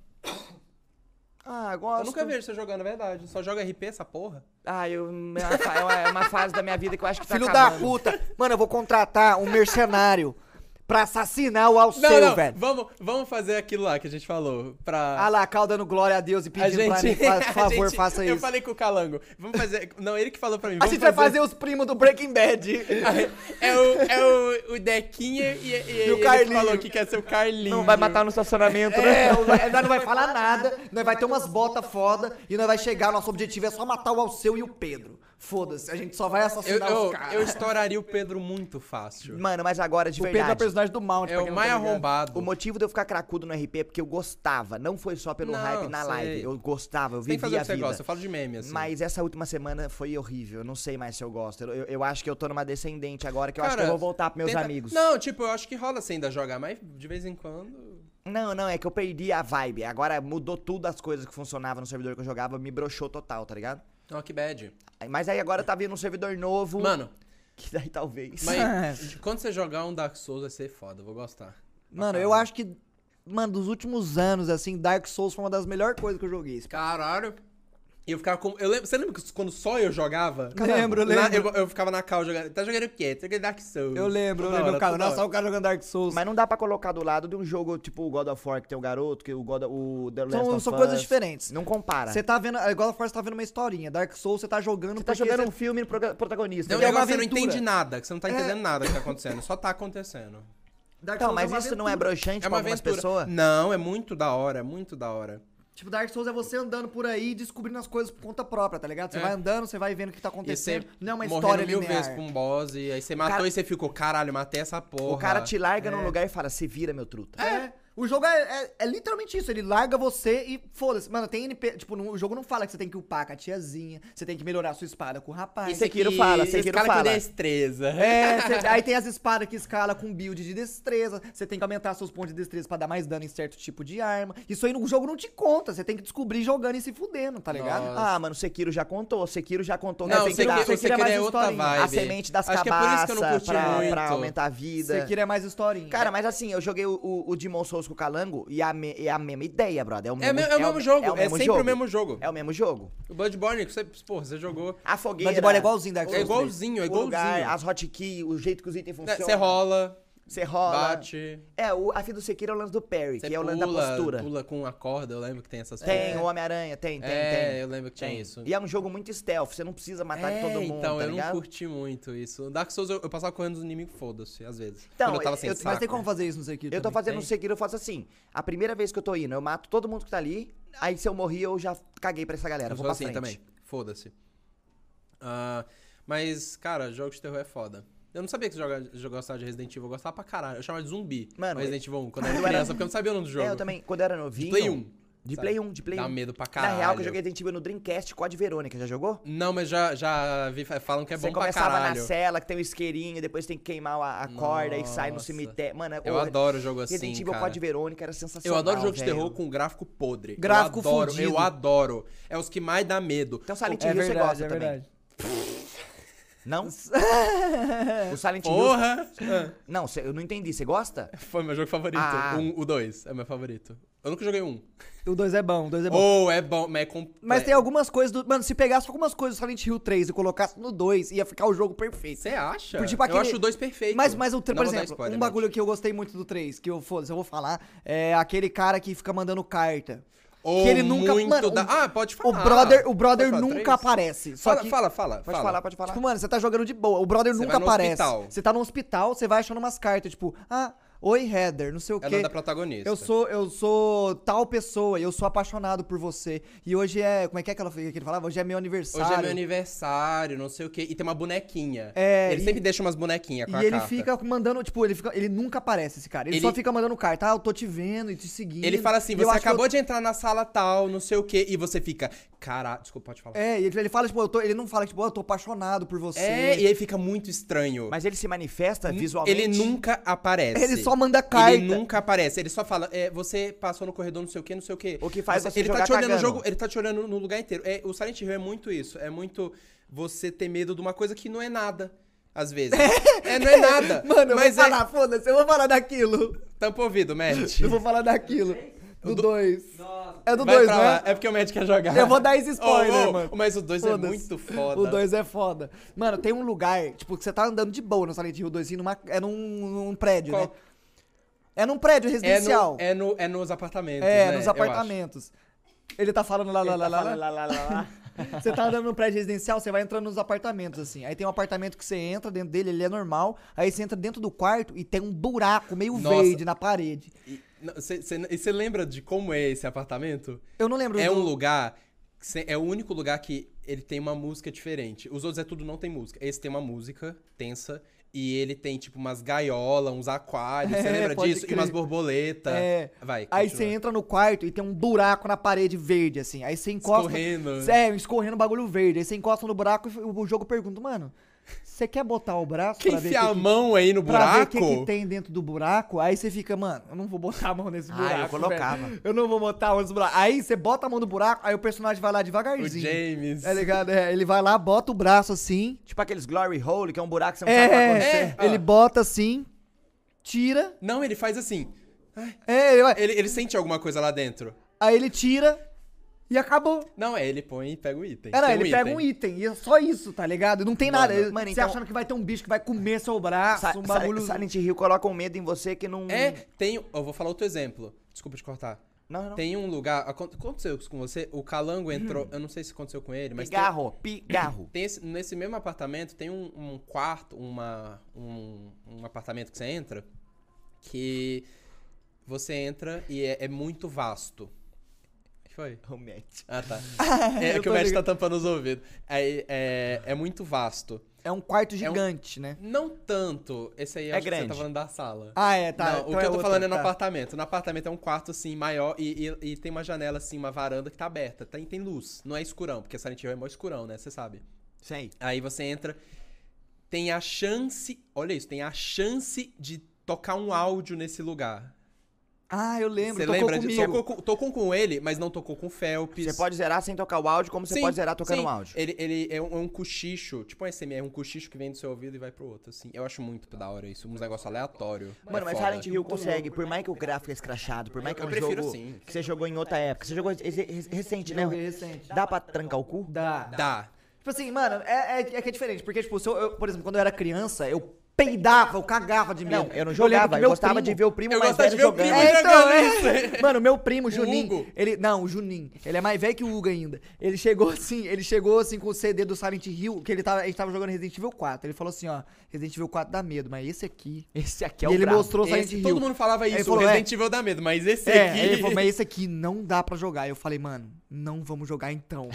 Ah, gosto. Eu nunca vejo você jogando, é verdade. Só joga R P essa porra. Ah, eu, é, uma, é uma fase da minha vida que eu acho que tá Filho acabando. Filho da puta. Mano, eu vou contratar um mercenário pra assassinar o Alceu, não, não. velho. Vamos, vamos fazer aquilo lá que a gente falou. Pra... Ah lá, Cal dando glória a Deus e pedindo a gente, pra mim, por favor, gente, faça isso. Eu falei com o Calango. Vamos fazer... Não, ele que falou pra mim. Vamos a gente fazer... vai fazer os primos do Breaking Bad. É o, é o, o Dequinha e, e, e o Carlinho. Ele falou que quer ser o Carlinho. Não vai matar no estacionamento, é, né? É, nós não vai falar nada, nós vai ter umas botas foda e nós vai chegar, nosso objetivo é só matar o Alceu e o Pedro. Foda-se, a gente só vai assassinar eu, eu, os caras. Eu estouraria o Pedro muito fácil. Mano, mas agora, de o verdade... O Pedro é o personagem do Mount. É o mais tá arrombado. O motivo de eu ficar cracudo no R P é porque eu gostava. Não foi só pelo não, hype na sei. live. Eu gostava, eu vivia a vida. Tem que fazer o que você gosta, eu falo de meme, assim. Mas essa última semana foi horrível. Eu não sei mais se eu gosto. Eu, eu, eu acho que eu tô numa descendente agora, que eu Cara, acho que eu vou voltar pros meus tenta... amigos. Não, tipo, eu acho que rola você ainda jogar, mas de vez em quando... Não, não, é que eu perdi a vibe. Agora mudou tudo as coisas que funcionavam no servidor que eu jogava. Me broxou total, tá ligado? Oh, que bad. Mas aí agora tá vindo um servidor novo. Mano. Que daí talvez. Mas quando você jogar um Dark Souls vai ser foda, eu vou gostar. Mano, eu acho que, mano, dos últimos anos, assim, Dark Souls foi uma das melhores coisas que eu joguei. Caralho. E eu ficava com... Eu lembro, você lembra quando só eu jogava? Eu lembro, eu lembro. Eu, eu ficava na cal jogando. Tá jogando o quê? Tá jogando Dark Souls. Eu lembro, eu lembro. Cara, não, só o cara jogando Dark Souls. Mas não dá pra colocar do lado de um jogo tipo o God of War, que tem o garoto, que o God of... o The Last são, of Us. São coisas diferentes. Não compara. Você tá vendo... God of War você tá vendo uma historinha. Dark Souls você tá jogando... Você tá jogando cê... um filme protagonista. Tem um negócio que você não entende nada, que você não tá entendendo é. nada que tá acontecendo. Só tá acontecendo. Dark Souls, mas é isso não é broxante é pra algumas pessoas? Não, é muito da hora, é muito da hora. Tipo, Dark Souls é você andando por aí e descobrindo as coisas por conta própria, tá ligado? Você é. vai andando, você vai vendo o que tá acontecendo. Não é uma história linear. Mil vezes com um boss e aí você matou cara... e você ficou, caralho, matei essa porra. O cara te larga é. num lugar e fala, se vira, meu truta. É. é. O jogo é, é, é literalmente isso, ele larga você e foda-se. Mano, tem N P C, tipo, no, o jogo não fala que você tem que upar com a tiazinha, você tem que melhorar a sua espada com o rapaz. E Sekiro fala, Sekiro fala. Escala com destreza. É, cê, aí tem as espadas que escala com build de destreza, você tem que aumentar seus pontos de destreza pra dar mais dano em certo tipo de arma. Isso aí no jogo não te conta, você tem que descobrir jogando e se fudendo, tá ligado? Nossa. Ah, mano, Sekiro já contou, Sekiro já contou. Não, tem Sekiro, que Sekiro, Sekiro é mais é historinha. A semente das cabaças é pra, pra aumentar a vida. Sekiro é mais historinha. Cara, mas assim, eu joguei o, o, o Demon Souls com o Calango e a, me, e a mesma ideia, brother. É o mesmo, é me, é o mesmo é o, jogo, é, o mesmo é sempre jogo. o mesmo jogo. É o mesmo jogo. O Bloodborne, você, porra, você jogou. A fogueira. Bloodborne é igualzinho Dark Souls. É igualzinho, é igualzinho. O lugar, as hotkeys, o jeito que os itens funcionam. Você rola. Você rola. Bate. É, o, a fita do Sekiro é o lance do parry, que é o lance da postura. Pula com a corda, eu lembro que tem essas coisas. Tem, é. o Homem-Aranha, tem, tem, é, tem. É, eu lembro que tem. tem isso. E é um jogo muito stealth, você não precisa matar é, todo mundo, então, tá eu ligado? não curti muito isso. Dark Souls, eu, eu passava correndo dos inimigos, foda-se, às vezes. Então, eu tava sem eu, saco. Mas tem como fazer isso no Sekiro Eu tô fazendo tem? no Sekiro, eu faço assim, a primeira vez que eu tô indo, eu mato todo mundo que tá ali, aí se eu morri, eu já caguei pra essa galera, eu vou pra assim frente. também, foda-se. Uh, mas, cara, jogos de terror é foda. Eu não sabia que você gostava de Resident Evil, eu gostava pra caralho. Eu chamava de zumbi Mano, Resident Evil um, quando eu era criança, porque eu não sabia o nome do jogo. É, eu também, quando eu era novinho... De Play um. De sabe? Play um, de Play Dá um. Dá medo pra caralho. Na real, que eu joguei Resident Evil no Dreamcast, Code Verônica, já jogou? Não, mas já, já vi, falam que é você bom pra caralho. Você começava na cela, que tem um isqueirinho, depois tem que queimar a, a corda e sai no cemitério. Mano, eu o, adoro o jogo assim, Resident Evil, cara. Code Verônica era sensacional, Eu adoro jogo de terror com gráfico podre. Gráfico eu adoro, fundido. Eu adoro. É os que mais dá medo. Então, Silent Hill você gosta também. Não? O Silent Hill... Porra! Não, cê, eu não entendi. Você gosta? Foi meu jogo favorito. Ah. Um, o dois é meu favorito. Eu nunca joguei um. O dois é bom, o dois é bom. Oh, é bom, mas é completo. Mas tem algumas coisas do... Mano, se pegasse algumas coisas do Silent Hill três e colocasse no dois, ia ficar o jogo perfeito. Você acha? Por, tipo, aquele... Eu acho o dois perfeito. Mas, mas o três, por exemplo, spoiler, um bagulho mas... que eu gostei muito do três, que eu, foda-se, eu vou falar, é aquele cara que fica mandando carta. Oh, que ele nunca... Mano, da... o, ah, pode falar. O brother, o brother falar, nunca três? aparece. Só fala, que... fala, fala. Pode fala. falar, pode falar. Tipo, mano, você tá jogando de boa. O brother você nunca aparece. Hospital. Você tá no hospital, você vai achando umas cartas. Tipo, ah, Oi, Heather, não sei o quê. Ela é da protagonista. Eu sou, eu sou tal pessoa e eu sou apaixonado por você. E hoje é... Como é que é que, ela, que ele falava? Hoje é meu aniversário. Hoje é meu aniversário, não sei o quê. E tem uma bonequinha. É, ele e, sempre deixa umas bonequinhas com a carta. E ele fica mandando... Tipo, ele, fica, ele nunca aparece, esse cara. Ele, ele só fica mandando carta. Ah, eu tô te vendo e te seguindo. Ele fala assim, você acabou eu... de entrar na sala tal, não sei o quê. E você fica... Caralho, desculpa, pode falar. É, ele, ele fala, tipo... Eu tô, ele não fala, tipo, oh, eu tô apaixonado por você. É, e aí fica muito estranho. Mas ele se manifesta visualmente? Ele nunca aparece. Ele só Só manda carta. Ele nunca aparece, ele só fala, é, você passou no corredor, não sei o que, não sei o que. O que faz você, você ele jogar tá te olhando no jogo, ele tá te olhando no lugar inteiro. É, o Silent Hill é muito isso, é muito você ter medo de uma coisa que não é nada, às vezes. É, é não é nada. Mano, eu mas vou é... falar, foda-se, eu vou falar daquilo. Tampa ouvido, Matt. Eu vou falar daquilo. Do dois. É do dois, né? É porque o Matt quer jogar. Eu vou dar esse spoiler, oh, oh, mano. Mas o dois é muito foda. O dois é foda. Mano, tem um lugar, tipo, que você tá andando de boa no Silent Hill dois, numa, é num, num prédio, Qual? né? É num prédio residencial. É, no, é, no, é nos apartamentos, É, né? nos apartamentos. Ele tá falando lá, lá, lá, lá, lá, lá, lá. Você tá andando num prédio residencial, você vai entrando nos apartamentos, assim. Aí tem um apartamento que você entra dentro dele, ele é normal. Aí você entra dentro do quarto e tem um buraco meio Nossa. verde na parede. E você lembra de como é esse apartamento? Eu não lembro. É do... um lugar... Cê, é o único lugar que ele tem uma música diferente. Os outros é tudo não tem música. Esse tem uma música tensa. E ele tem, tipo, umas gaiolas, uns aquários, é, você lembra disso? Crer. E umas borboletas. É. Vai, aí você entra no quarto e tem um buraco na parede verde, assim. Aí você encosta... Escorrendo. É, escorrendo bagulho verde. Aí você encosta no buraco e o jogo pergunta, mano... Você quer botar o braço pra ver enfiar a mão aí no buraco? Pra ver o que, que tem dentro do buraco. Aí você fica, mano, eu não vou botar a mão nesse buraco. Ah, eu colocava. Velho. Eu não vou botar a mão nesse buraco. Aí você bota a mão no buraco, aí o personagem vai lá devagarzinho. O James. É ligado? É, ele vai lá, bota o braço assim. Tipo aqueles glory hole, que é um buraco que você não é, sabe o que vai acontecer. É. Ele bota assim, tira. Não, ele faz assim. É, ele vai. Ele, ele sente alguma coisa lá dentro. Aí ele tira. E acabou. Não, é, ele põe e pega o item. É, não, ele um pega item. um item. E é só isso, tá ligado? Não tem mano, nada. Mano, você então... achando que vai ter um bicho que vai comer seu braço, Sa um bagulho... Silent Hill coloca um medo em você que não... É, tem... Eu vou falar outro exemplo. Desculpa te cortar. Não, não. Tem um lugar... Aconteceu isso com você? O Calango entrou... Hum. Eu não sei se aconteceu com ele, mas... Pigarro, tem... pigarro. Tem esse... Nesse mesmo apartamento tem um, um quarto, uma... Um, um apartamento que você entra, que você entra e é, é muito vasto. Foi? O Matt. Ah, tá. É que o Matt tá tampando os ouvidos. É, é, é muito vasto. É um quarto gigante, é um... né? Não tanto. Esse aí é acho grande. Que você tá falando da sala. Ah, é, tá. Não, então o que é eu tô outra, falando é no tá. apartamento. No apartamento é um quarto, assim, maior e, e, e tem uma janela, assim, uma varanda que tá aberta. Tem, tem luz. Não é escurão, porque Silent Hill é mó escurão, né? Você sabe. Sei. Aí você entra, tem a chance... Olha isso, tem a chance de tocar um áudio nesse lugar. Ah, eu lembro. Você lembra disso? Tocou, tocou com ele, mas não tocou com o Phelps. Você pode zerar sem tocar o áudio, como sim, você pode zerar tocando o áudio. Ele, ele é, um, é um cochicho, tipo um S M R, é um cochicho que vem do seu ouvido e vai pro outro, assim. Eu acho muito da hora isso, um negócio aleatório. Mano, é mas Silent Hill consegue, por mais que o gráfico é escrachado, por mais que é um eu jogo sim. que você jogou em outra época, você jogou recente, né? Recente. Dá pra trancar o cu? Dá. Dá. Tipo assim, mano, é, é, é que é diferente, porque tipo, se eu, eu, por exemplo, quando eu era criança, eu... peidava, eu cagava de medo. Não, eu não jogava, eu, eu gostava primo. de ver o primo eu mais velho de jogando. É, então, é. Mano, meu primo, Juninho, ele... Não, o Juninho, ele é mais velho que o Hugo ainda. Ele chegou assim, ele chegou assim com o C D do Silent Hill, que ele tava, a gente tava jogando Resident Evil quatro. Ele falou assim, ó, Resident Evil quatro dá medo, mas esse aqui... Esse aqui é o e ele bravo. mostrou Silent esse, Hill. Todo mundo falava isso, falou, Resident Evil é, dá medo, mas esse é, aqui... Ele falou, mas esse aqui não dá pra jogar. Eu falei, mano, não vamos jogar então.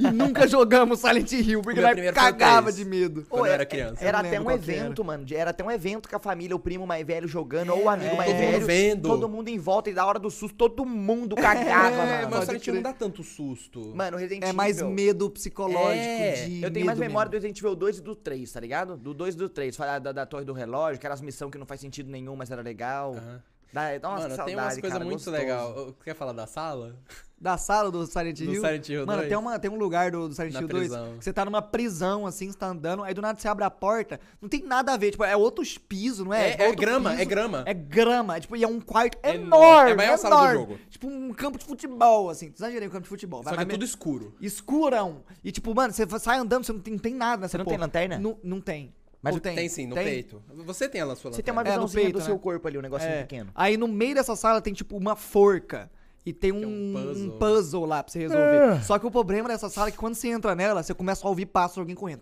E nunca jogamos Silent Hill, porque nós cagava de medo. Quando eu era criança. Era até um evento, mano. Era até um evento que a família, o primo mais velho jogando, é, ou o amigo é, mais todo velho. Todo mundo vendo. Todo mundo em volta e da hora do susto, todo mundo cagava, é, mano. Mas o Silent Hill não dá tanto susto. Mano, o Resident Evil... É mais medo psicológico é, de Eu tenho medo mais memória mesmo. do Resident Evil dois e do três, tá ligado? Do dois e do três. Falar da, da Torre do Relógio, aquelas missões que não faz sentido nenhum, mas era legal. Uhum. Da, nossa, mano, que saudade, tem umas coisas muito gostoso. legal. Quer falar da sala? Da sala do Silent Hill? Do Silent Hill Mano, dois. Tem, uma, tem um lugar do, do Silent Na Hill prisão. dois que você tá numa prisão, assim, você tá andando, aí do nada você abre a porta, não tem nada a ver, tipo, é outros pisos, não é? É, é, é grama, piso, é grama. É grama, é, tipo, e é um quarto é enorme, é a maior é sala enorme. do jogo. Tipo, um campo de futebol, assim, exagerei o campo de futebol. Só vai, que mas, é tudo escuro. Escurão. E tipo, mano, você sai andando, você não tem, não tem nada nessa Você não porra. tem lanterna? Não, não tem. Mas tem, tem sim, no tem. peito. Você tem a sua lanterna. Você tem uma visãozinha é, peito, do né? seu corpo ali, um negocinho é. pequeno. Aí no meio dessa sala tem, tipo, uma forca. E tem um, tem um, puzzle. um puzzle lá pra você resolver. É. Só que o problema dessa sala é que quando você entra nela, você começa a ouvir passos, alguém correndo.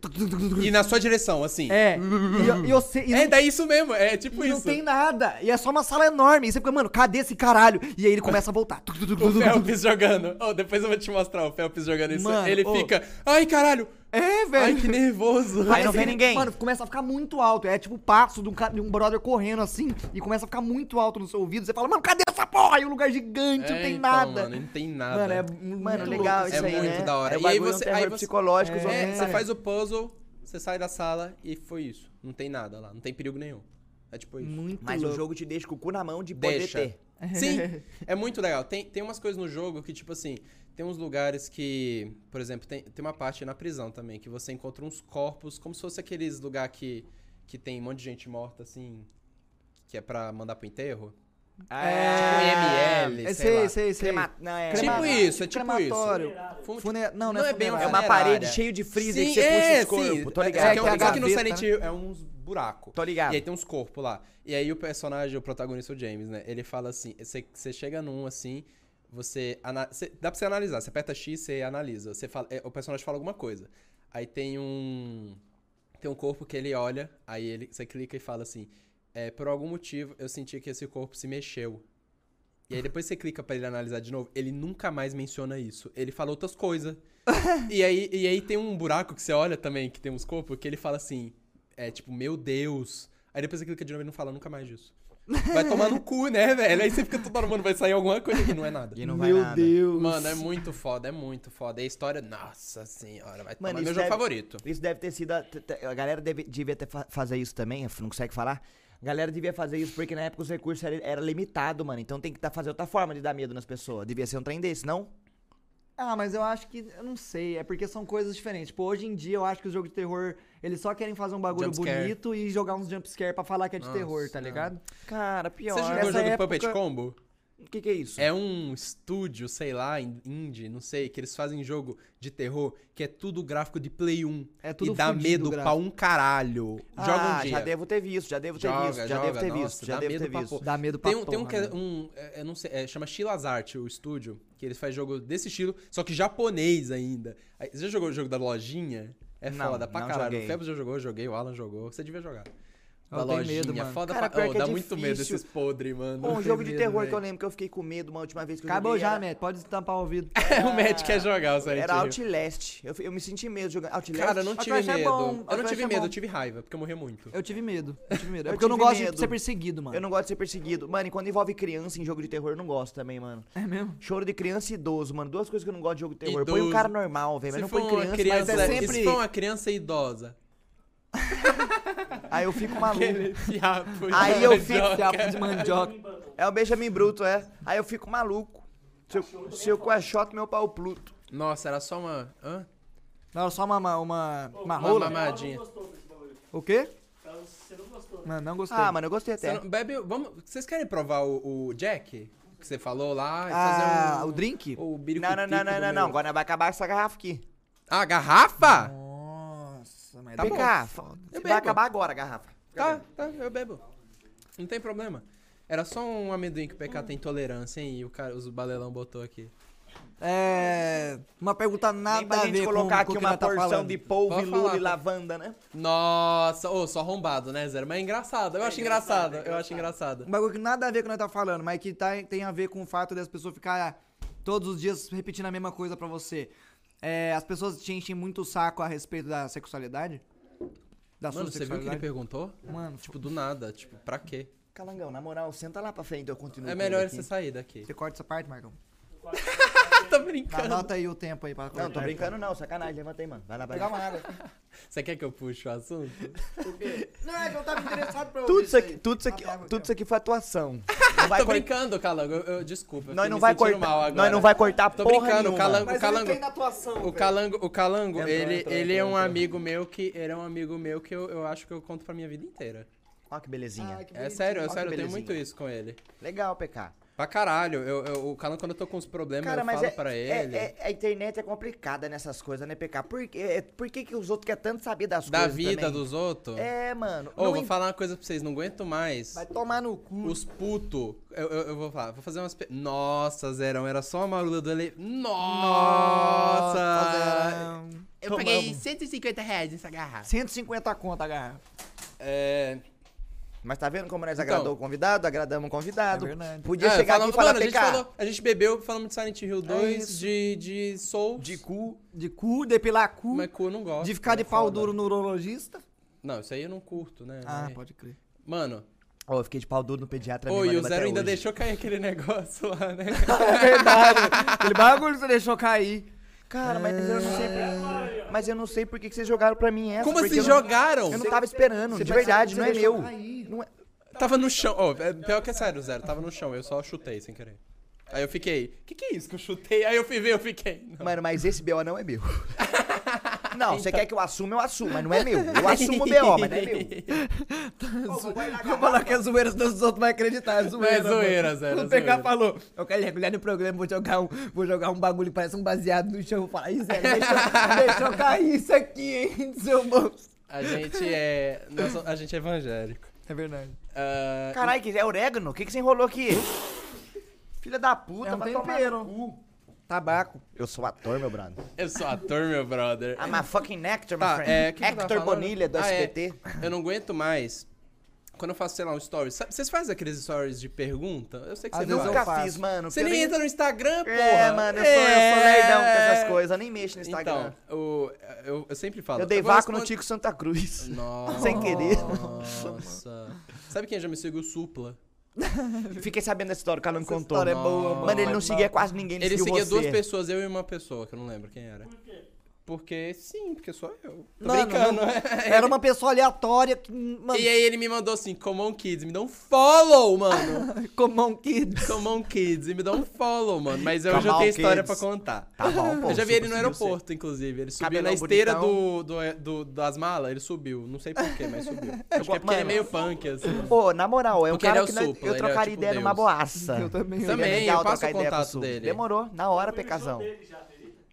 E na sua direção, assim. É. E, e eu sei, e é, não, daí isso mesmo. É tipo e isso. não tem nada. E é só uma sala enorme. E você fica, mano, cadê esse caralho? E aí ele começa a voltar. O Phelps jogando. Oh, depois eu vou te mostrar o Phelps jogando isso. Mano, ele oh. fica, ai, caralho. É, velho. Ai, que nervoso. Aí não vem ninguém. Mano, começa a ficar muito alto. É tipo o passo de um, de um brother correndo assim. E começa a ficar muito alto no seu ouvido. Você fala, mano, cadê essa porra? E o um lugar gigante, é, não tem então, nada. Mano, não tem nada. Mano, é, mano, é legal louco, isso é aí, É muito né? da hora. É, e aí você... Aí você psicológico, é, é, você faz o puzzle, você sai da sala e foi isso. Não tem nada lá. Não tem perigo nenhum. É tipo isso. Muito Mas louco. o jogo te deixa com o cu na mão de poder deixa. ter. Sim. É muito legal. Tem, tem umas coisas no jogo que, tipo assim... Tem uns lugares que, por exemplo, tem, tem uma parte na prisão também, que você encontra uns corpos, como se fosse aqueles lugar que, que tem um monte de gente morta, assim, que é pra mandar pro enterro. É, tipo M L, sei, sei lá. Sei, sei. Crema... Não, é. Tipo crema... isso, é tipo crematório. isso. Fune... Fune... Não, não, não é, é bem um É uma parede cheia de freezer sim, que você puxa é, os corpos, tô ligado. É, é, que é, é, é, é, é que no Silent Hill é uns buracos. Tô ligado. E aí tem uns corpos lá. E aí o personagem, o protagonista, o James, né, ele fala assim, você, você chega num, assim... Você, ana... você dá pra você analisar, você aperta X, você analisa, você fala... o personagem fala alguma coisa. Aí tem um tem um corpo que ele olha, aí ele... você clica e fala assim, é, por algum motivo eu senti que esse corpo se mexeu. E aí depois você clica pra ele analisar de novo, ele nunca mais menciona isso, ele fala outras coisas. e, aí, e aí tem um buraco que você olha também, que tem uns corpos, que ele fala assim, é tipo, meu Deus. Aí depois você clica de novo e não fala nunca mais disso. Vai tomar no cu, né, velho? Aí você fica todo hora, mano, vai sair alguma coisa que não é nada. E não vai Meu nada. Deus. Mano, é muito foda, é muito foda. E a história, nossa senhora, vai mano, tomar meu jogo deve, favorito. Isso deve ter sido... A, a galera deve, devia até fazer isso também, não consegue falar. A galera devia fazer isso porque na época os recursos eram era limitados, mano. Então tem que tá, fazer outra forma de dar medo nas pessoas. Devia ser um trem desse, não? Ah, mas eu acho que... Eu não sei, é porque são coisas diferentes. Tipo, hoje em dia eu acho que os jogos de terror... Eles só querem fazer um bagulho bonito e jogar uns jumpscare pra falar que é de Nossa, terror, tá ligado? Não. Cara, pior. Você jogou o jogo época... do Puppet Combo? O que que é isso? É um estúdio, sei lá, indie, não sei, que eles fazem jogo de terror que é tudo gráfico de Play um. É tudo E dá medo gráfico. pra um caralho. Ah, joga um dia. já devo ter visto, já devo ter joga, visto, já joga, devo ter nossa, visto, já devo ter visto. Dá medo pra tem um, porra, tem um que é, um, é, não sei, é, chama Chilas Art, o estúdio, que eles fazem jogo desse estilo, só que japonês ainda. Você já jogou o jogo da lojinha? É não, foda pra caralho. Joguei. O Phelps já jogou, eu joguei, o Alan jogou. Você devia jogar. Da lojinha, medo, mano. Foda cara, pra caralho. Oh, é dá difícil. muito medo esses podres, mano. Um jogo de medo, terror véio. que eu lembro que eu fiquei com medo uma última vez que eu Acabou joguei. Acabou já, era... Matt. Pode tampar o ouvido. É, o Matt quer jogar, sabe? Era Outlast. Eu, eu me senti medo jogando. Outlast? Cara, eu não tive Outlast medo. É bom. Eu Outlast não tive é medo, eu tive raiva, porque eu morri muito. Eu tive medo. Eu tive medo. É porque eu, eu não gosto medo. de ser perseguido, mano. Eu não gosto de ser perseguido. Mano, e quando envolve criança em jogo de terror, eu não gosto também, mano. É mesmo? Choro de criança e idoso, mano. Duas coisas que eu não gosto de jogo de terror. Põe um cara normal, velho. Mas não põe criança, mas é sempre. Se for uma criança idosa. Aí eu fico maluco. Fiapo de Aí eu fico fiapo de mandioca. É o Benjamin Bruto, é. Aí eu fico maluco. Seu, seu coachote, meu pau Pluto. Nossa, era só uma... Hã? Não, era só uma... Uma, uma, uma rola? Uma mamadinha. O quê? Você não gostou. Mano, não gostei. Ah, mano, eu gostei até. Não, bebe, vamos, vocês querem provar o, o Jack? Que você falou lá? Ah, fazer um, o drink? O não, não, não, não, não, não. Agora vai acabar essa garrafa aqui. Ah, garrafa? Não. Tá P K, você vai acabar agora a garrafa. Tá, tá, eu bebo. Não tem problema. Era só um amendoim que o P K tem intolerância, hein? E o cara, os balelão botou aqui. É... Uma pergunta nada a ver com a gente colocar aqui uma porção de polvo, lula e lavanda, né? Nossa, ô, só arrombado, né, Zero? Mas é engraçado, eu acho engraçado, eu acho engraçado. Um bagulho que nada a ver com o que nós tá falando, mas que tá, tem a ver com o fato das pessoas ficarem todos os dias repetindo a mesma coisa pra você. É, as pessoas te enchem muito o saco a respeito da sexualidade? Da sua Mano, você viu o que ele perguntou? Mano, tipo, do nada. Tipo, pra quê? Calangão, na moral, senta lá pra frente, eu continuo. É melhor você sair daqui. Você corta essa parte, Marcão? Tô brincando. Anota aí o tempo aí pra cortar. Não, tô brincando não, sacanagem. Levanta aí, mano. Vai lá, vai lá. Pegar uma água. Você quer que eu puxe o assunto? Por quê? Não, é que eu tava interessado pra tudo isso aqui, tudo isso aqui, ah, tudo isso aqui foi atuação. Tô brincando, Calango. Eu, eu, desculpa, nós eu não vai cortar, mal agora. Nós não vai cortar porra nenhuma. Tô brincando, o Calango... Mas o Calango, ele tem atuação, o Calango, o Calango entrou, ele, entrou, ele entrou, é um entrou. amigo meu que... Ele é um amigo meu que eu, eu acho que eu conto pra minha vida inteira. Ó que belezinha. Ah, que belezinha. É sério, é sério, eu tenho muito isso com ele. Legal, P K. Pra caralho. Eu, eu, o Calan, quando eu tô com os problemas, cara, eu mas falo é, pra é, ele. É, a internet é complicada nessas coisas, né, P K? Por, é, por que, que os outros querem tanto saber das da coisas? Da vida também? Dos outros? É, mano. Ô, oh, vou en... falar uma coisa pra vocês, não aguento mais. Vai tomar no cu. Os putos. Eu, eu, eu vou falar, vou fazer umas. Pe... Nossa, Zerão, era só a marula do ele. Nossa! Nossa, eu Tomamos. Paguei cento e cinquenta reais nessa garrafa. cento e cinquenta conto a garrafa. É. Mas tá vendo como nós então, agradou o convidado, agradamos o convidado. É verdade. Podia ah, chegar falamos, aqui e falar mano, a, gente falou, a gente bebeu, falamos de Silent Hill dois, é de, de Souls. De cu. De cu, depilar cu. Mas cu eu não gosto. De ficar de é pau foda. Duro no urologista. Não, isso aí eu não curto, né? Ah, mas... pode crer. Mano... Ó, oh, eu fiquei de pau duro no pediatra. Pô, e o Zero ainda hoje. Deixou cair aquele negócio lá, né? É verdade. Aquele bagulho você deixou cair. Cara, mas eu não sei pra... Mas eu não sei por que vocês jogaram pra mim essa. Como assim jogaram? Não... Eu não tava esperando, você de verdade, não é meu. Não é... Tava no chão, ó, oh, pior que é sério, Zero, tava no chão, eu só chutei sem querer. Aí eu fiquei, que que é isso que eu chutei? Aí eu fui ver, eu fiquei... Não. Mano, mas esse B O não é meu. Não, então... você quer que eu assuma, eu assumo, mas não é meu. Eu assumo o B O, mas não é meu. Vou falar que as zoeiras dos outros vai acreditar, é zoeira. Não é zoeira, Zé. O P K falou, eu quero regular no programa, vou jogar um, vou jogar um bagulho, parece um baseado no chão. Vou falar, isso Zé, deixa, deixa eu cair isso aqui, hein, seu moço. A gente é... Nós, a gente é evangélico. É verdade. Uh, Caralho, que é orégano? O que que você enrolou aqui? Filha da puta, é um vai tempero. Tomar no cu. Tabaco. Eu sou ator, meu brother. Eu sou ator, meu brother. I'm a fucking actor, tá, my friend. É, que Hector que Bonilha, do ah, S B T. É. Eu não aguento mais. Quando eu faço, sei lá, um story. Vocês fazem aqueles stories de pergunta? Eu sei que vocês não fazem. Eu nunca fiz, mano. Você nem nem entra no Instagram, porra. É, mano, eu sou, é... eu sou lerdão com essas coisas. Eu nem mexo no Instagram. Então, o, eu, eu sempre falo. Eu dei eu vácuo respondo... no Tico Santa Cruz. Nossa. Sem querer. Nossa. Sabe quem já me seguiu? Supla. Fiquei sabendo dessa história, o cara não contou. Essa história é boa, mano. Mano, ele não seguia quase ninguém. Ele seguia você. Duas pessoas, eu e uma pessoa, que eu não lembro quem era. Por quê? Porque sim, porque sou eu. Tô não, brincando. Não, não. Era uma pessoa aleatória. Que, mano... E aí ele me mandou assim, come on kids, me dá um follow, mano. Come on kids. Come on kids, e me dá um follow, mano. Mas eu come já tenho história pra contar. Tá bom, pô, eu já vi ele no aeroporto, ser. Inclusive. Ele subiu cabelão na esteira do, do, do, das malas, ele subiu. Não sei porquê, mas subiu. Acho que é porque mano, ele é meio punk, assim. Pô, na moral, é um cara que supla, eu trocaria é, tipo, ideia Deus. Numa boaça. Eu também. Eu também, legal, eu passo o contato dele. Demorou, na hora, PKzão.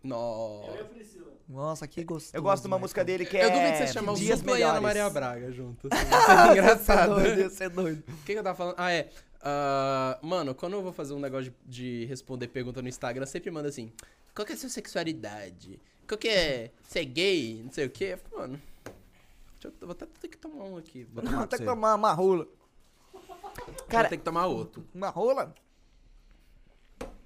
Nossa. Nossa, que gostoso. Eu gosto de uma música dele que é... Eu duvido que você chamar o Supla e Ana Maria Braga junto. Assim, ia ser engraçado. Ia ser doido, ia ser doido. O que, que eu tava falando? Ah, é. Uh, mano, quando eu vou fazer um negócio de, de responder pergunta no Instagram, sempre manda assim, qual que é a sua sexualidade? Qual que é... Você é gay? Não sei o quê. Mano, eu vou até ter que tomar um aqui. Vou tomar, ter que tomar uma rola. Cara, vou ter que tomar outro. Uma rola?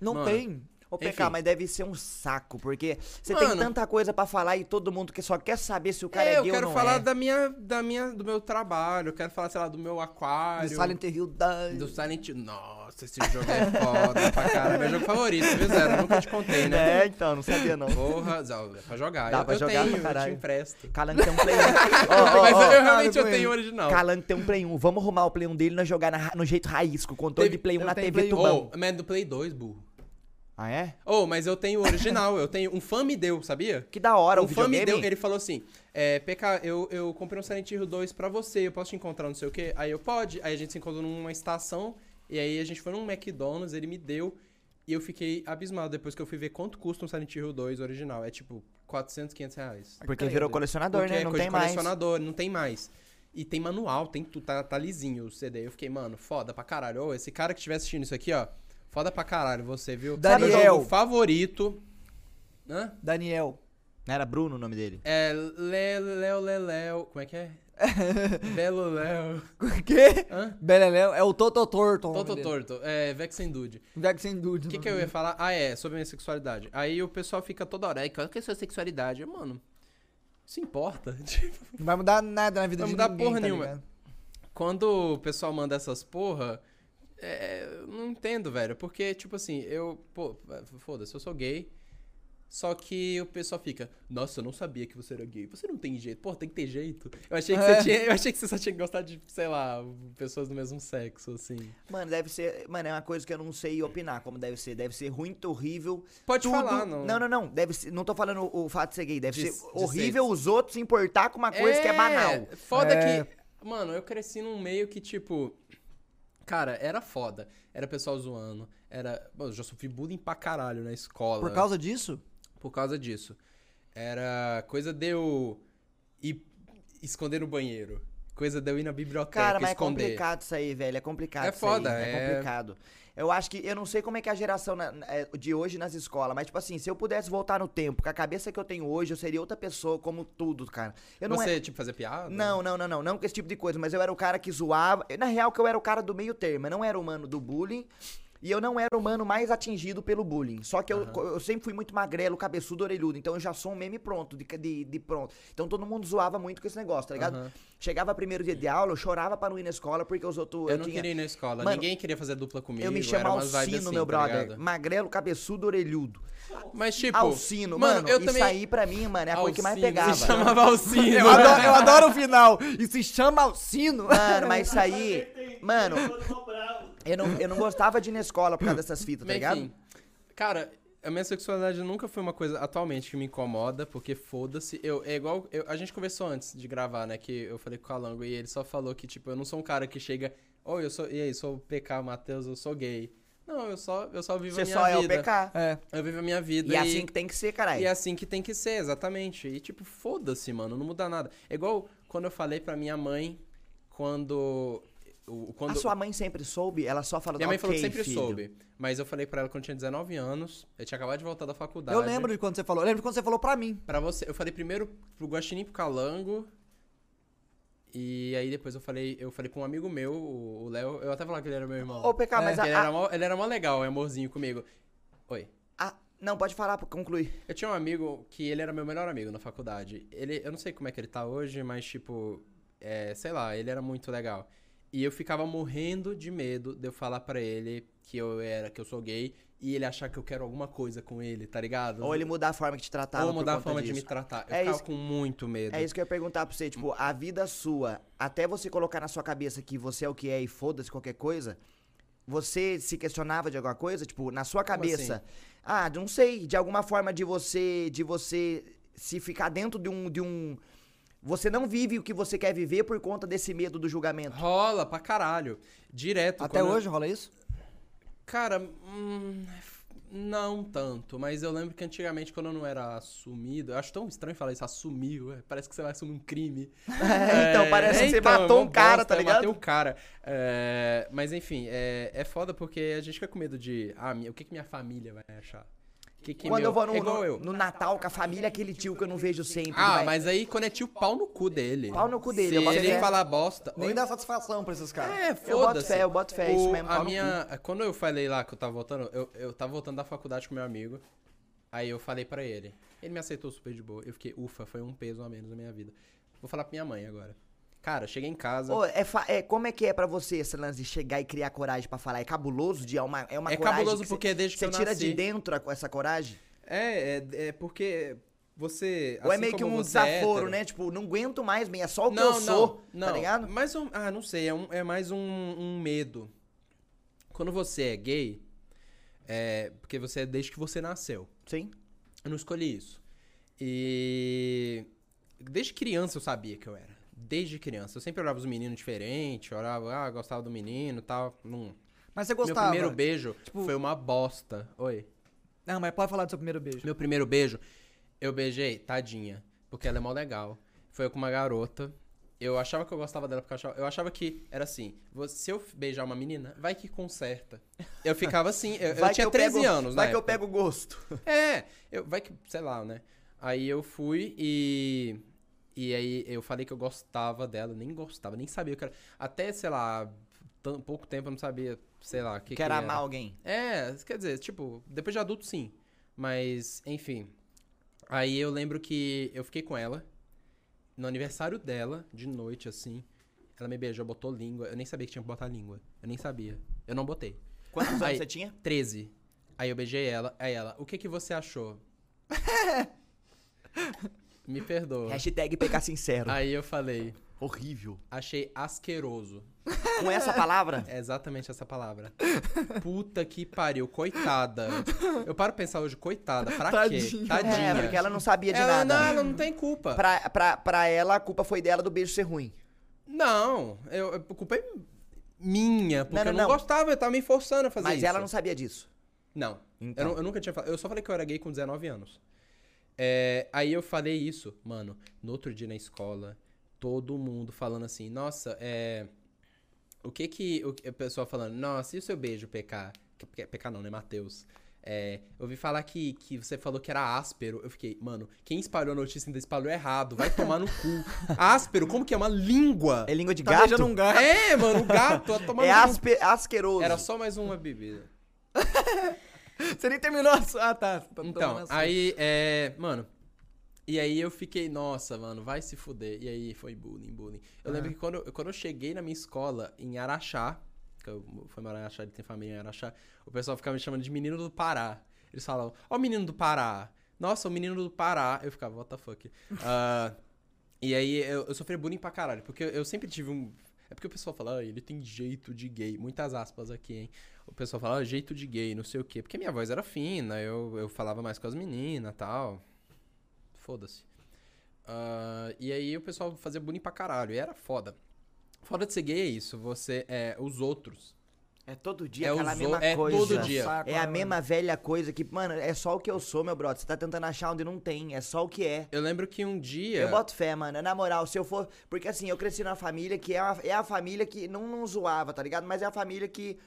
Não mano. Tem... Ô, P K, enfim. Mas deve ser um saco, porque você mano, tem tanta coisa pra falar e todo mundo que só quer saber se o cara é, é gay ou não é. Eu quero falar da minha, da minha, do meu trabalho, eu quero falar, sei lá, do meu aquário. Do Silent Hill da... Do Silent Hill... Nossa, esse jogo é foda pra caralho. Meu jogo favorito, viu, Zero? Eu nunca te contei, né? É, então, não sabia não. Porra, Zé, é pra jogar. Dá eu, pra eu jogar tenho, pra caralho. Eu te empresto. Calango tem um Play um. oh, oh, mas oh, eu realmente eu tenho o original. Calango tem um Play um. Vamos arrumar o Play um dele e nós jogar na, no jeito raiz, com o controle teve, de Play um na T V Tubão. Ô, mas do Play dois, burro. Ah, é? Oh, mas eu tenho o original, eu tenho... Um fã me deu, sabia? Que da hora, um o fã me deu, ele falou assim, é, P K, eu, eu comprei um Silent Hill dois pra você, eu posso te encontrar, não sei o quê? Aí eu, pode. Aí a gente se encontrou numa estação, e aí a gente foi num McDonald's, ele me deu, e eu fiquei abismado depois que eu fui ver quanto custa um Silent Hill dois original. É tipo, quatrocentos, quinhentos reais. Porque virou colecionador, porque né? Não é coisa tem de colecionador, mais. Não tem mais. E tem manual, tem tudo, tá, tá lisinho o C D. Eu fiquei, mano, foda pra caralho. Ô, oh, esse cara que estiver assistindo isso aqui, ó, foda pra caralho você, viu? Daniel. Meu jogo favorito. Hã? Daniel. Não era Bruno o nome dele? É, Léo, Léo, Léo. Como é que é? Belo Léo. O quê? Hã? Beleléu. É o Toto Torto. Toto Torto. É, Vexendude. Vexendude. O que que eu ia falar? Ah, é, sobre minha sexualidade. Aí o pessoal fica toda hora, aí, qual que é a sua sexualidade? Mano, se importa. Tipo, não vai mudar nada na vida de ninguém. Não vai mudar porra nenhuma. Quando o pessoal manda essas porra... É, eu não entendo, velho, porque, tipo assim, eu, pô, foda-se, eu sou gay, só que o pessoal fica, nossa, eu não sabia que você era gay, você não tem jeito, pô, tem que ter jeito. Eu achei que, é. Você, tinha, eu achei que você só tinha que gostar de, sei lá, pessoas do mesmo sexo, assim. Mano, deve ser, mano, é uma coisa que eu não sei opinar como deve ser, deve ser ruim, horrível. Pode tudo... falar, não. Não, não, não, deve ser, não tô falando o, o fato de ser gay, deve de, ser de horrível ser. Os outros se importar com uma coisa é, que é banal. Foda é. Que, mano, eu cresci num meio que, tipo... Cara, era foda. Era pessoal zoando. Era... Bom, eu já sofri bullying pra caralho na escola. Por causa disso? Por causa disso. Era coisa de eu ir esconder no banheiro. Coisa de eu ir na biblioteca, cara, mas esconder. É complicado isso aí, velho. É complicado é isso foda, aí, é... é complicado. Eu acho que... Eu não sei como é que é a geração na, de hoje nas escolas, mas tipo assim, se eu pudesse voltar no tempo, com a cabeça que eu tenho hoje, eu seria outra pessoa, como tudo, cara. Eu não Você, é... tipo, fazer piada? Não, não, não, não. Não com esse tipo de coisa, mas eu era o cara que zoava. Na real, que eu era o cara do meio termo. Eu não era o mano do bullying. E eu não era o mano mais atingido pelo bullying. Só que uhum. eu, eu sempre fui muito magrelo, cabeçudo, orelhudo. Então eu já sou um meme pronto, de, de, de pronto. Então todo mundo zoava muito com esse negócio, tá ligado? Uhum. Chegava primeiro dia de aula, eu chorava pra não ir na escola, porque os outros... Eu, eu não tinha... queria ir na escola, mano, ninguém queria fazer dupla comigo. Eu me chamava Alcino, assim, meu brother. Tá magrelo, cabeçudo, orelhudo. Mas tipo... Alcino, mano, mano eu isso também... aí pra mim, mano, é a Alcino, coisa que mais pegava. Se chamava Alcino. eu, adoro, eu adoro o final. E se chama Alcino. Mano, mas isso aí... mano... Eu não, eu não gostava de ir na escola por causa dessas fitas, tá ligado? Enfim, cara, a minha sexualidade nunca foi uma coisa atualmente que me incomoda, porque foda-se. Eu, é igual. Eu, a gente conversou antes de gravar, né? Que eu falei com o Calango e ele só falou que, tipo, eu não sou um cara que chega. Oi, eu sou. E aí, sou o P K, Matheus, eu sou gay. Não, eu só, eu só vivo Você a minha vida. Você só é o P K. É. Eu vivo a minha vida. E, e assim que tem que ser, caralho. E é assim que tem que ser, exatamente. E, tipo, foda-se, mano, não muda nada. É igual quando eu falei pra minha mãe quando. Quando... A sua mãe sempre soube? Ela só falou... Minha mãe okay, falou que sempre filho. soube. Mas eu falei pra ela quando eu tinha dezenove anos. Eu tinha acabado de voltar da faculdade. Eu lembro de quando você falou. Eu lembro de quando você falou pra mim. Pra você. Eu falei primeiro pro Guaxinim, pro Calango. E aí depois eu falei eu falei pra um amigo meu, o Léo. Eu até falava que ele era meu irmão. Ô, P K, é, mas... A, ele, era a... mó, ele era mó legal, é amorzinho comigo. Oi. Ah, não, pode falar, pra concluir. Eu tinha um amigo que ele era meu melhor amigo na faculdade. Ele, eu não sei como é que ele tá hoje, mas tipo... É, sei lá, ele era muito legal. E eu ficava morrendo de medo de eu falar pra ele que eu era, que eu sou gay e ele achar que eu quero alguma coisa com ele, tá ligado? Ou ele mudar a forma que te tratava. Ou mudar a forma disso. de me tratar. Eu é ficava isso, com muito medo. É isso que eu ia perguntar pra você, tipo, a vida sua, até você colocar na sua cabeça que você é o que é e foda-se qualquer coisa, você se questionava de alguma coisa? Tipo, na sua cabeça, assim? Ah, não sei, de alguma forma de você, de você se ficar dentro de um... De um Você não vive o que você quer viver por conta desse medo do julgamento. Rola pra caralho. Direto. Até hoje eu... rola isso? Cara, hum, não tanto. Mas eu lembro que antigamente, quando eu não era assumido... Eu acho tão estranho falar isso, assumiu. Parece que você vai assumir um crime. É, então, parece é, que você então, matou um cara, gosto, tá ligado? Matei um cara. É, mas enfim, é, é foda porque a gente fica com medo de... Ah, minha, o que, que minha família vai achar? Que que quando meu... eu vou no, é no, eu. no Natal com a família, aquele tio que eu não vejo sempre. Ah, vai. Mas aí quando é tio, pau no cu dele. Pau no cu dele. Se ele falar bosta... Nem dá satisfação pra esses caras. É, foda-se. Eu boto fé, eu boto fé, o, isso mesmo, a minha... Quando eu falei lá que eu tava voltando, eu, eu tava voltando da faculdade com meu amigo, aí eu falei pra ele. Ele me aceitou super de boa. Eu fiquei, ufa, foi um peso a menos na minha vida. Vou falar pra minha mãe agora. Cara, cheguei em casa... Oh, é fa... é, como é que é pra você esse lance de chegar e criar coragem pra falar? É cabuloso? De... É uma, é uma é coragem cabuloso que porque cê, desde que eu nasci... Você tira de dentro a, essa coragem? É, é, é porque você... Ou assim é meio que um desaforo, é né? Tipo, não aguento mais, é só o que não, eu não, sou, não, tá ligado? Mais um, ah, não sei, é, um, é mais um, um medo. Quando você é gay, é porque você é desde que você nasceu. Sim. Eu não escolhi isso. E... Desde criança eu sabia que eu era. Desde criança. Eu sempre olhava os meninos diferentes, orava, ah, gostava do menino e tal. Não. Mas você gostava? Meu primeiro beijo tipo... foi uma bosta. Oi? Não, mas pode falar do seu primeiro beijo. Meu primeiro beijo, eu beijei, tadinha, porque ela é mó legal. Foi com uma garota, eu achava que eu gostava dela, porque eu achava, eu achava que era assim, se eu beijar uma menina, vai que conserta. Eu ficava assim, eu, eu tinha eu treze pego, anos, né? Vai que época. eu pego gosto. É, eu, vai que, sei lá, né? Aí eu fui e... E aí eu falei que eu gostava dela, nem gostava, nem sabia o que era. Até, sei lá, tão, pouco tempo eu não sabia, sei lá, o que, que era. Quer amar alguém? É, quer dizer, tipo, depois de adulto sim. Mas, enfim. Aí eu lembro que eu fiquei com ela, no aniversário dela, de noite, assim. Ela me beijou, botou língua. Eu nem sabia que tinha que botar língua. Eu nem sabia. Eu não botei. Quantos anos aí, você tinha? treze. Aí eu beijei ela, aí ela, o que que você achou? Me perdoa. Hashtag pegar sincero. Aí eu falei... Horrível. Achei asqueroso. Com essa palavra? É exatamente essa palavra. Puta que pariu. Coitada. Eu paro pra pensar hoje, coitada. Pra Tadinha. quê? Tadinha. É, porque ela não sabia de ela, nada. Não, ela não tem culpa. Pra, pra, pra ela, a culpa foi dela do beijo ser ruim. Não. Eu, eu culpei... minha, porque não, não, eu não, não gostava, eu tava me forçando a fazer Mas isso. Mas ela não sabia disso? Não. Então. Eu, eu nunca tinha falado. Eu só falei que eu era gay com dezenove anos. É, aí eu falei isso, mano, no outro dia na escola, todo mundo falando assim, nossa, é... O que que... O, a pessoa falando, nossa, e o seu beijo, P K? P K não, né, Matheus? É, eu ouvi falar que, que você falou que era áspero. Eu fiquei, mano, quem espalhou a notícia ainda espalhou errado. Vai tomar no cu. Áspero, como que é? Uma língua. É língua de tá gato? Um gato? É, mano, um gato. É, tomar é aspe... asqueroso. Era só mais uma bebida. Você nem terminou a sua... Ah, tá. Tô então, aí, é... Mano, e aí eu fiquei, nossa, mano, vai se fuder. E aí foi bullying, bullying. Eu ah. lembro que quando, quando eu cheguei na minha escola em Araxá, eu fui morar em Araxá, ele tem família em Araxá, o pessoal ficava me chamando de menino do Pará. Eles falavam, ó o menino do Pará. Nossa, o menino do Pará. Eu ficava, what the fuck. uh, e aí eu, eu sofri bullying pra caralho, porque eu, eu sempre tive um... É porque o pessoal fala, ah, ele tem jeito de gay. Muitas aspas aqui, hein. O pessoal fala, ah, jeito de gay, não sei o quê. Porque minha voz era fina, eu, eu falava mais com as meninas e tal. Foda-se. Uh, e aí o pessoal fazia bullying pra caralho, e era foda. Foda de ser gay é isso, você é os outros. É todo dia é aquela os mesma o... coisa. É todo dia. Saco, é a mano. mesma velha coisa que, mano, é só o que eu sou, meu brother. Você tá tentando achar onde não tem, é só o que é. Eu lembro que um dia... Eu boto fé, mano, na moral, se eu for... Porque assim, eu cresci numa família que é, uma... é a família que não, não zoava, tá ligado? Mas é a família que...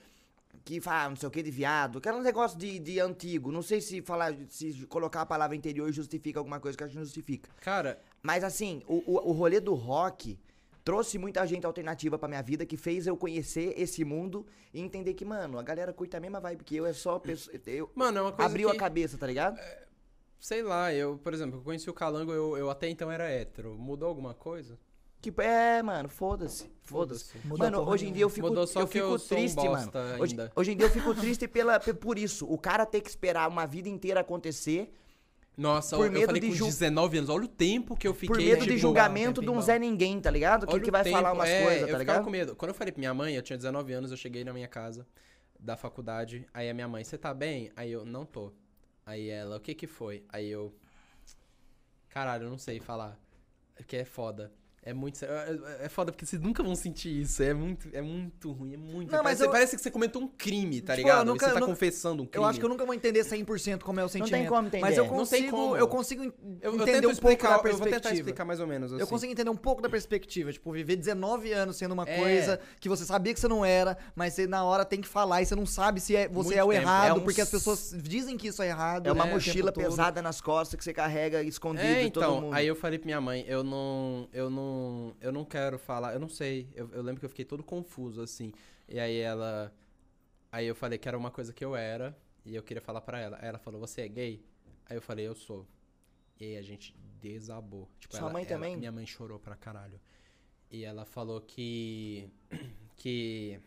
Que fala não sei o que de viado, aquele negócio de, de antigo. Não sei se falar, se colocar a palavra interior justifica alguma coisa que a gente não justifica. Cara... Mas assim, o, o, o rolê do rock... Trouxe muita gente alternativa pra minha vida, que fez eu conhecer esse mundo e entender que, mano, a galera curta a mesma vibe que eu, é só... Pessoa, eu mano, é uma coisa abriu que, a cabeça, tá ligado? É, sei lá, eu, por exemplo, eu conheci o Calango, eu, eu até então era hétero. Mudou alguma coisa? Tipo, é, mano, foda-se, foda-se. Foda mano, hoje em dia eu fico, Mudou só eu fico eu triste, um mano. Hoje, hoje em dia eu fico triste pela, por isso. O cara ter que esperar uma vida inteira acontecer... Nossa, por eu, medo eu falei de com dezenove anos, olha o tempo que eu fiquei... Por medo tipo, de julgamento de um Zé Ninguém, tá ligado? Que, que vai tempo, falar umas é, coisas, tá ligado? Eu ficava com medo. Quando eu falei pra minha mãe, eu tinha dezenove anos, eu cheguei na minha casa da faculdade, aí a minha mãe, você tá bem? Aí eu, não tô. Aí ela, o que que foi? Aí eu, caralho, eu não sei falar, porque é foda. É muito... É foda, porque vocês nunca vão sentir isso. É muito, é muito ruim, é muito... Não, mas parece, eu... parece que você cometeu um crime, tá tipo, ligado? Nunca, você tá nunca... confessando um crime. Eu acho que eu nunca vou entender cem por cento como é o sentimento. Não tem como entender. Mas eu consigo, não tem como. Eu consigo entender eu, eu tento um explicar, pouco da perspectiva. Eu vou tentar explicar mais ou menos assim. Eu consigo entender um pouco da perspectiva. Tipo, viver dezenove anos sendo uma é. coisa que você sabia que você não era, mas você na hora tem que falar e você não sabe se é, você muito é o tempo. errado, é um... porque as pessoas dizem que isso é errado. É uma é, mochila pesada nas costas que você carrega escondido é, então, todo mundo. Aí eu falei pra minha mãe, eu não... Eu não eu não quero falar, eu não sei, eu, eu lembro que eu fiquei todo confuso, assim, e aí ela, aí eu falei que era uma coisa que eu era, e eu queria falar pra ela, aí ela falou, você é gay? Aí eu falei, eu sou, e aí a gente desabou, tipo, sua ela, mãe ela, também? Minha mãe chorou pra caralho, e ela falou que, que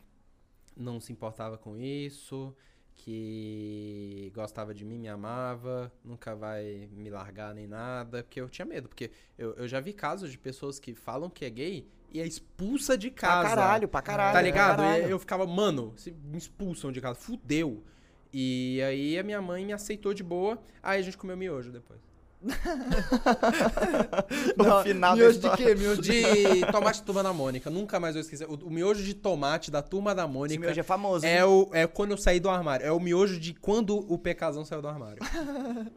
não se importava com isso, que gostava de mim, me amava, nunca vai me largar nem nada, porque eu tinha medo, porque eu, eu já vi casos de pessoas que falam que é gay e é expulsa de casa. Pra caralho, pra caralho. Tá ligado? Caralho. Eu, eu ficava, mano, se me expulsam de casa, fudeu. E aí a minha mãe me aceitou de boa, aí a gente comeu miojo depois. No não, final miojo da de quê? Miojo de tomate Turma da Mônica. Nunca mais eu esqueci. O, o miojo de tomate da Turma da Mônica. Esse miojo é famoso. É, o, é quando eu saí do armário. É o miojo de quando o PKzão saiu do armário.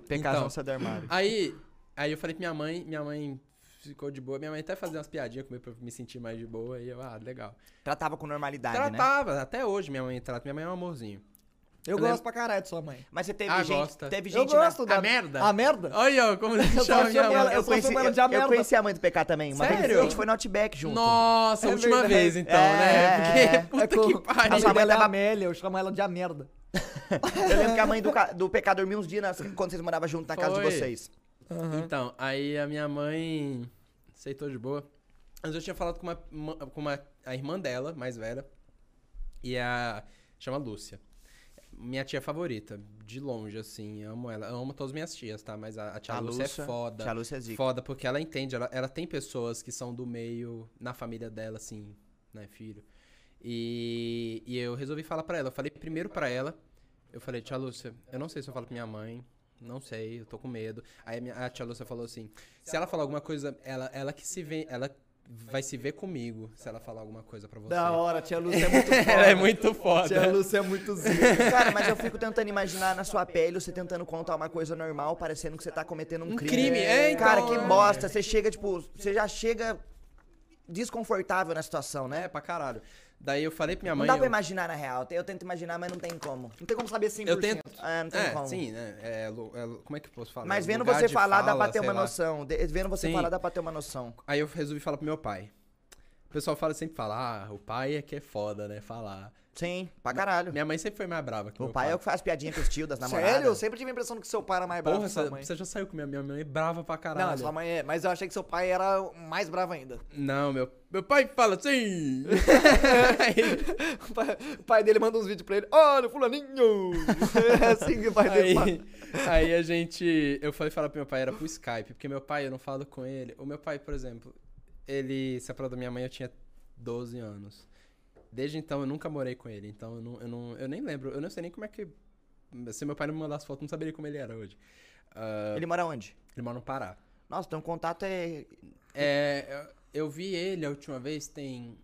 PKzão então, saiu do armário. Aí, aí eu falei pra minha mãe. Minha mãe ficou de boa. Minha mãe até fazia umas piadinhas comigo pra me sentir mais de boa. E eu, ah, legal. Tratava com normalidade, Tratava, né? Tratava. Até hoje minha mãe trata. Minha mãe é um amorzinho. Eu, eu gosto lembro... pra caralho de sua mãe. Mas você teve ah, gente... Gosta. Teve gente eu gosto na... da... A merda? A merda? Olha, ó, como ele chama minha mãe. Eu, conheci, eu, de a eu conheci a mãe do P K também. Uma Sério? Vez a gente foi no Outback junto. Nossa, é última verdade. vez então, é, né? Porque, é, puta é com... que pariu. Eu chamo ela de Amélia, eu chamo ela de a merda. Eu lembro que a mãe do, do P K dormiu uns dias nas... quando vocês moravam junto na foi. casa de vocês. Uhum. Então, aí a minha mãe aceitou de boa. Mas eu tinha falado com, uma, com uma, a irmã dela, mais velha, e a... chama Lúcia. Minha tia favorita, de longe, assim, amo ela. Eu amo todas as minhas tias, tá? Mas a, a tia Lúcia é foda. Tia Lúcia é zica. Foda, porque ela entende, ela, ela tem pessoas que são do meio, na família dela, assim, né, filho? E, e eu resolvi falar pra ela, eu falei primeiro pra ela, eu falei, tia Lúcia, eu não sei se eu falo com minha mãe, não sei, eu tô com medo. Aí a, minha, a tia Lúcia falou assim, se ela falar alguma coisa, ela, ela que se vem, ela vai se ver comigo se ela falar alguma coisa pra você. Da hora, tia Lúcia é muito foda. Ela é muito foda. Tia Lúcia é muito zica. Cara, mas eu fico tentando imaginar na sua pele você tentando contar uma coisa normal, parecendo que você tá cometendo um, um crime. crime. É, então... Cara, que bosta. Você chega, tipo, você já chega desconfortável na situação, né? É, pra caralho. Daí eu falei pra minha mãe... Não dá pra eu... imaginar, na real. Eu tento imaginar, mas não tem como. Não tem como saber cem por cento. Eu tento... É, não tem é, como. Sim, né? É, como é que eu posso falar? Mas vendo você falar, fala, dá pra ter uma lá. noção. De... Vendo você sim. falar, dá pra ter uma noção. Aí eu resolvi falar pro meu pai. O pessoal fala, sempre fala, ah, o pai é que é foda, né? Falar... Sim, pra caralho. Minha mãe sempre foi mais brava que o meu pai. O pai é o que faz piadinha com os tios das namoradas. Sério? Eu sempre tive a impressão que seu pai era mais bravo que sua mãe. Você já saiu com minha mãe, minha mãe é brava pra caralho. Não, sua mãe é, mas eu achei que seu pai era mais bravo ainda. Não, meu, meu pai fala assim. o, pai, o pai dele manda uns vídeos pra ele, olha o fulaninho. É assim que o pai dele fala. Aí a gente, eu fui falar pro meu pai, era pro Skype, porque meu pai, eu não falo com ele. O meu pai, por exemplo, ele separou da minha mãe, eu tinha doze anos. Desde então, eu nunca morei com ele, então eu, não, eu, não, eu nem lembro, eu não sei nem como é que... Se meu pai não me mandasse foto, eu não saberia como ele era hoje. Uh, ele mora onde? Ele mora no Pará. Nossa, então o contato é... É, eu, eu vi ele a última vez tem...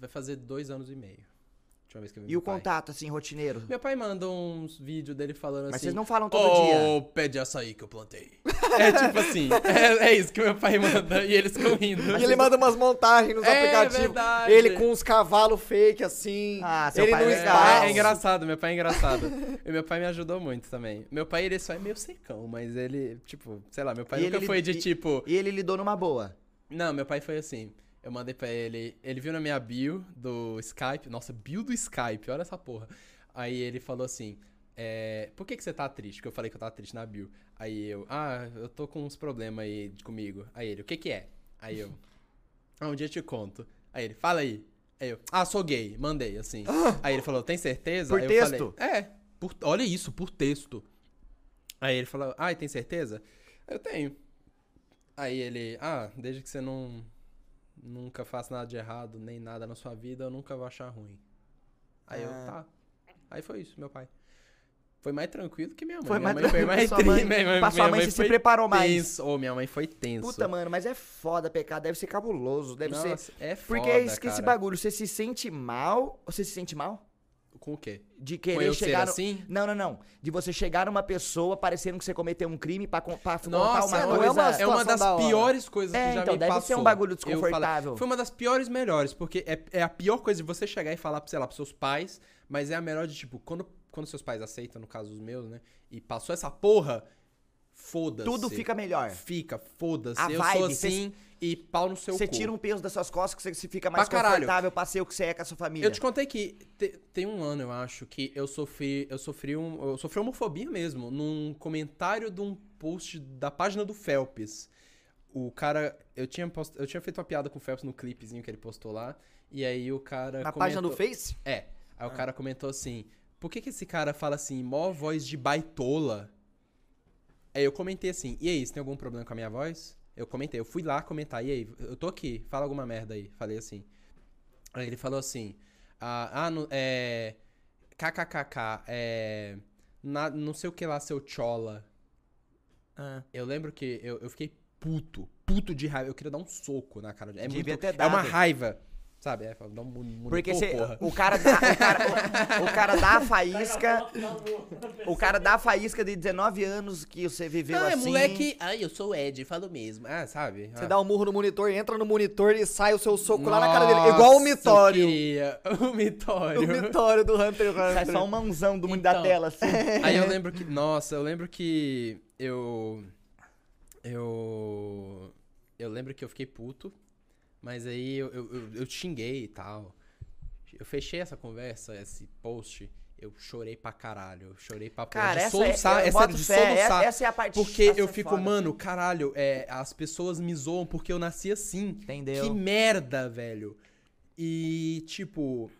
Vai fazer dois anos e meio. A última vez que eu vi e o pai. Contato, assim, rotineiro? Meu pai manda uns vídeos dele falando Mas assim... Mas vocês não falam todo oh, dia? Ô, pé de açaí que eu plantei. É tipo assim, é, é isso que meu pai manda, e eles ficam rindo. E ele manda umas montagens nos é, aplicativos. Verdade. Ele com uns cavalos fake, assim. Ah, seu ele pai no é, espaço. É engraçado, meu pai é engraçado. E meu pai me ajudou muito também. Meu pai, ele só é meio secão, mas ele, tipo, sei lá, meu pai e nunca ele, foi de e, tipo... E ele lidou numa boa? Não, meu pai foi assim, eu mandei pra ele, ele viu na minha bio do Skype, nossa, bio do Skype, olha essa porra. Aí ele falou assim... É, por que que você tá triste? Porque eu falei que eu tava triste na bio. Aí eu, ah, eu tô com uns problemas aí comigo. Aí ele, o que que é? Aí eu, ah, um dia eu te conto. Aí ele, fala aí. Aí eu, ah, sou gay, mandei, assim. Aí ele falou, tem certeza? Por aí texto? Eu falei, é, por, olha isso, por texto. Aí ele falou, ah, tem certeza? Eu tenho. Aí ele, ah, desde que você não nunca faça nada de errado, nem nada na sua vida, eu nunca vou achar ruim. Aí é. eu, tá. Aí foi isso, meu pai. Foi mais tranquilo que minha mãe. Foi minha mais mãe foi mais triste. Mãe, minha, minha sua mãe, mãe se, se preparou mais. Ô, oh, minha mãe foi tenso. Puta, mano, mas é foda, P K. Deve ser cabuloso. Deve Nossa, ser. É foda. Porque é isso que esse bagulho. Você se sente mal. Você se sente mal? Com o quê? De querer chegar. No... assim? Não, não, não. De você chegar numa pessoa parecendo que você cometeu um crime pra, pra Nossa, uma coisa. É uma, é uma das da piores coisas é, que já então, me passou. Então, deve ser um bagulho desconfortável. Falo, foi uma das piores melhores. Porque é, é a pior coisa de você chegar e falar, sei lá, pros seus pais. Mas é a melhor de tipo, quando. Quando seus pais aceitam, no caso os meus, né? E passou essa porra, foda-se. Tudo fica melhor. Fica, foda-se. Eu vibe, sou assim cê... e pau no seu corpo. Você tira um peso das suas costas que você fica mais pra confortável caralho. Pra ser o que você é com a sua família. Eu te contei que te, tem um ano, eu acho, que eu sofri eu sofri, um, eu sofri homofobia mesmo num comentário de um post da página do Phelps. O cara... Eu tinha, post, eu tinha feito uma piada com o Phelps no clipezinho que ele postou lá. E aí o cara Na comentou, página do Face? É. Aí ah. o cara comentou assim... Por que que esse cara fala assim, mó voz de baitola? Aí eu comentei assim, e aí, você tem algum problema com a minha voz? Eu comentei, eu fui lá comentar, e aí, eu tô aqui, fala alguma merda aí. Falei assim. Aí ele falou assim, ah, ah não, é... kkkk, é... Na, não sei o que lá, seu chola. Ah. Eu lembro que eu, eu fiquei puto, puto de raiva. Eu queria dar um soco na cara. É, muito, é uma raiva. Sabe, é, dá um monitor, porque cê, o, cara dá, o, cara, o, o cara dá a faísca, o cara dá a faísca de dezenove anos que você viveu ah, assim. Ah, moleque, ai, eu sou o Ed, falo mesmo, ah, sabe? Você ah. dá um murro no monitor, entra no monitor e sai o seu soco Nossa, lá na cara dele, igual o mitório. O mitório. O mitório do Hunter x Hunter. Sai só um mãozão do, então, da tela, assim. Aí eu lembro que, nossa, eu lembro que eu, eu, eu lembro que eu fiquei puto. Mas aí eu, eu, eu, eu xinguei e tal. Eu fechei essa conversa, esse post, eu chorei pra caralho. Eu chorei pra porra. Cara, de essa soluçar, é, é sério, de fé, soluçar. Essa é a parte Porque eu fico, foda. mano, caralho, é, as pessoas me zoam porque eu nasci assim. Entendeu? Que merda, velho. E, tipo...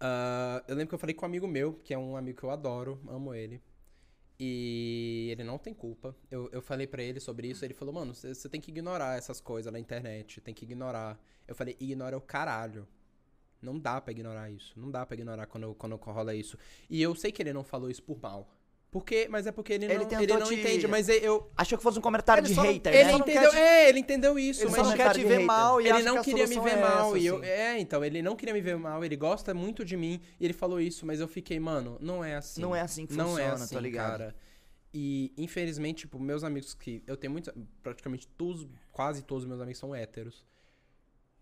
Uh, eu lembro que eu falei com um amigo meu, que é um amigo que eu adoro, amo ele. E ele não tem culpa. Eu, eu falei pra ele sobre isso. Ele falou, mano, você tem que ignorar essas coisas na internet. Tem que ignorar. Eu falei, ignora o caralho. Não dá pra ignorar isso. Não dá pra ignorar quando, quando rola isso. E eu sei que ele não falou isso por mal. Porque, mas é porque ele não, ele ele não te... entende, mas eu... Achou que fosse um comentário ele de hater, não, ele, né? ele entendeu, te... É, ele entendeu isso, ele mas... Ele não quer te ver mal e Ele não que queria me ver é mal, essa, e eu... Assim. É, então, ele não queria me ver mal, ele gosta muito de mim, e ele falou isso, mas eu fiquei, mano, não é assim. Não é assim que não funciona, é assim, tá ligado? Cara. E, infelizmente, tipo, meus amigos que... Eu tenho muitos... Praticamente todos, quase todos os meus amigos são héteros.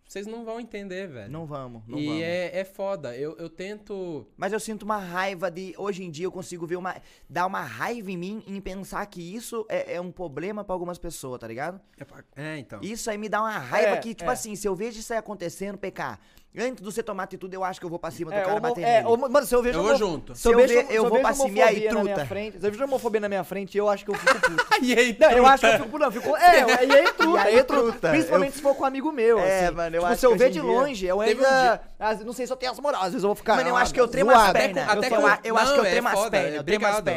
Vocês não vão entender, velho. Não vamos, não e vamos. E é, é foda, eu, eu tento... Mas eu sinto uma raiva de... Hoje em dia eu consigo ver uma... Dar uma raiva em mim em pensar que isso é, é um problema pra algumas pessoas, tá ligado? É, pra... é então. Isso aí me dá uma raiva é, que, tipo é. assim, se eu vejo isso aí acontecendo, P K... Antes de você tomar atitude, eu acho que eu vou pra cima do é, cara bater nele. É, mano, se eu vejo... Eu vou junto. Se eu vejo, eu, eu vou pra cima e aí, truta. Frente, se eu vejo homofobia na minha frente, eu acho que eu fico puto. E aí, truta. Não, eu acho que eu fico puto, não. Fico, é, e aí, truta. E aí, truta. Principalmente eu... se for com um amigo meu, é, assim. Mano, eu tipo, acho se eu ver de longe, eu ainda... Um não sei se eu tenho as morais, às vezes eu vou ficar... Mano, eu acho que eu tremo as pernas. Eu acho que eu tremo as pernas. Obrigado.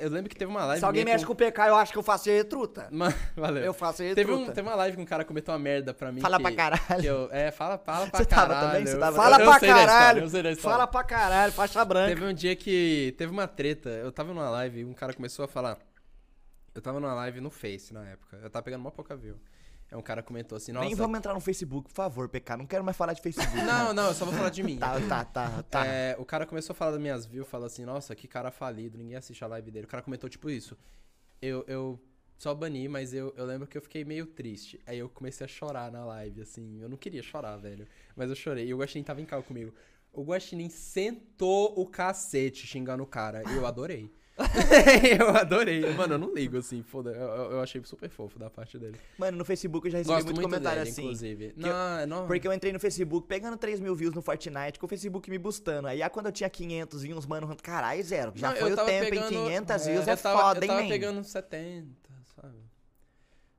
Eu lembro que teve uma live... Se alguém mexe com o P K, eu acho que eu faço aí, truta. Valeu. Eu faço aí, truta. Teve uma live que um cara cometeu uma merda pra mim. Fala pra caralho. É, fala pra caralho. Tava... Fala, eu pra caralho, história, fala pra caralho, faixa branca. Teve um dia que teve uma treta, eu tava numa live, um cara começou a falar, eu tava numa live no Face na época, eu tava pegando mó pouca view. É, um cara comentou assim, nossa... Nem vamos entrar no Facebook, por favor, P K, não quero mais falar de Facebook. Não, não, não, eu só vou falar de mim. tá, tá, tá, tá. É, o cara começou a falar das minhas views, falou assim, nossa, que cara falido, ninguém assiste a live dele. O cara comentou tipo isso, eu... eu... Só bani, mas eu, eu lembro que eu fiquei meio triste. Aí eu comecei a chorar na live, assim. Eu não queria chorar, velho. Mas eu chorei. E o Guaxinim tava em casa comigo. O Guaxinim sentou o cacete xingando o cara. E eu adorei. eu adorei. Mano, eu não ligo, assim. Foda. Eu, eu achei super fofo da parte dele. Mano, no Facebook eu já recebi muito, muito comentário dele, assim. Inclusive. Não, eu, não. Porque eu entrei no Facebook pegando três mil views no Fortnite, com o Facebook me boostando. Aí quando eu tinha quinhentos, vinha uns mano, caralho, zero. Já não, foi o tempo, pegando, em quinhentas é, views é tava, foda, hein, Eu tava hein, pegando setenta.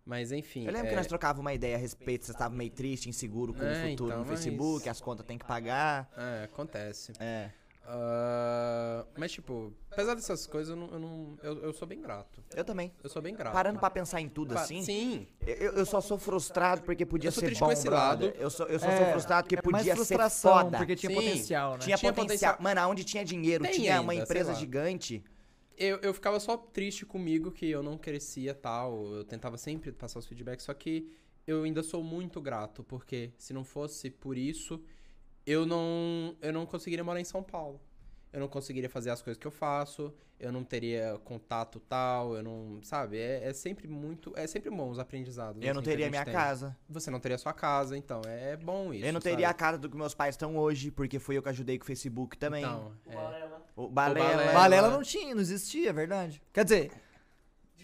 Mas enfim. Eu lembro é... que nós trocávamos uma ideia a respeito, você estava meio triste, inseguro com é, o futuro então, no Facebook, mas... as contas tem que pagar. É, acontece. É. Uh, mas tipo, apesar dessas coisas, eu não, eu, não eu, eu sou bem grato. Eu também. Eu sou bem grato. Parando pra pensar em tudo pa assim. Sim. Eu, eu só sou frustrado porque podia eu sou ser bom, com esse lado. Eu só sou, eu só é, sou frustrado porque podia ser foda. Porque tinha sim, potencial, né? Tinha, tinha potencial. potencial. Mano, aonde tinha dinheiro, tem tinha ainda, uma empresa gigante... Eu, eu ficava só triste comigo que eu não crescia e tal, eu tentava sempre passar os feedbacks, só que eu ainda sou muito grato, porque se não fosse por isso, eu não, eu não conseguiria morar em São Paulo. Eu não conseguiria fazer as coisas que eu faço, eu não teria contato tal, eu não... Sabe? É, é sempre muito... É sempre bom os aprendizados. Eu assim, não teria minha tem. casa. Você não teria sua casa, então é bom isso. Eu não teria sabe? a casa do que meus pais estão hoje, porque foi eu que ajudei com o Facebook também. Então, é... O Balela. O Balela. Balela não tinha, não existia, é verdade. Quer dizer...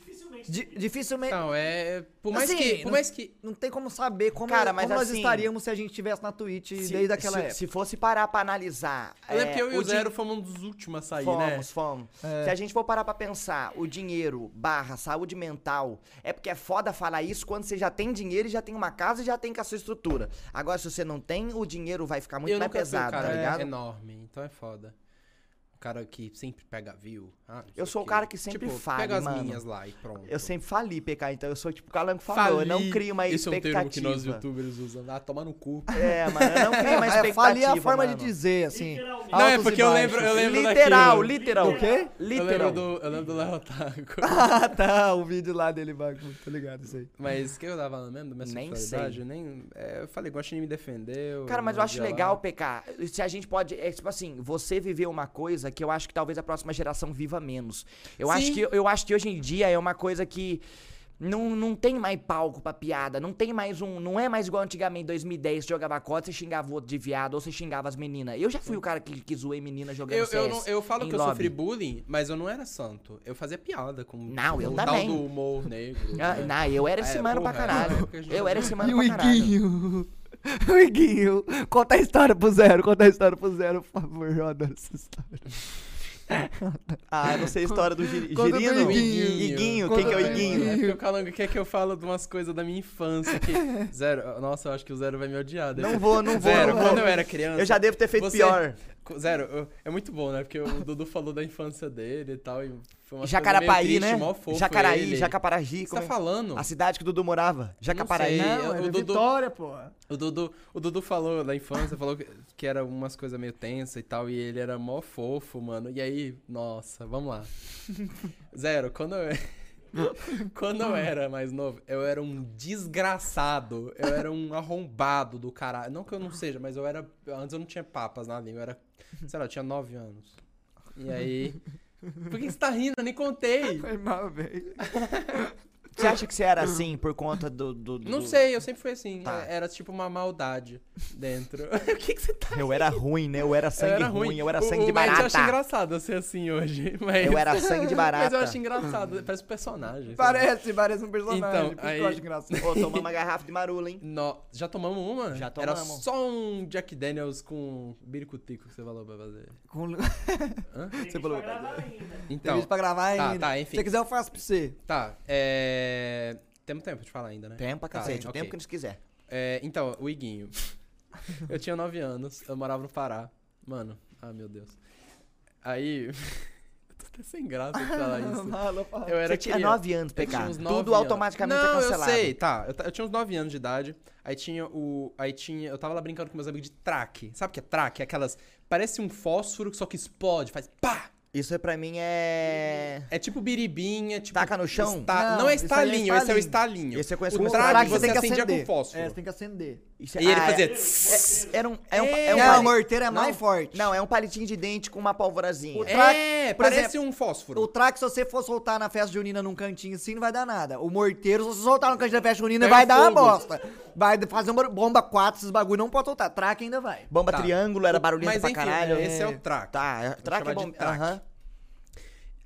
Dificilmente. Di dificilmente. Não, é... Por mais, assim, que, por não, mais que... Não tem como saber como, cara, mas como assim, nós estaríamos se a gente estivesse na Twitch se, desde aquela se, época. Se fosse parar pra analisar... Eu lembro é, que eu e o Zero di... fomos um dos últimos a sair, fomos, né? Fomos, fomos. É. Se a gente for parar pra pensar, o dinheiro barra saúde mental... É porque é foda falar isso quando você já tem dinheiro e já tem uma casa e já tem com a sua estrutura. Agora, se você não tem, o dinheiro vai ficar muito eu mais pesado, sei, cara, tá ligado? É enorme, então é foda. Cara que sempre pega view. Ah, eu sou o cara que sempre tipo, fala. Pega as mano. minhas lá e pronto. Eu sempre fali, P K, então eu sou tipo o Calango falou. Fali. Eu não crio uma Esse expectativa. Esse é um termo que nós youtubers usamos. Ah, toma no cu. É, mano, eu não crio uma expectativa. Fali é a forma mano. de dizer, assim. Não, é porque eu lembro, eu lembro literal, daquilo. Literal, literal. O quê? Literal. Eu lembro do, eu lembro do Léo Taco. Ah, tá, o vídeo lá dele, bagulho. Tá ligado, isso aí. Mas o que eu tava falando mesmo da minha Nem sexualidade? Sei. Nem é, eu falei, Guaxinim me defendeu. Cara, mas eu acho legal, P K, se a gente pode... É tipo assim, você viver uma coisa que eu acho que talvez a próxima geração viva menos. Eu acho, que, eu acho que hoje em dia é uma coisa que não, não tem mais palco pra piada, não tem mais um... Não é mais igual antigamente, em dois mil e dez, você jogava cota, você xingava o outro de viado, ou você xingava as meninas. Eu já fui o cara que, que zoei menina jogando eu, C S. Eu, não, eu falo que lobby. eu sofri bullying, mas eu não era santo. Eu fazia piada com não, eu o também. tal do humor negro. Ah, né? Não, eu era esse é, mano porra, pra caralho. É eu era esse mano pra caralho. Iguinho. O Iguinho, conta a história pro Zero, conta a história pro Zero, por favor, eu adoro essa história. Ah, eu não sei a história do Girino. Do Iguinho, Iguinho, Iguinho. quem que é o Iguinho? É porque o Calango quer que eu fale de umas coisas da minha infância que... Zero, nossa, eu acho que o Zero vai me odiar. Deve... Não vou, não vou. Zero, não vou. Quando eu era criança... Eu já devo ter feito você, pior. Zero, eu, é muito bom, né? Porque o Dudu falou da infância dele e tal. E foi uma Jacarapaí, triste, né? Mó fofo Jacaraí, ele. Jacaparaji. Você tá falando? A cidade que o Dudu morava. Jacaparaí. Não, sei, não o, o Dudu, Vitória, pô. O Dudu, o Dudu falou da infância, falou que, que era umas coisas meio tensas e tal. E ele era mó fofo, mano. E aí, nossa, vamos lá. Zero, quando eu... Quando eu era mais novo, eu era um desgraçado, eu era um arrombado do caralho. Não que eu não seja, mas eu era... Antes eu não tinha papas na língua, eu era... Sei lá, eu tinha nove anos. E aí... Por que você tá rindo? Eu nem contei. Foi mal, velho. Você acha que você era assim por conta do... do, do... Não sei, eu sempre fui assim. Tá. Era tipo uma maldade dentro. O que que você tá rindo? Eu era ruim, né? Eu era sangue eu era ruim. ruim, eu era sangue o, de barata. Eu acho engraçado ser assim hoje. Mas... Eu era sangue de barata. Mas eu acho engraçado, parece um personagem. Parece, parece um personagem. Então, aí... eu acho engraçado. Pô, tomamos uma garrafa de marula, hein? No... Já tomamos uma? Já tomamos. Era só um Jack Daniels com biricutico que você falou pra fazer. Com... Hã? Tem você falou pra gravar ainda. Então, tem vídeo pra gravar ainda. Tá, tá, enfim. Se você quiser eu faço pra você. Tá, é... É, temos tempo de falar ainda, né? Tempo pra cacete, tá, o okay. tempo que nos quiser. É, então, o Iguinho. Eu tinha nove anos, eu morava no Pará. Mano, ah, meu Deus. Aí, eu tô até sem graça de falar isso. Eu era Você tinha nove anos, pegar Tudo automaticamente é cancelado. Não, eu sei, tá. Eu, eu tinha uns nove anos de idade, aí tinha o... Aí tinha... Eu tava lá brincando com meus amigos de traque. Sabe o que é traque? É aquelas... Parece um fósforo, só que explode, faz pá! Isso pra mim é... É tipo biribinha, tipo... Taca no chão? Esta... Não, não é estalinho, esse é o estalinho. Esse eu conheço como traque, você tem que acender com fósforo. É, você tem que acender. Isso é... E ele ah, fazia... É, era um... É um, é, é um não, a morteira é não, mais forte. Não, é um palitinho de dente com uma pólvorazinha. Traque, é, parece exemplo, um fósforo. O traque, se você for soltar na festa junina num cantinho assim, não vai dar nada. O morteiro, se você soltar no cantinho da festa junina, vai fogo. Dar uma bosta. Vai fazer uma bomba quatro, esses bagulho não pode soltar. Traque ainda vai. Bomba tá. Triângulo, era barulhinho pra enfim, caralho. Esse é o traque. Tá, traque é bom. Aham.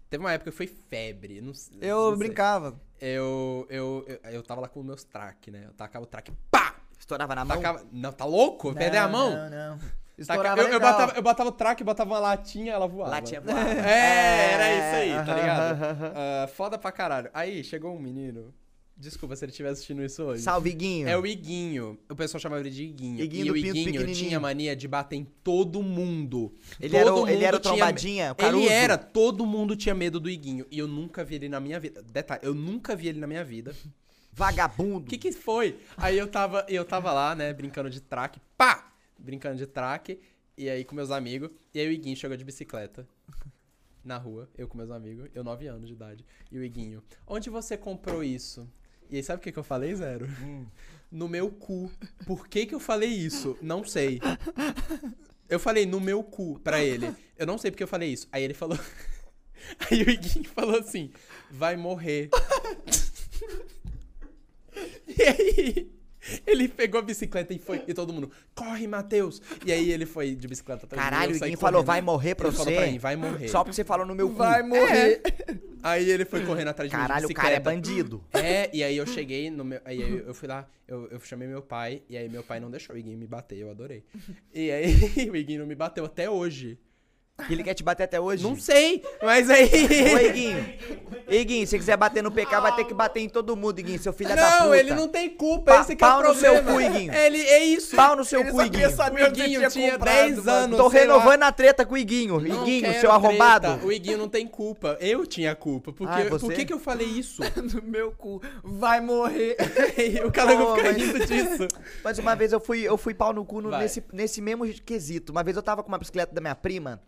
Teve uma época que foi febre. Não, eu não brincava. Eu, eu, eu, eu tava lá com os meus traques, né? Eu tacava o traque, pá! Estourava na tacava, mão? Não, tá louco? Perder a mão? Não, não. Estourava eu, eu, botava, eu botava o traque, botava uma latinha, ela voava. Latinha voava. É, era isso aí, tá ligado? Uh, foda pra caralho. Aí, chegou um menino... Desculpa se ele estiver assistindo isso hoje. Salve, Iguinho. É o Iguinho. O pessoal chamava ele de Iguinho. Iguinho e o Iguinho tinha mania de bater em todo mundo. Ele todo era o, mundo ele era tinha... trombadinha, o Caruso. Ele era, todo mundo tinha medo do Iguinho. E eu nunca vi ele na minha vida. Detalhe, eu nunca vi ele na minha vida. Vagabundo. O que que foi? Aí eu tava, eu tava lá, né, brincando de traque. Pá! Brincando de traque. E aí com meus amigos. E aí o Iguinho chegou de bicicleta. Na rua, eu com meus amigos. Eu, nove anos de idade. E o Iguinho. Onde você comprou isso? E aí, sabe o que que eu falei, Zero? Hum. No meu cu. Por que que eu falei isso? Não sei. Eu falei no meu cu pra ele. Eu não sei porque eu falei isso. Aí ele falou... Aí o Iguinho falou assim, vai morrer. E aí... Ele pegou a bicicleta e foi. E todo mundo, corre, Matheus! E aí ele foi de bicicleta também. Caralho, o Iguinho falou, vai morrer pra ele você? Falou pra mim, vai morrer. Só porque você falou no meu cu. Vai morrer. É. Aí ele foi correndo atrás de mim de bicicleta. Caralho, o cara é bandido. É, e aí eu cheguei no meu... Aí eu, eu fui lá, eu, eu chamei meu pai. E aí meu pai não deixou o Iguinho me bater, eu adorei. E aí o Iguinho não me bateu até hoje. E ele quer te bater até hoje? Não sei, mas aí... Ô, Iguinho. Iguinho, se quiser bater no P K, vai ter que bater em todo mundo, Iguinho, seu filho é da puta. Não, ele não tem culpa, pa esse que é o problema. Pau no seu cu, Iguinho. Ele, é isso. Pau no seu ele cu, Iguinho. O Iguinho tinha dez anos, Tô renovando lá. A treta com o Iguinho. Não Iguinho, seu arrombado. Treta. O Iguinho não tem culpa. Eu tinha culpa. Porque, ah, por que que eu falei isso? No meu cu. Vai morrer. O Calangão fica rindo disso. Mas uma vez eu fui, eu fui pau no cu no, nesse, nesse mesmo quesito. Uma vez eu tava com uma bicicleta da minha prima...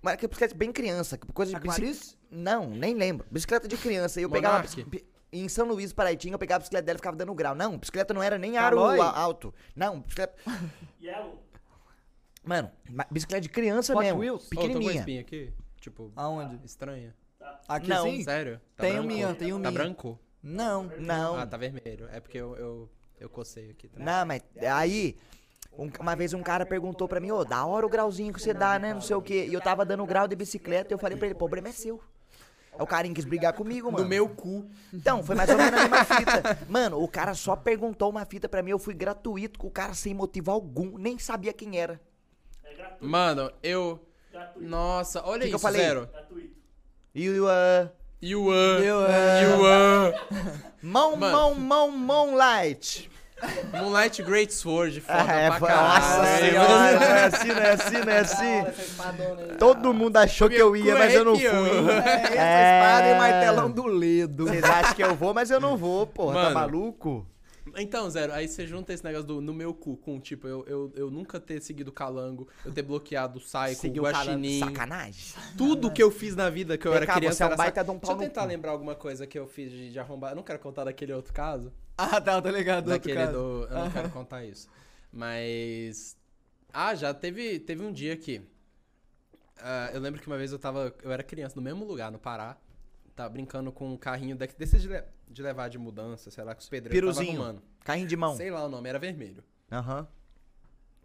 Mas que bicicleta bem criança, coisa de bicicleta. Não, nem lembro. Bicicleta de criança. E eu Monarch. Pegava. Bici... Em São Luís, Paraitinho, eu pegava a bicicleta dela e ficava dando grau. Não, bicicleta não era nem aro alto. Não, bicicleta. Yellow. Mano, bicicleta de criança Hot mesmo. Wheels? Pequenininha. Oh, eu tô com espinha aqui? Tipo, aonde? Estranha. Aqui não, sim? Sério? Tá tem o minha, tem o minha. Tá branco? Não, não. Ah, tá vermelho. É porque eu, eu, eu cocei aqui também. Não, mas aí. Um, uma vez um cara perguntou pra mim, ô, oh, da hora o grauzinho que você dá, né, não sei o quê. E eu tava dando grau de bicicleta e eu falei pra ele, o problema é seu. Aí o carinha quis brigar comigo, mano. No meu cu. Então, foi mais ou menos a mesma fita. Mano, o cara só perguntou uma fita pra mim, eu fui gratuito com o cara sem motivo algum, nem sabia quem era. É gratuito. Mano, eu... Gratuito. Nossa, olha que isso, que eu falei? Zero. Gratuito. E o... Yuan. Yuan. Mão, mano. mão, mão, mão light. Moonlight Great Sword, foda ah, é, pra caralho. Nossa, é assim, não é assim, não é assim. Todo mundo achou que eu ia, mas eu não fui. É, é... espada e martelão do ledo. Vocês acham que eu vou, mas eu não vou, porra. Mano, tá maluco? Então, Zero, aí você junta esse negócio do no meu cu com, tipo, eu, eu, eu nunca ter seguido o Calango, eu ter bloqueado o Psycho, o Guaxinim. Sacanagem. Tudo que eu fiz na vida que eu Vem era cá, criança. Você é um era baita de um pau. Deixa eu tentar lembrar alguma coisa que eu fiz de, de arrombar. Eu não quero contar daquele outro caso. Ah, tá, tá ligado. Daquele do... Eu não ah. quero contar isso. Mas... Ah, já teve, teve um dia que... Uh, eu lembro que uma vez eu tava... Eu era criança, no mesmo lugar, no Pará. Tava brincando com um carrinho desses de, le... de levar de mudança, sei lá, que os pedreiros estavam arrumando. Carrinho de mão. Sei lá o nome, era vermelho. Aham. Uhum.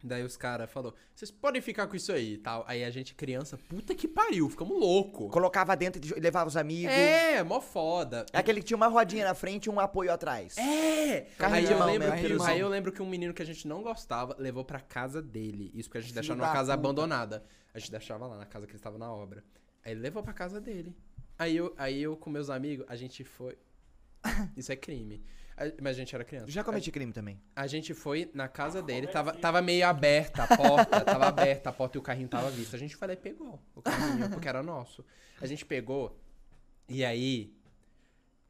Daí os caras falaram, vocês podem ficar com isso aí e tal. Aí a gente, criança, puta que pariu, ficamos louco. Colocava dentro e levava os amigos. É, mó foda. É aquele que tinha uma rodinha na frente e um apoio atrás. É! Carrinho aí de eu mão, lembro que, aí eu lembro que um menino que a gente não gostava levou pra casa dele. Isso porque a gente Filho deixava numa casa puta. abandonada. A gente deixava lá na casa que ele estava na obra. Aí ele levou pra casa dele. Aí eu, aí eu com meus amigos, a gente foi... Isso é crime. Mas a gente era criança. Já cometi a, crime também. A gente foi na casa ah, dele, tava, tava meio aberta a porta, tava aberta a porta e o carrinho tava à vista. A gente foi lá e pegou o carrinho, porque era nosso. A gente pegou, e aí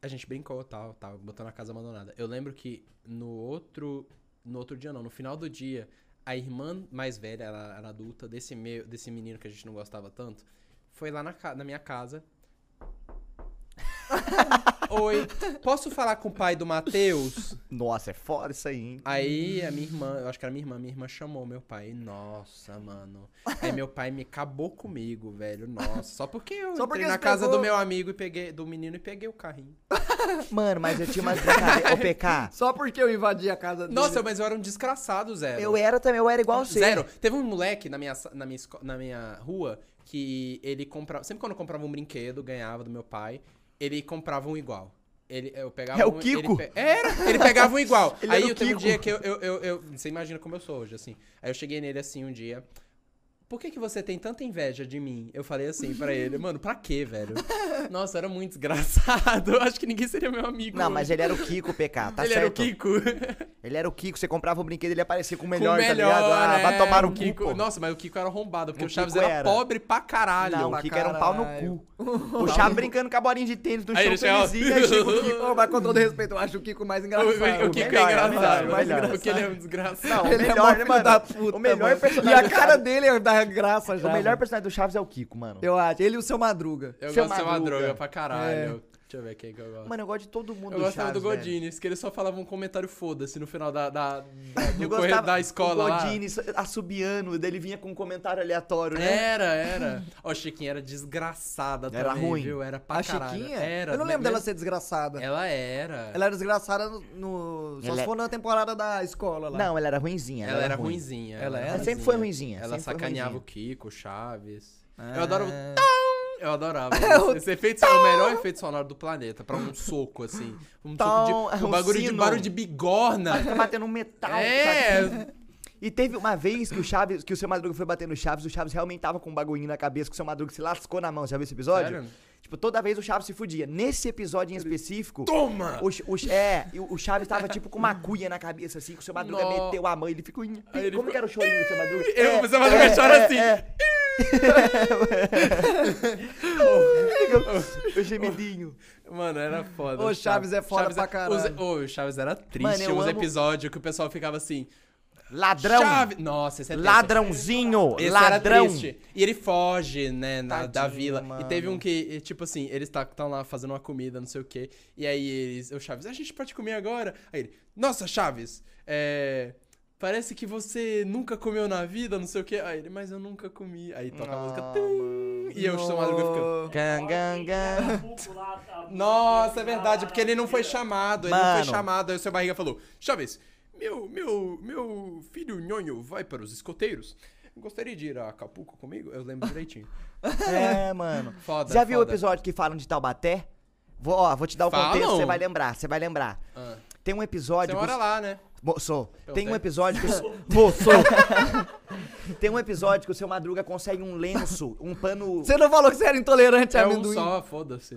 a gente brincou, tal, tal, botando a casa abandonada. Eu lembro que no outro, no outro dia não, no final do dia, a irmã mais velha, ela era adulta, desse, meio, desse menino que a gente não gostava tanto, foi lá na, na minha casa... Oi, posso falar com o pai do Matheus? Nossa, é foda isso aí, hein? Aí a minha irmã, eu acho que era minha irmã, minha irmã chamou meu pai. Nossa, mano. Aí meu pai me acabou comigo, velho. Nossa, só porque eu só porque entrei na casa pegou... do meu amigo e peguei, do menino e peguei o carrinho. Mano, mas eu tinha umas brincadeiras. Ô, P K. Só porque eu invadi a casa dele. Nossa, mas eu era um desgraçado, Zero. Eu era também, eu era igual você. Zero. Teve um moleque na minha, na minha, na minha rua que ele comprava. Sempre quando eu comprava um brinquedo, ganhava do meu pai. Ele comprava um igual. Ele, eu pegava é o um, Kiko? Ele pe... Era! Ele pegava um igual. Ele aí eu teve um dia que eu, eu, eu, eu... Você imagina como eu sou hoje, assim. Aí eu cheguei nele assim um dia. Por que que você tem tanta inveja de mim? Eu falei assim pra ele. Mano, pra quê, velho? Nossa, era muito desgraçado. Acho que ninguém seria meu amigo. Não, hoje. Mas ele era o Kiko, P K. Tá ele certo? Ele era o Kiko. Ele era o Kiko. Você comprava um brinquedo e ele aparecia com o melhor, com melhor tá ligado? Ah, é, vai tomar o Kiko. Cu, nossa, mas o Kiko era arrombado. Porque o, o Chaves era, era pobre pra caralho. Não, o Kiko caralho. era um pau no cu. O Chaves brincando com a bolinha de tênis do chão felizinho. Aí chega o Kiko. Mas com todo respeito, eu acho o Kiko mais engraçado. O Kiko é engraçado. Porque ele é um desgraçado. Ele é o filho da puta. O melhor personagem. E a cara dele é da graça já. O melhor personagem do Chaves é o Kiko, mano. Eu acho. Ele e o Seu Madruga. Eu gosto do Seu Madruga pra caralho. É. Deixa eu ver quem que eu gosto. Mano, eu gosto de todo mundo eu do Chaves, Eu gostava do Godinez, que ele só falava um comentário foda-se no final da, da, da, do correr da escola lá. O Godinez assobiando, daí ele vinha com um comentário aleatório, né? Era, era. Ó, oh, Chiquinha era desgraçada era também, ruim. viu? Era pra A caralho. Chiquinha? Era. Eu não lembro mas... dela ser desgraçada. Ela era. Ela era desgraçada no... Só ela... se for na temporada da escola lá. Não, ela era ruinzinha. Ela, ela era ruinzinha. Ela, ela, ela sempre ruinzinha. foi ruinzinha. Ela sempre sacaneava o Kiko, o Chaves. É. Eu adoro... Eu adorava. Esse efeito sonoro, o melhor efeito sonoro do planeta. Pra um soco, assim. Um Tom, soco de... Um, um barulho, de, barulho de bigorna. Tá batendo um metal. É. Tá e teve uma vez que o Chaves... Que o Seu Madruga foi bater no Chaves. O Chaves realmente tava com um bagulhinho na cabeça. Que o Seu Madruga se lascou na mão. Já viu esse episódio? Sério? Tipo, toda vez o Chaves se fudia. Nesse episódio em específico... Toma! O, o, é, o Chaves tava tipo com uma cuia na cabeça, assim. Que o Seu Madruga Não. meteu a mão e ele ficou... Como ele ficou... que era o chorinho do Seu Madruga? Eu, é, o Seu Madruga é, chora é, assim. É, é. O gemidinho. Mano, era foda. O Chaves é foda Chaves pra caralho. O oh, Chaves era triste. Mano, os amo... episódios que o pessoal ficava assim... Ladrão! Chave... Nossa, esse é Ladrãozinho! Esse ladrão! E ele foge, né, na, Tadinho, da vila. Mano. E teve um que, tipo assim, eles estão lá fazendo uma comida, não sei o quê. E aí eles... O Chaves, a gente pode comer agora? Aí ele, nossa, Chaves, é... Parece que você nunca comeu na vida, não sei o que. Aí ele, mas eu nunca comi. Aí toca oh, a música. Tum, e eu estou madrugando ficando. Gan, gan, gan. Nossa, é verdade, porque ele não foi chamado. Ele Mano. não foi chamado. Aí o Seu Barriga falou: Chaves, meu, meu, meu filho Nhonho vai para os escoteiros. Gostaria de ir a Acapulco comigo? Eu lembro direitinho. É, mano. Foda, Já foda. viu o episódio que falam de Taubaté? Vou, ó, vou te dar o falam. contexto, você vai lembrar, você vai lembrar. Ah. Tem um episódio. Você mora lá, né? Moço, tem um episódio que o... Moço! Tem um episódio que o Seu Madruga consegue um lenço, um pano... Você não falou que você era intolerante a é amendoim? É um só, foda-se.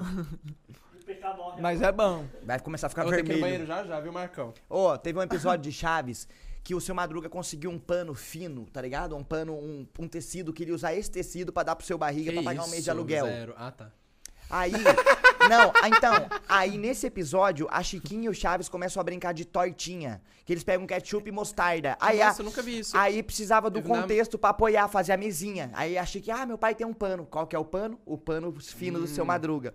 tá bom, né? Mas é bom. Vai começar a ficar vermelho. Eu vou ter que ir no banheiro já, já, viu, Marcão? Ô, oh, teve um episódio de Chaves que o Seu Madruga conseguiu um pano fino, tá ligado? Um pano, um, um tecido, queria usar esse tecido pra dar pro seu barriga que pra pagar isso? um mês de aluguel. Zero. Ah, tá. Aí... Não, então, aí nesse episódio, a Chiquinha e o Chaves começam a brincar de tortinha. Que eles pegam ketchup e mostarda. Aí, nossa, a, eu nunca vi isso. Aí precisava do eu contexto não... pra apoiar, fazer a mesinha. Aí a Chiquinha, ah, meu pai tem um pano. Qual que é o pano? O pano fino hum. do Seu Madruga.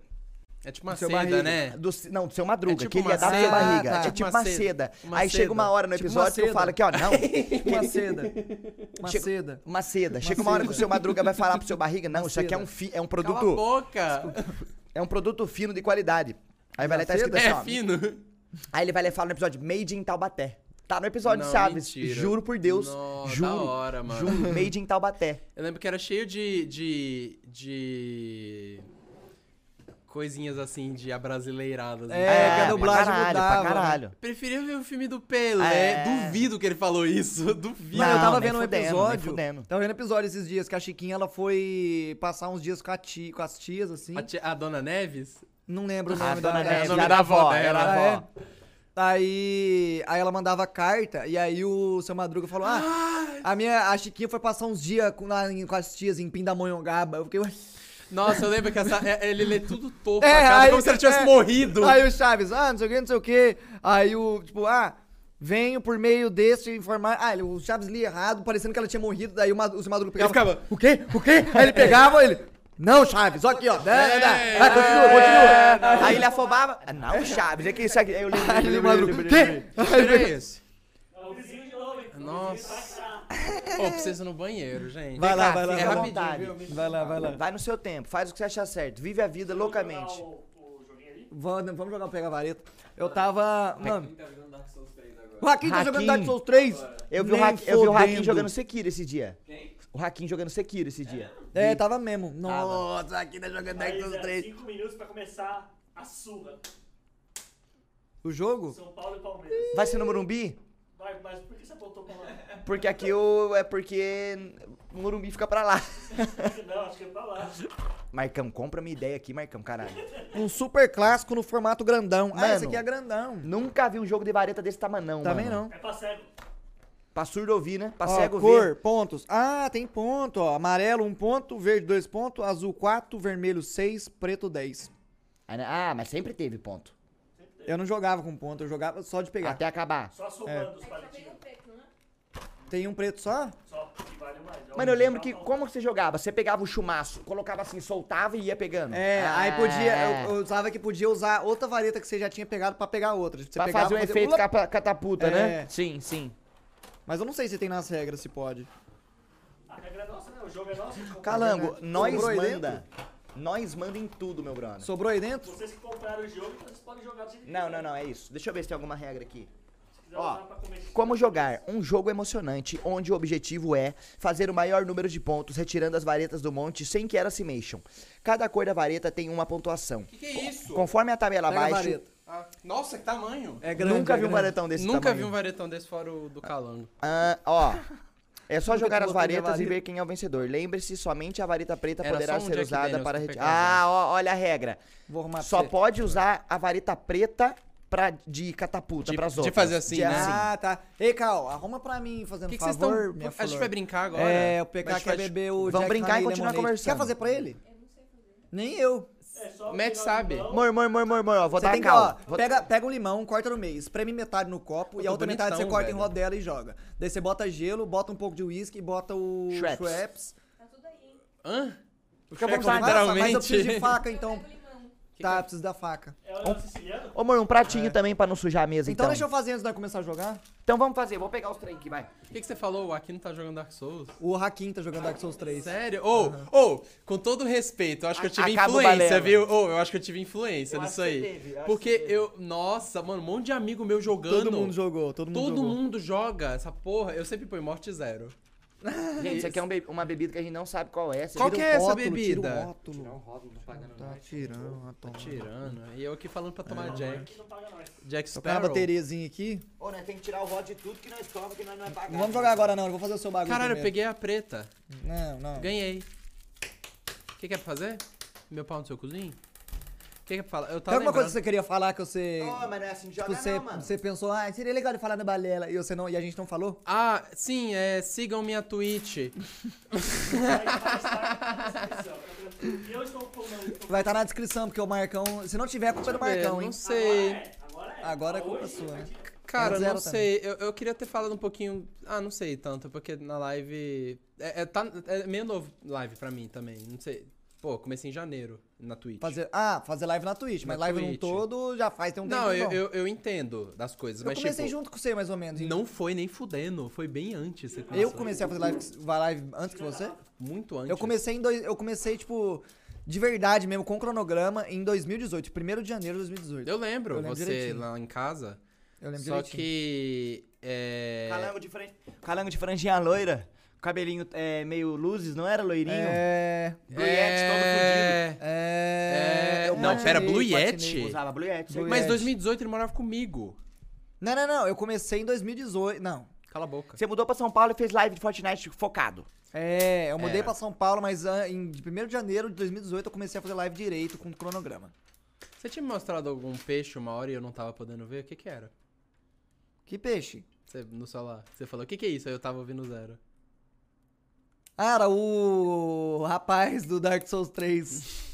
É tipo uma seda, barriga, né? Do, não, do Seu Madruga, é tipo que ele ia dar pra Seu Barriga. Tá, é tipo uma seda. Uma aí seda. Chega uma hora no episódio tipo que eu falo que, ó, não. Uma seda. Uma chega, seda. Uma seda. Chega uma, uma hora que o Seu Madruga vai falar pro Seu Barriga, não, uma isso seda. Aqui é um, fi, é um produto... Cala a boca! É um produto fino de qualidade. Aí vai lá e tá escrito assim, ó. É fino. Aí ele vai lá e fala no episódio, made in Taubaté. Tá no episódio, não, Chaves. Mentira. Juro por Deus. Não, juro. Da hora, mano. Juro, made in Taubaté. Eu lembro que era cheio de... de, de... coisinhas assim de abrasileiradas. Né? É, é, que a dublagem pra caralho, mudava. Pra caralho. Preferia ver o filme do Pelé. É. Duvido que ele falou isso. Duvido. Não, eu tava vendo um episódio. Tava vendo episódio esses dias que a Chiquinha ela foi passar uns dias com, a tia, com as tias, assim. A, tia, a Dona Neves? Não lembro o nome a da Dona Neves. Era a avó. Era a avó. Aí, aí ela mandava carta, e aí o Seu Madruga falou, ah, a, minha, a Chiquinha foi passar uns dias com, com as tias em Pindamonhangaba. Eu fiquei... Nossa, eu lembro que essa, ele lê tudo torto, é, cara, aí, como se ele tivesse é, morrido. Aí o Chaves, ah, não sei o que, não sei o que. Aí o, tipo, ah, venho por meio deste informar... Ah, ele, o Chaves lia errado, parecendo que ela tinha morrido. Daí o, o Seu Madruga pegava... Ele ficava, o quê? O quê? Aí ele pegava, ele... Não, Chaves, olha aqui, ó. Dá, é, dá, dá. É, ah, continua, é, continua. É, aí ele afobava... Não, Chaves, é que isso aqui... Aí eu li, aí o Seu Madruga, o quê? Aí esse. Nossa... Pô, oh, preciso no banheiro, gente. Vai lá, vai lá, é vai, lá. vai lá, vai lá. Vai no seu tempo, faz o que você achar certo. Vive a vida vamos loucamente. Jogar o, o joguinho ali? Vamos, vamos jogar um pega-vareta. Eu tava... Mano... Hakim tá jogando Dark Souls três agora. O Hakim tá jogando Dark Souls três? Eu vi, o Hakim, eu vi o Hakim jogando Sekiro esse dia. Quem? O Hakim jogando Sekiro esse dia. É, é tava mesmo. Nossa, o Hakim tá jogando Dark Souls três. cinco minutos pra começar a surra. O jogo? São Paulo e Palmeiras. Vai ser no Morumbi? Vai, mas por que você voltou pra lá? Porque aqui o... é porque o Morumbi fica pra lá. Não, acho que é pra lá. Marcão, compra minha ideia aqui, Marcão, caralho. Um super clássico no formato grandão. Mano, ah, esse aqui é grandão. Nunca vi um jogo de vareta desse tamanho, não. Também mano. não. É pra cego. Pra surdo ouvir, né? Pra ó, cego cor, ver. Cor, pontos. Ah, tem ponto, ó. Amarelo, um ponto. Verde, dois pontos. Azul, quatro. Vermelho, seis. Preto, dez. Ah, mas sempre teve ponto. Eu não jogava com ponto, eu jogava só de pegar. Até acabar. Só somando os palitinhos. Tem um preto só? Só, que vale mais. Mano, eu lembro que como que você jogava? Você pegava o chumaço, colocava assim, soltava e ia pegando. É, ah, aí podia, é. eu, eu usava que podia usar outra vareta que você já tinha pegado pra pegar outra. Você pra pegava, fazer um efeito fazer... capa, catapulta, é. né? Sim, sim. Mas eu não sei se tem nas regras, se pode. A regra é nossa, né? O jogo é nosso. Calango, nós manda... Nós mandem tudo, meu brother. Sobrou aí dentro? Vocês que compraram o jogo, vocês podem jogar do jeito Não, não, não, é isso. Deixa eu ver se tem alguma regra aqui. Ó, como jogar um jogo emocionante, onde o objetivo é fazer o maior número de pontos, retirando as varetas do monte sem que elas se mexam. Cada cor da vareta tem uma pontuação. Que que é isso? Conforme a tabela abaixo... Ah, nossa, que tamanho! É grande, Nunca é vi grande. um varetão desse Nunca tamanho. vi um varetão desse fora o do Calango. Ah, ó... É só jogar as varetas e ver quem é o vencedor. Lembre-se, somente a vareta preta Era poderá um ser usada para retirar. Ah, ó, olha a regra. Vou só pode você. usar a vareta preta pra, de catapulta para as outras. De fazer assim, de né? Assim. Ah, tá. Ei, Cal, arruma pra mim fazendo que que favor. Vocês tão... minha a flor. gente vai brincar agora. É, o P K quer beber o Jack. Vamos brincar e continuar conversando. Quer fazer pra ele? Eu não sei fazer. Nem eu. É só Matt sabe. Mor, mor, mor, mor, mor, ó. Vou você dar tem cal. Que, ó, pega, pega um limão, corta no meio, espreme metade no copo oh, e a outra bonitão, metade você corta velho. em rodela e joga. Daí você bota gelo, bota um pouco de uísque e bota o Shreps. Tá tudo aí, hein? Hã? Porque eu vou precisar literalmente. Mas eu preciso de faca, então. Que tá, que... preciso da faca. É o siciliano? Ô, amor, um pratinho é. também pra não sujar a mesa, então. Então deixa eu fazer antes de eu começar a jogar. Então vamos fazer, vou pegar os três aqui, vai. O que, que você falou? O Hakim tá jogando Dark Souls? O Hakim tá jogando Dark Souls três. Sério? Ô, oh, ô, uhum. oh, com todo respeito, eu acho que eu tive Acaba influência, viu? Ô, oh, eu acho que eu tive influência eu disso aí. Teve, eu Porque eu, nossa, mano, um monte de amigo meu jogando. Todo mundo jogou, todo mundo Todo jogou. mundo joga essa porra. Eu sempre ponho morte zero. Gente, isso, isso aqui é um be uma bebida que a gente não sabe qual é. Você qual que um é rótulo, essa bebida? Tira um rótulo. Tirar um rótulo, não paga não. Tá tirando, tá tirando. E eu aqui falando pra tomar é, Jack. Não paga nós. Jack Sparrow. Tocar a bateriazinha aqui. Ô, né, tem que tirar o rótulo de tudo que nós toma, que nós não é pagado. Não vamos jogar agora não, eu vou fazer o seu bagulho Caralho, primeiro. eu peguei a preta. Não, não. Ganhei. O que que é pra fazer? Meu pau no seu cozinho? O que que fala? Eu tava Tem alguma lembrando... coisa que você queria falar que você... Oh, mas não é assim de jogar tipo, não, você, mano. Você pensou, ah, seria legal de falar na Balela e, você não, e a gente não falou? Ah, sim, é, sigam minha Twitch. Vai estar na descrição, porque o Marcão... Se não tiver, a culpa é do Marcão, hein? Não sei. Agora é, agora é culpa sua. Cara, não sei, eu, eu queria ter falado um pouquinho... Ah, não sei tanto, porque na live... É, é, tá, é meio novo live pra mim também, não sei. Pô, comecei em janeiro, na Twitch. Fazer, ah, fazer live na Twitch, mas na live Twitch. No todo já faz, tem um tempo. Não, eu, eu, eu entendo das coisas, eu mas Eu comecei tipo, junto com você, mais ou menos. Hein? Não foi nem fudendo, foi bem antes. Você eu comecei a fazer live, live antes que você? Muito antes. Eu comecei, em dois, eu comecei tipo... De verdade mesmo, com cronograma, em dois mil e dezoito, primeiro de janeiro de dois mil e dezoito. Eu lembro, eu lembro você direitinho. Lá em casa... Eu lembro Só direitinho. que... É... Calango de fran... Calango de franjinha loira. Cabelinho é, meio luzes, não era loirinho? É... Blue Yeti, é... todo fodido. É... é... Não, pera, Blue Yeti? Usava Blue Yeti. Blue Mas em dois mil e dezoito ele morava comigo. Não, não, não. Eu comecei em dois mil e dezoito. Não. Cala a boca. Você mudou pra São Paulo e fez live de Fortnite focado. É, eu mudei é. pra São Paulo, mas em primeiro de janeiro de dois mil e dezoito eu comecei a fazer live direito com o cronograma. Você tinha me mostrado algum peixe uma hora e eu não tava podendo ver? O que que era? Que peixe? Você, no celular. Você falou, o que que é isso? Aí eu tava ouvindo zero. Ah, era o rapaz do Dark Souls três.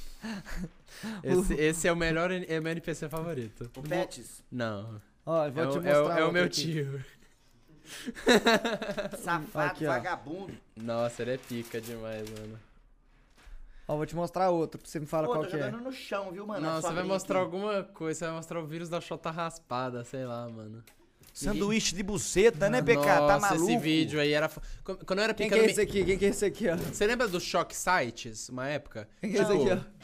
esse, esse é o melhor é o meu N P C favorito. O Pets? Não. Ó, eu vou é te mostrar. É, é o meu aqui. Tio. Safado, aqui, vagabundo. Nossa, ele é pica demais, mano. Ó, vou te mostrar outro, pra você me falar Pô, qual que é. Pô, tô jogando no chão, viu, mano? Não, você vai mostrar alguma coisa, você vai mostrar o vírus da chota raspada, sei lá, mano. Sanduíche de buceta, né, P K? Nossa, tá maluco? Esse vídeo aí era... Quando eu era pequeno... Quem que é esse aqui? Quem que é esse aqui, ó? Você lembra do Shock Sites, uma época? Quem que é esse aqui, ó?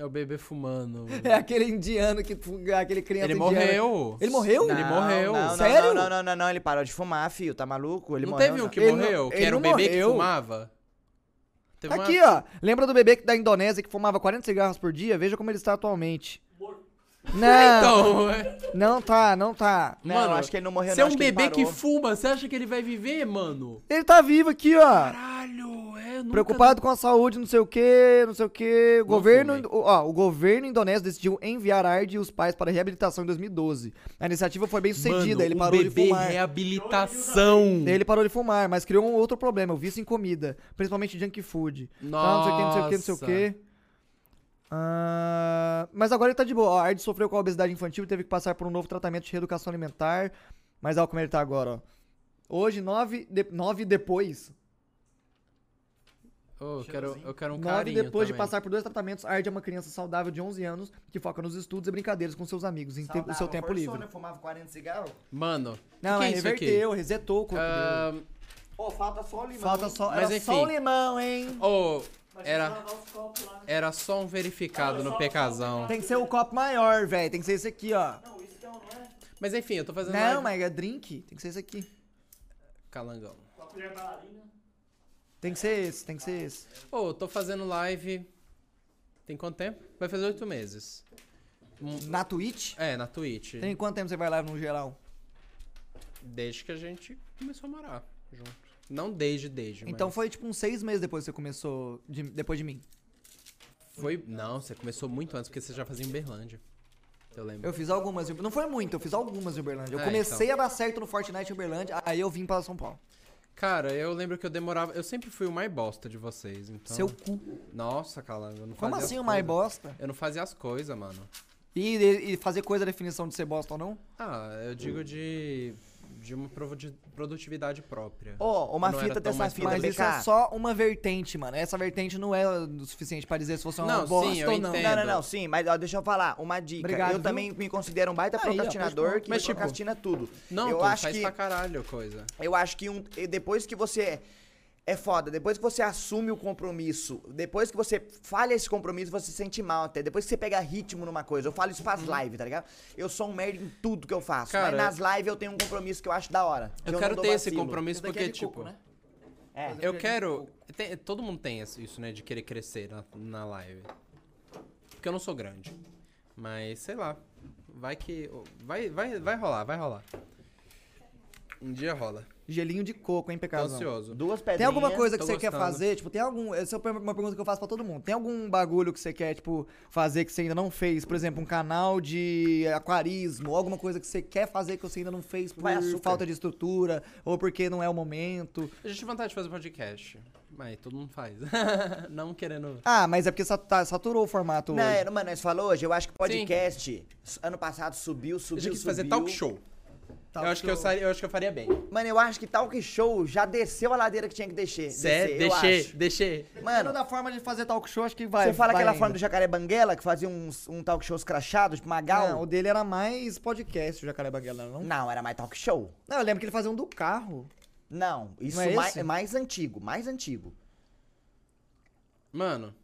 É o bebê fumando. É aquele indiano que... Aquele criança Ele indiana. morreu. Ele morreu? Não, ele morreu. Não, não, Sério? Não, não, não, não, não. Ele parou de fumar, filho. Tá maluco? Ele não morreu, teve um que não. morreu? Ele que não, era um bebê morreu. que fumava? Teve aqui, uma... ó. Lembra do bebê da Indonésia que fumava quarenta cigarros por dia? Veja como ele está atualmente. Não, então, não tá, não tá. Não, mano, acho que ele não morreu. Você é um bebê que, que fuma, você acha que ele vai viver, mano? Ele tá vivo aqui, ó. Caralho, é, nunca... Preocupado com a saúde, não sei o que, não sei o que. O governo, ó, o governo indonésio decidiu enviar Ardi e os pais para reabilitação em dois mil e doze. A iniciativa foi bem sucedida, mano, ele parou um bebê de fumar. Reabilitação. Ele parou de fumar, mas criou um outro problema, o vício em comida, principalmente junk food. Nossa. Então, não sei o que, não sei o que, não sei o que. Uh, mas agora ele tá de boa. Ó, Ardi sofreu com a obesidade infantil e teve que passar por um novo tratamento de reeducação alimentar. Mas olha como ele tá agora, ó. Hoje, nove, de, nove depois. Oh, eu, quero, eu quero um nove carinho depois também. De passar por dois tratamentos, Ardi é uma criança saudável de onze anos que foca nos estudos e brincadeiras com seus amigos em saudável, te, o seu tempo livre. Né? Fumava quarenta cigarros? Mano, não, que que é reverteu, resetou o corpo uh... dele. Pô, oh, falta só o limão. Falta só, mas, era enfim. só o limão, hein? Ô. Oh. Era, era só um verificado no PKzão. Tem que ser o copo maior, velho. Tem que ser esse aqui, ó. Não, isso não é. Mas enfim, eu tô fazendo. Não, mas é drink. Tem que ser esse aqui. Calangão. Tem que ser esse, tem que ser esse. Ô, oh, tô fazendo live. Tem quanto tempo? Vai fazer oito meses. Na Twitch? É, na Twitch. Tem quanto tempo você vai live no geral? Desde que a gente começou a morar junto. Não desde, desde, Então mas... foi tipo uns seis meses depois que você começou, de, depois de mim? Foi, não, você começou muito antes, porque você já fazia em Uberlândia, eu lembro. Eu fiz algumas, não foi muito, eu fiz algumas em Uberlândia. Eu é, comecei então. a dar certo no Fortnite em Uberlândia, aí eu vim para São Paulo. Cara, eu lembro que eu demorava, eu sempre fui o mais bosta de vocês, então... Seu cu. Nossa, cara, eu não fazia Como assim o mais bosta? Eu não fazia as coisas, mano. E, e fazer coisa a definição de ser bosta ou não? Ah, eu digo de... de uma produtividade própria. Ó, oh, uma fita dessa fita, mas isso é só uma vertente, mano. Essa vertente não é o suficiente pra dizer se você é uma bosta ou não. Não, não, não, sim, mas ó, deixa eu falar, uma dica. Obrigado, eu viu? também me considero um baita Aí, procrastinador ó, que mas, tipo, procrastina tudo. Não, eu tu acho faz que, pra caralho coisa. Eu acho que um, depois que você... É, É foda, depois que você assume o compromisso, depois que você falha esse compromisso, você se sente mal até. Depois que você pega ritmo numa coisa, eu falo isso faz live, tá ligado? Eu sou um merda em tudo que eu faço, cara, mas nas lives eu tenho um compromisso que eu acho da hora. Eu, eu quero ter vacilo. esse compromisso porque, é tipo... Coco, né? É, eu quero... Tem, todo mundo tem isso, né, de querer crescer na, na live. Porque eu não sou grande, mas sei lá, vai que... Vai, vai, vai rolar, vai rolar. Um dia rola. gelinho de coco, hein, PKzão? Tô ansioso. Duas pedrinhas. Tem alguma coisa que você gostando. quer fazer? Tipo, tem algum... Essa é uma pergunta que eu faço pra todo mundo. Tem algum bagulho que você quer, tipo, fazer que você ainda não fez? Por exemplo, um canal de aquarismo, alguma coisa que você quer fazer que você ainda não fez por falta de estrutura ou porque não é o momento? A gente tem vontade de fazer podcast. Mas todo mundo faz. Não querendo... Ah, mas é porque saturou o formato não, hoje. Não, mano, nós falou hoje. Eu acho que podcast, Sim. ano passado, subiu, subiu, subiu. A gente quis fazer talk show. Talk eu, acho que eu, eu acho que eu faria bem. Mano, eu acho que talk show já desceu a ladeira que tinha que descer. Sério? Descer, descer. Mano, da forma de fazer talk show, acho que vai. Você fala vai aquela ainda. forma do Jacaré Banguela, que fazia uns, um talk show escrachado, tipo Magal? Não, o dele era mais podcast, o Jacaré Banguela, não? Não, era mais talk show. Não, eu lembro que ele fazia um do carro. Não, isso não é mais, mais antigo, mais antigo. Mano...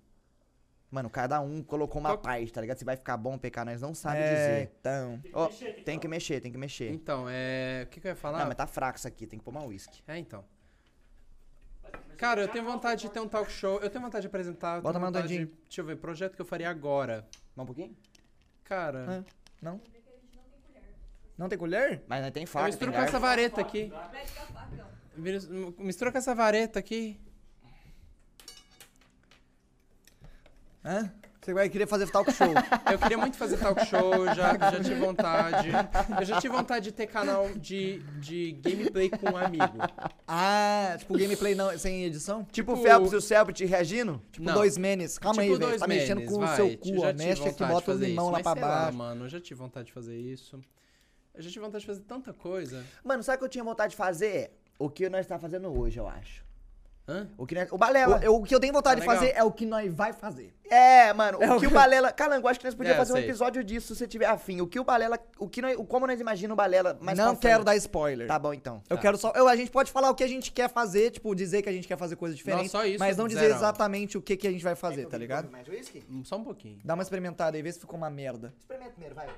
Mano, cada um colocou uma Qual... parte, tá ligado? Se vai ficar bom, P K, nós não sabe é, dizer. Então... Tem que, oh, mexer, tem que mexer, tem que mexer. Então, é... O que, que eu ia falar? Não, mas tá fraco isso aqui, tem que pôr uma uísque. É, então. Cara, eu tenho vontade de ter um talk show, eu tenho vontade de apresentar... Bota mais um de... Deixa eu ver, projeto que eu faria agora. Mais um pouquinho? Cara... Ah, não? Não tem colher? Mas não tem faca. Eu misturo com essa vareta aqui. Mistura com essa vareta aqui. Hã? Você vai querer fazer talk show. Eu queria muito fazer talk show, já, já tive vontade. Eu já tive vontade de ter canal de, de gameplay com um amigo. Ah, tipo gameplay não, sem edição? Tipo, tipo o Phelps e o Selbit reagindo? Tipo não. dois menes. Calma tipo aí, velho. Tá menes, mexendo com vai, o seu cu, ó. Mexe aqui, bota o limão lá pra baixo. Lá, mano, eu já tive vontade de fazer isso. Eu já tive vontade de fazer tanta coisa. Mano, sabe o que eu tinha vontade de fazer? O que nós tá fazendo hoje, eu acho. Hã? O que nós, o Balela, o, eu, o que eu tenho vontade tá de legal. fazer é o que nós vai fazer. É, mano, é o que o Balela... Calango, acho que nós podíamos é, fazer um sei. episódio disso, se tiver afim. O que o Balela... O que nós, como nós imaginamos o Balela... Mas não quero dar spoiler. Tá bom, então. Eu tá. quero só... Eu, a gente pode falar o que a gente quer fazer, tipo, dizer que a gente quer fazer coisa diferente. Não, só isso, mas não dizer zero. exatamente o que, que a gente vai fazer, tá ligado? Mais whisky? Só um pouquinho. Dá uma experimentada aí, vê se ficou uma merda. Experimenta primeiro, vai.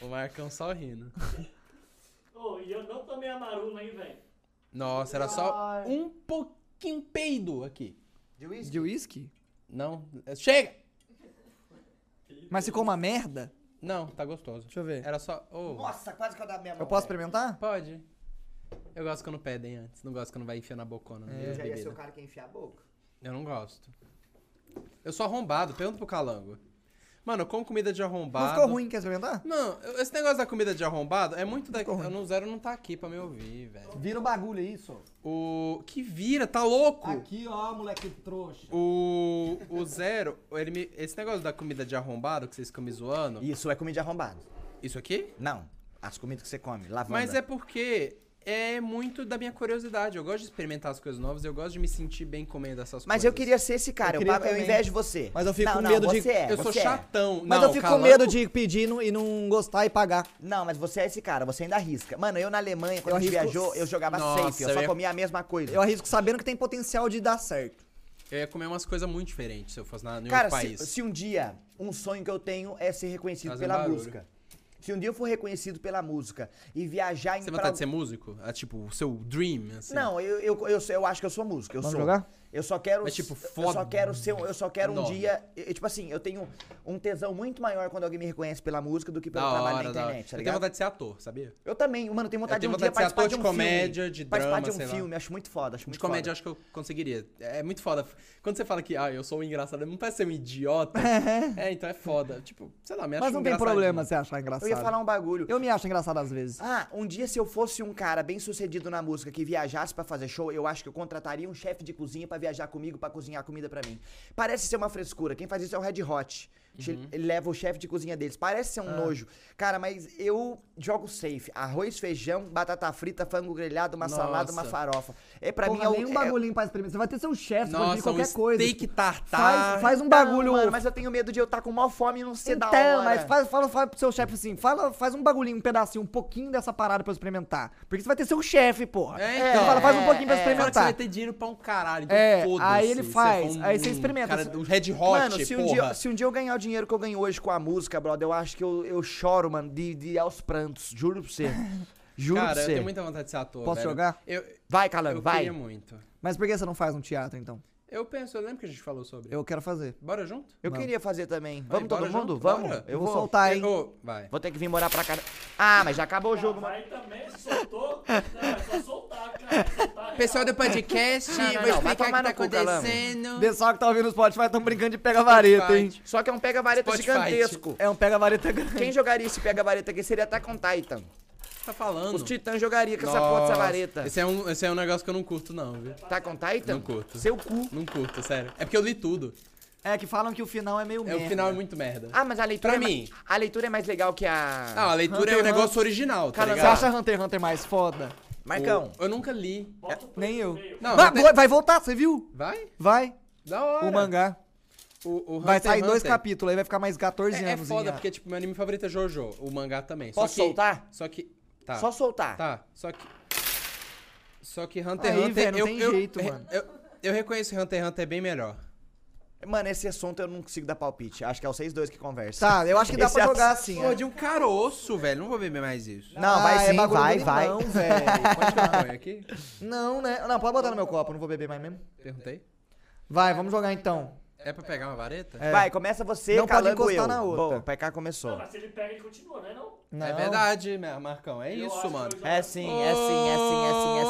O Marcão só rindo. Ô, oh, e eu não tomei a marula, hein, velho? Nossa, era só um pouquinho peido aqui. De uísque? De uísque? Não. Chega! Mas ficou uma merda? Não, tá gostoso. Deixa eu ver. Era só... Oh. Nossa, quase que eu dá mesmo. Eu posso experimentar? Pode. Eu gosto quando pedem antes. Não gosto quando vai enfiar na bocona. É. Eu já ia ser o cara que enfia a boca. Eu não gosto. Eu sou arrombado. Pergunta pro Calango. Mano, eu como comida de arrombado... Não ficou ruim, quer experimentar? Não, esse negócio da comida de arrombado é muito daqui... O Zero não tá aqui pra me ouvir, velho. Vira o bagulho aí, só. O... Que vira, tá louco? Aqui, ó, moleque trouxa. O... O Zero, ele me... Esse negócio da comida de arrombado que vocês ficam me zoando... Isso é comida de arrombado. Isso aqui? Não, as comidas que você come, lavanda. Mas é porque... É muito da minha curiosidade. Eu gosto de experimentar as coisas novas, eu gosto de me sentir bem comendo essas mas coisas. Mas eu queria ser esse cara, eu, eu, eu invejo de você. Mas eu fico não, com medo não, de... É, eu sou é. chatão. Mas não, eu fico calando. com medo de pedir no, e não gostar e pagar. Não, mas você é esse cara, você ainda arrisca. Mano, eu na Alemanha, quando eu a gente arrisco... viajou, eu jogava Nossa, safe, eu, eu só ia... comia a mesma coisa. Eu arrisco sabendo que tem potencial de dar certo. Eu ia comer umas coisas muito diferentes se eu fosse na, no cara, outro país. Cara, se, se um dia, um sonho que eu tenho é ser reconhecido Fazendo pela barulho. música. Se um dia eu for reconhecido pela música e viajar em... Você tem vontade pra... de ser músico? É, tipo, o seu dream, assim? Não, eu, eu, eu, eu acho que eu sou músico. Eu Vamos sou. jogar? Eu só quero... Mas, tipo, foda. Eu só quero, ser, eu só quero um dia... Eu, tipo assim, eu tenho um tesão muito maior quando alguém me reconhece pela música do que pelo da trabalho hora, na internet, tá ligado? Eu tenho vontade de ser ator, sabia? Eu também, mano, eu tenho vontade eu tenho de um vontade dia de participar de, de um comédia, filme. de drama, Participar de um filme, lá. acho muito foda, acho muito De foda. comédia, acho que eu conseguiria. É muito foda. Quando você fala que, ah, eu sou um engraçado, não parece ser um idiota. É, então é foda. Tipo, sei lá, me acho Mas não um tem problema você achar engraçado. Eu ia falar um bagulho. Eu me acho engraçado às vezes. Ah, um dia se eu fosse um cara bem sucedido na música que viajasse pra fazer show, eu acho que eu contrataria um chefe de cozinha pra viajar comigo pra cozinhar comida pra mim. Parece ser uma frescura. Quem faz isso é o Red Hot. Uhum. Ele leva o chefe de cozinha deles. Parece ser um ah. nojo. Cara, mas eu jogo safe. Arroz, feijão, batata frita, frango grelhado, uma Nossa. salada, uma farofa. É, pra Porra, mim é o... Nem um bagulhinho é... pra experimentar. Você vai ter seu chefe pra pedir qualquer um coisa. steak tartar. Faz, faz um bagulho... Não, mano, mas eu tenho medo de eu estar com maior fome e não ser então, da hora. Então, mas faz, fala, fala pro seu chefe assim, fala, faz um bagulhinho, um pedacinho, um pouquinho dessa parada pra eu experimentar. Porque você vai ter seu chefe, porra. É, então. Você fala, faz um pouquinho é, pra eu experimentar. É, que você vai ter dinheiro pra um caralho. Então é, foda-se. Aí ele faz. Você um, aí você experimenta. Cara, o Red Hot, mano, se um porra. Dia, se um dia eu ganhar o dinheiro... dinheiro que eu ganho hoje com a música, brother, eu acho que eu, eu choro, mano, de, de aos prantos. Juro pra você. Juro Cara, pra você. eu tenho muita vontade de ser ator, Posso velho. jogar? Eu, vai, Calango, vai. Eu queria muito. Mas por que você não faz um teatro, então? Eu penso, eu lembro que a gente falou sobre. Eu quero fazer. Bora junto? Eu Não. queria fazer também. Vai, vamos todo mundo? Junto? Vamos. Bora. Eu vou, vou soltar, hein? Vou... Vai. Vou ter que vir morar pra cá. Ah, mas já acabou o jogo. Aí também soltou. Não, é só soltar, cara. Soltar, pessoal do podcast, não, não, vou explicar o que tá acontecendo. Pessoal que tá ouvindo os Spotify estão brincando de pega-vareta, hein? Só que é um pega-vareta gigantesco. É um pega-vareta grande. Quem jogaria esse pega-vareta aqui seria Attack on Titan. Tá falando. Os titãs jogariam com essa porra dessa vareta. Esse é, um, esse é um negócio que eu não curto, não, viu? Tá com Titan? Não curto. Seu cu. Não curto, sério. É porque eu li tudo. É, que falam que o final é meio é, merda. O final é muito merda. Ah, mas a leitura... Pra é mim... Mais, a leitura é mais legal que a... Não, a leitura Hunter é o Hunter. Negócio original, tá ligado? Você acha Hunter x Hunter mais foda? Marcão. O, eu nunca li. É, nem eu. Não, ah, Hunter... Vai voltar, você viu? Vai? Vai. Da hora. O mangá. O, o vai sair Hunter. Dois capítulos, aí vai ficar mais quatorze é, anos. É foda, porque tipo, meu anime favorito é Jojo. O mangá também. Posso soltar? Só que... Tá. Só soltar. Tá, só que... Só que Hunter x Hunter... Véio, não eu, tem eu, jeito, eu, mano. Eu, eu reconheço Hunter x Hunter bem melhor. Mano, esse assunto eu não consigo dar palpite. Acho que é o seis dois que conversa. Tá, eu acho que dá esse pra jogar ass... assim. Pô, é. De um caroço, velho. Não vou beber mais isso. Não, ah, vai sim, é vai, vai. Não, velho. Pode que eu ponho aqui? Não, né? Não, pode botar no meu copo. Não vou beber mais mesmo. Perguntei. Vai, vamos jogar então. É pra pegar uma vareta? É. Vai, começa você, não pode encostar eu. Na outra. Bom, o P K começou. Não, mas se ele pega, ele continua, né, não? Não. É verdade, Marcão, é eu isso, mano. Já... É sim, é sim, é sim, é sim,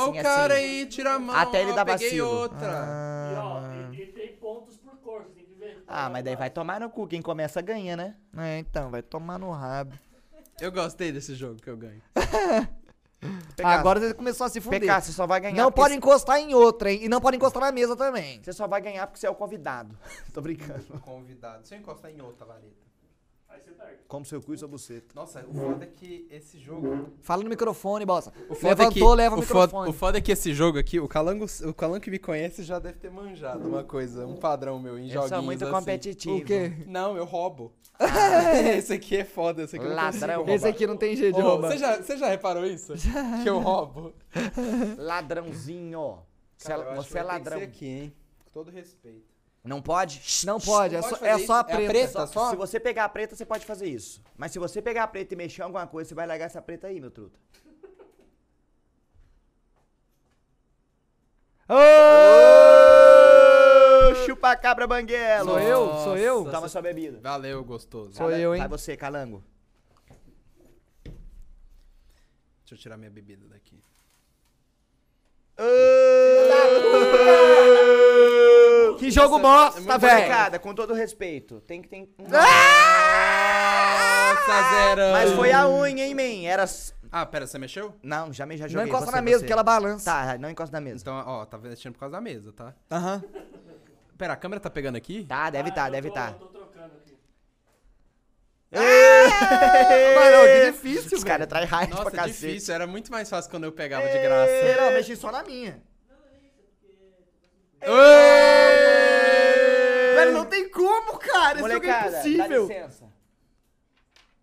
é sim. O é cara sim. Aí tira a mão, até ele ó, dá peguei vacilo. Outra. Ah. E ó, ele, ele tem pontos por cor, você tem que ver. Ah, mas daí vai tomar no cu, quem começa ganha, né? É, então, vai tomar no rabo. Eu gostei desse jogo que eu ganho. P K, agora você começou a se fundir. P K, você só vai ganhar. Não pode você... encostar em outra, hein? E não pode encostar na mesa também. Você só vai ganhar porque você é o convidado. Tô brincando. Convidado. Se eu encostar em outra vareta. Aí você perde. Como seu cu e sua buceta. Nossa, o foda é que esse jogo. Fala no microfone, bossa. O foda levantou, é que... leva o, o microfone. Foda... O foda é que esse jogo aqui, o Calango, o Calango que me conhece já deve ter manjado uma coisa, um padrão meu em eu joguinhos. Eu sou muito assim. Competitivo. O quê? Não, eu roubo. Ah, esse aqui é foda, esse aqui ladrão. Não esse aqui não tem jeito de oh, roubar. Você já, você já reparou isso? Já. Que eu roubo. Ladrãozinho. Cara, você você é ladrão. Tem que ser aqui, hein? Com todo respeito. Não pode? Não pode, não é, pode só, é só a preta. É a preta só? Se você pegar a preta, você pode fazer isso. Mas se você pegar a preta e mexer em alguma coisa, você vai largar essa preta aí, meu truta. Oh! Chupa a cabra banguelo. Sou eu? Sou eu? Nossa. Toma sua bebida. Valeu, gostoso. Sou Calango. Eu, hein? Vai você, Calango. Deixa eu tirar minha bebida daqui. Que jogo bosta, é velho! Com todo respeito, tem que... Tem... Ah! Nossa, zero! Mas foi a unha, hein, man? Era... Ah, pera, você mexeu? Não, já, já joguei. Não encosta você, na mesa, você. Que ela balança. Tá, não encosta na mesa. Então, ó, tá mexendo por causa da mesa, tá? Aham. Uhum. Pera, a câmera tá pegando aqui? Tá, deve ah, tá, deve tô, tá. Eu tô trocando aqui. Mano, que difícil, os caras traem raiva pra cacete. Nossa, difícil, era muito mais fácil quando eu pegava de graça. Não, eu mexi só na minha. Velho, não tem como, cara. Molecada, esse jogo é impossível. Dá licença.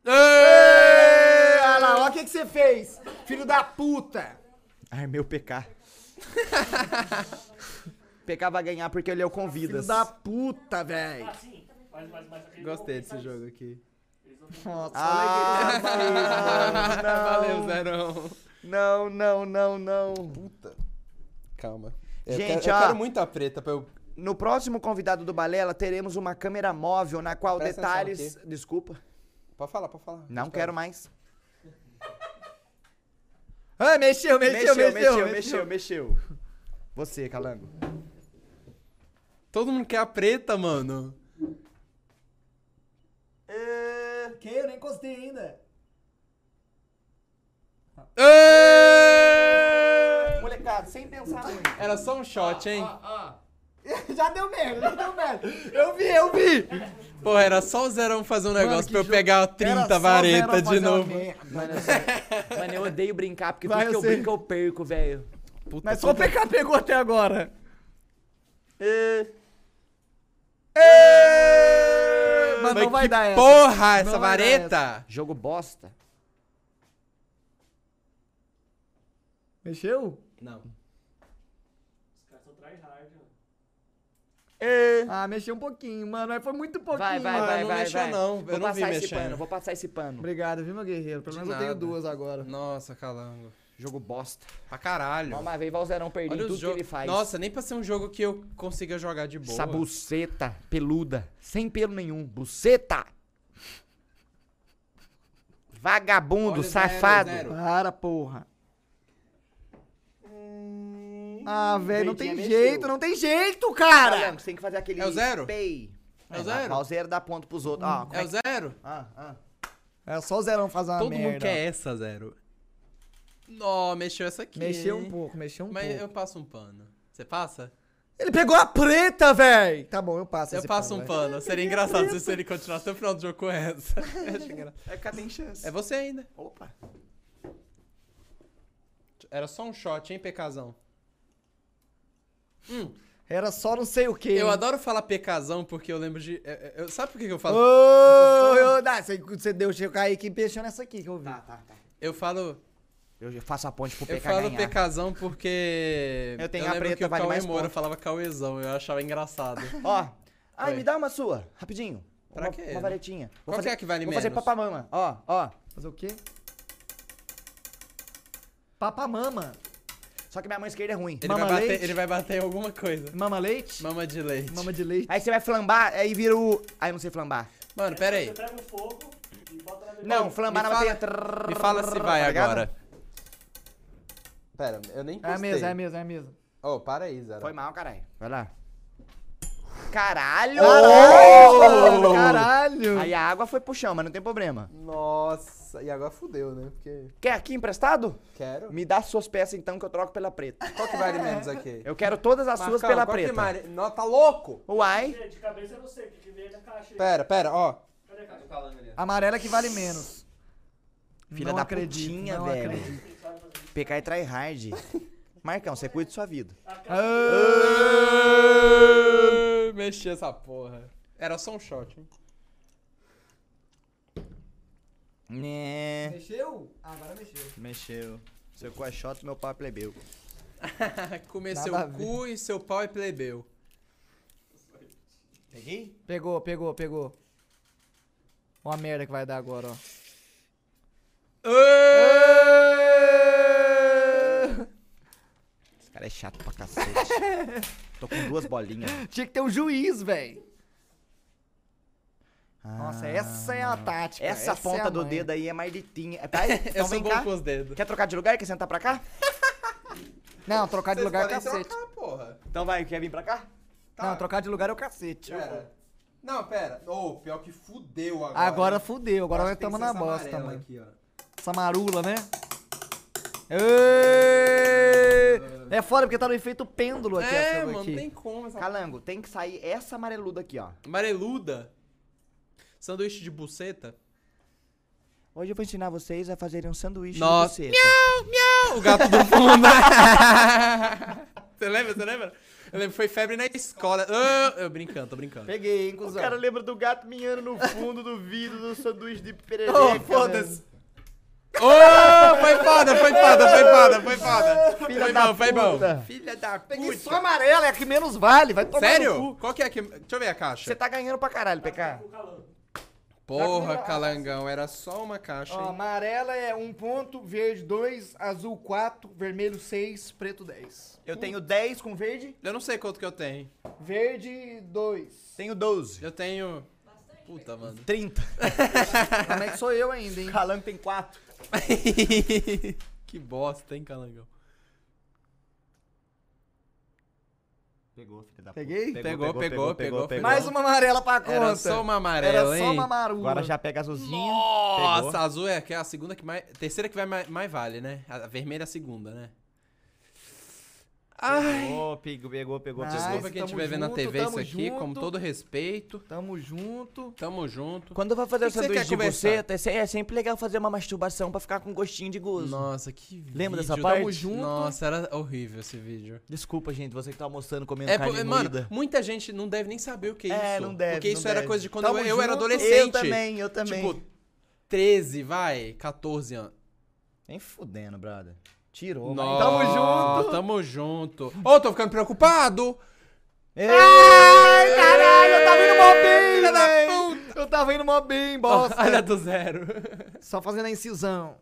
Olha lá, olha o que você fez, filho da puta. Ai, meu P K. P K vai ganhar porque ele é o convidas. Filho da puta, velho. Gostei desse jogo aqui. Nossa, ah, valeu, Zerão. Não, não, não, não. Puta. Calma. Eu gente, quero, ó, eu quero muito a preta pra eu... No próximo convidado do Balela, teremos uma câmera móvel na qual presta detalhes... Desculpa. Pode falar, pode falar. Não pode quero falar. Mais. Ah, mexeu, mexeu, mexeu, mexeu, mexeu, mexeu, mexeu, mexeu. Você, Calango. Todo mundo quer a preta, mano. É... Que? Eu nem encostei ainda. É... Molecada, sem pensar muito. Era só um shot, ah, hein? Ah, ah. Já deu merda, já deu merda. Eu vi, eu vi. Pô, era só o Zerão fazer um negócio mano, pra eu pegar trinta varetas de novo. Mano eu, só... mano, eu odeio brincar, porque tudo que eu brinco eu perco, velho. Mas só o P K pegou até agora. É... É... Mas, mas não vai dar essa. Porra, essa não vareta. Jogo bosta. Mexeu? Não. Os caras são tryhard, mano. É. Ah, mexeu um pouquinho, mano. Foi muito pouquinho, vai, vai, mano. Vai, não vai, mexeu, vai. Não. Vou eu não vi mexendo. Pano, vou passar esse pano. Obrigado, viu, meu guerreiro? Pelo menos eu tenho duas agora. Nossa, Calango. Jogo bosta pra caralho. Uma vez o Valzerão perdeu tudo que ele faz. Nossa, nem pra ser um jogo que eu consiga jogar de boa. Essa buceta peluda, sem pelo nenhum. Buceta! Vagabundo, olha, safado. Zero, zero. Para, porra. Hum, ah, velho, não tem jeito, não tem jeito, cara. Caramba, você tem que fazer aquele... É o zero? Pay. É, é o zero? O zero dá ponto pros outros. Ah, é, é o que... zero? Ah, ah. É só o zerão fazer uma Todo merda. Todo mundo quer essa, zero. Não, mexeu essa aqui. Mexeu um pouco, mexeu um Mas pouco. Mas eu passo um pano. Você passa? Ele pegou a preta, véi! Tá bom, eu passo eu esse passo pano. Eu passo um véio. pano. Seria engraçado se ele continuasse até o final do jogo com essa. Eu acho engraçado. É, cadê em chance? É você ainda. Opa. Era só um shot, hein, PKzão? Hum. Era só não sei o que. Eu adoro falar PKzão porque eu lembro de... Eu, eu, sabe por que eu falo... Ô, oh, você deu o Kaique peixando essa aqui que eu vi. Tá, tá, tá. Eu falo... Eu faço a ponte pro P K. Eu falo ganhar. PKzão porque... Eu tenho eu a preta, que o vale Cauê mais Moura ponto. falava Cauêzão, eu achava engraçado. Ó. Ai, Oi. me dá uma sua, rapidinho. Pra uma, quê? Uma varetinha. Vou Qual fazer, que é que vale vou menos? Vou fazer papamama. Ó, ó. Fazer o quê? Papamama. Só que minha mão esquerda é ruim. Ele, mama vai, leite. Bater, ele vai bater em alguma coisa. Mama leite? Mama de leite. Mama de leite. Aí você vai flambar, aí vira o... Aí eu não sei flambar. Mano, pera aí. Você pega um fogo e bota na... Não, flambar na bateria. Me fala se vai agora. Pera, eu nem postei. É a mesa, é a mesa, é a mesa. Ô, oh, para aí, Zara. Foi mal, caralho. Vai lá. Caralho! Oh! Oh! Caralho! Aí a água foi pro chão, mas não tem problema. Nossa, e agora fudeu, né? Porque... Quer aqui emprestado? Quero. Me dá suas peças então que eu troco pela preta. Qual que vale menos aqui? Eu quero todas as Marcão, suas pela qual preta. Que mari... Não, tá louco? Uai. De cabeça eu não sei, porque veio da caixa. Pera, pera, ó. Cadê a caixa? Amarela que vale menos. Filha não da putinha, velho. Acredito. P K é tryhard. Marcão, você cuida de sua vida. Ah, mexi essa porra. Era só um shot, hein? Né. Mexeu? Agora mexeu. Mexeu. Seu cu é shot, meu pau é plebeu. Comer seu cu e seu pau é plebeu. Peguei? Pegou, pegou, pegou. Olha a merda que vai dar agora, ó. Esse cara é chato pra cacete. Tô com duas bolinhas. Tinha que ter um juiz, velho. Ah, nossa, essa é a tática. Essa, essa ponta é do dedo aí é mais ditinha. É pra... então eu sou bom cá. com os dedos. Quer trocar de lugar? Quer sentar pra cá? Não, trocar de Vocês lugar é cacete. Trocar, porra. Então vai, quer vir pra cá? Tá. Não, trocar de lugar é o cacete. Pera. Não, pera. Ô, oh, pior que fudeu agora. Agora fudeu, agora nós estamos na bosta, mano. Aqui, ó. Essa marula, né? É foda porque tá no efeito pêndulo aqui. É, essa mano, aqui. Não tem como. Essa... Calango, tem que sair essa amareluda aqui, ó. Amareluda? Sanduíche de buceta? Hoje eu vou ensinar vocês a fazerem um sanduíche Nossa. de buceta. Miau, miau! O gato do fundo. Você lembra, você lembra? Eu lembro, foi febre na escola. Oh, eu brincando, tô brincando. Peguei, hein, cuzão. O cara lembra do gato miando no fundo do vidro do sanduíche de perereca. Oh, foda-se. Oh, foi foda, foi foda, foi foda, foi foda. Filha foi da bom, puta. Foi bom. Filha da puta. Peguei só amarela, é a que menos vale. Vai tomar Sério? No cu. Qual que é a que... Deixa eu ver a caixa. Você tá ganhando pra caralho, P K. Porra, Calangão, era só uma caixa. Ó, amarela é um ponto, verde dois, azul quatro, vermelho seis, preto dez. Eu tenho dez com verde. Eu não sei quanto que eu tenho. Verde dois. Tenho doze. Eu tenho... Puta, mano. trinta. Como é que sou eu ainda, hein? Calango tem quatro. Que bosta, hein, Calangão? Pegou, filha da puta. Peguei? Pegou, pegou, pegou, pegou. pegou, pegou, pegou. Mais uma amarela pra conta. Era só uma amarela, Era hein? Era só uma marula. Agora já pega azulzinha. Nossa, pegou. Azul é a segunda que mais... Terceira que vai mais, mais vale, né? A vermelha é a segunda, né? Ai. Pegou, pegou, pegou, pegou. Nice. Desculpa quem estiver vendo na T V isso aqui, junto. Com todo respeito. Tamo junto. Tamo junto. Quando eu vou fazer o sanduíche de buceta, é sempre legal fazer uma masturbação pra ficar com gostinho de gozo. Nossa, que vídeo. Lembra dessa parte? Tamo junto. Nossa, era horrível esse vídeo. Desculpa, gente, você que tá almoçando, comendo é, carne mano, moída. Muita gente não deve nem saber o que é, é isso. É, não deve. Porque não isso deve. Era coisa de quando eu, eu era adolescente. Eu também, eu também. Tipo, treze, vai, quatorze anos. Nem fudendo, brother. Tirou, mano. Tamo junto. Tamo junto. Ô, oh, tô ficando preocupado. Ei, Ai, caralho, eu tava indo mó bem, filha da puta. Eu tava indo mó bem, bosta. Olha do zero. Só fazendo a incisão.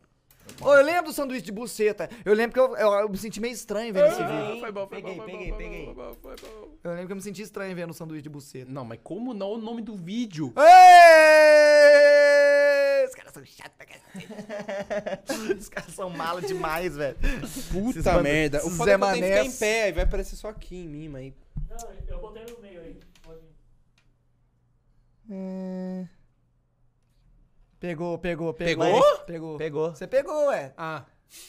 Oh, eu lembro do sanduíche de buceta. Eu lembro que eu, eu, eu me senti meio estranho vendo ah, esse vídeo. Foi bom, foi peguei, bom, peguei, bom, peguei. Bom, bom, foi bom. Eu lembro que eu me senti estranho vendo o sanduíche de buceta. Não, mas como não o nome do vídeo? Ei! Os caras são chatos pra cacete. Os caras são malos demais, velho. Puta esses merda. O Zé Mané ficar em pé e vai aparecer só aqui em mim, mas... Não, eu botei no meio aí. É... Pegou, pegou, pegou. Pegou? Pegou. Pegou. Você pegou, ué. Ah,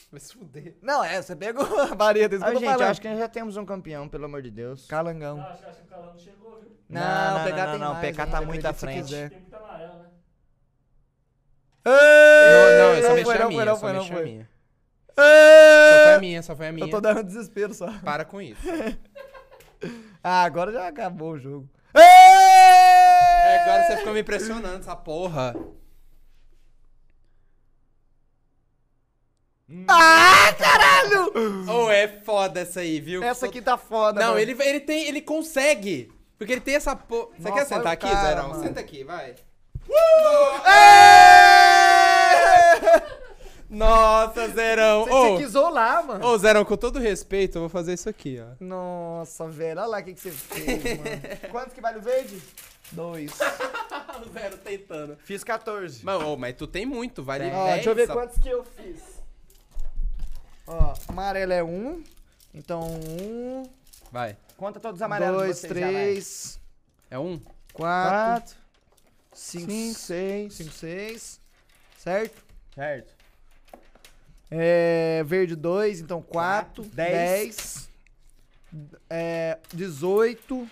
vai se fuder. Não, é, você pegou a vareta. Ah, gente, acho que nós já temos um campeão, pelo amor de Deus. Calangão. Não, acho, acho que o Calangão chegou, viu? Não, não, não, pegar não, não, não, mais, não. O P K tá muito à frente. Tem muito amarelo, né? Não, não, eu só mexi a minha, não, só não, mexi a minha. Só foi a minha, só foi a minha. Eu tô dando desespero só. Para com isso. Ah, agora já acabou o jogo. É, agora você ficou me impressionando, essa porra. Ah, caralho! Ou oh, é foda essa aí, viu? Essa aqui tá foda, Não, mano. Ele, ele tem, ele consegue. Porque ele tem essa porra. Você quer sentar aqui, cara, Zarão? Mano. Senta aqui, vai. Uh! Nossa, Zerão. Você oh. quis isolar, mano. Ô, oh, Zerão, com todo respeito, eu vou fazer isso aqui, ó. Nossa, velho. Olha lá o que, que você fez, mano. Quanto que vale o verde? Dois. O Zero tentando. Fiz quatorze. Mas, oh, mas tu tem muito, vale dez. Deixa eu ver só... quantos que eu fiz. Ó, amarelo é um. Então, um. Vai. Conta todos os amarelos. Dois, vocês, três. É um. Quatro. Cinco, cinco, seis. Cinco, seis. Certo? Certo. É, verde dois, então quatro, dez, é, dezoito,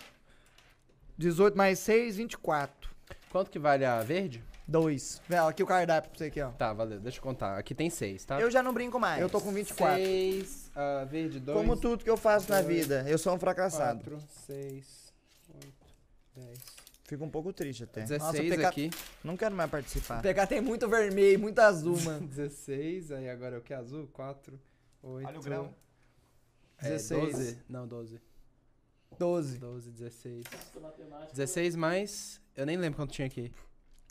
dezoito mais seis, vinte e quatro. Quanto que vale a verde? dois. Velho, aqui o cardápio pra você aqui, ó. Tá, valeu, deixa eu contar. Aqui tem seis, tá? Eu já não brinco mais. Eu tô com vinte e quatro. seis, uh, verde dois. Como tudo que eu faço dois, na vida, eu sou um fracassado. quatro, seis, oito, dez. Fico um pouco triste até. dezesseis. Nossa, P K... aqui. Não quero mais participar. O P K tem muito vermelho, muito azul, mano. dezesseis, aí agora eu quero azul. quatro, oito... Olha o grão. dezesseis. É, doze. Não, doze. doze. doze, dezesseis. dezesseis mais... Eu nem lembro quanto tinha aqui.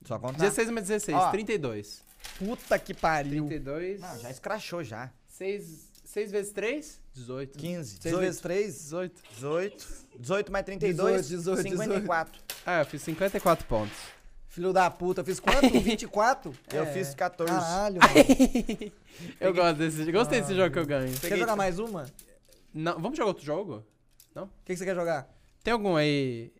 Só contar. dezesseis mais dezesseis, ó, trinta e dois. Puta que pariu. trinta e dois... Não, já escrachou já. seis... seis vezes três? dezoito. quinze. seis vezes três? dezoito. dezoito. dezoito mais trinta e dois? dezoito, dezoito, cinquenta e quatro. dezoito. Ah, eu fiz cinquenta e quatro pontos. Filho da puta, eu fiz quanto? vinte e quatro? É. Eu fiz quatorze. Caralho, mano. Eu peguei... gosto desse, gostei ah, desse jogo que eu ganho. Peguei... Quer jogar mais uma? Não, vamos jogar outro jogo? Não? O que, que você quer jogar? Tem algum aí...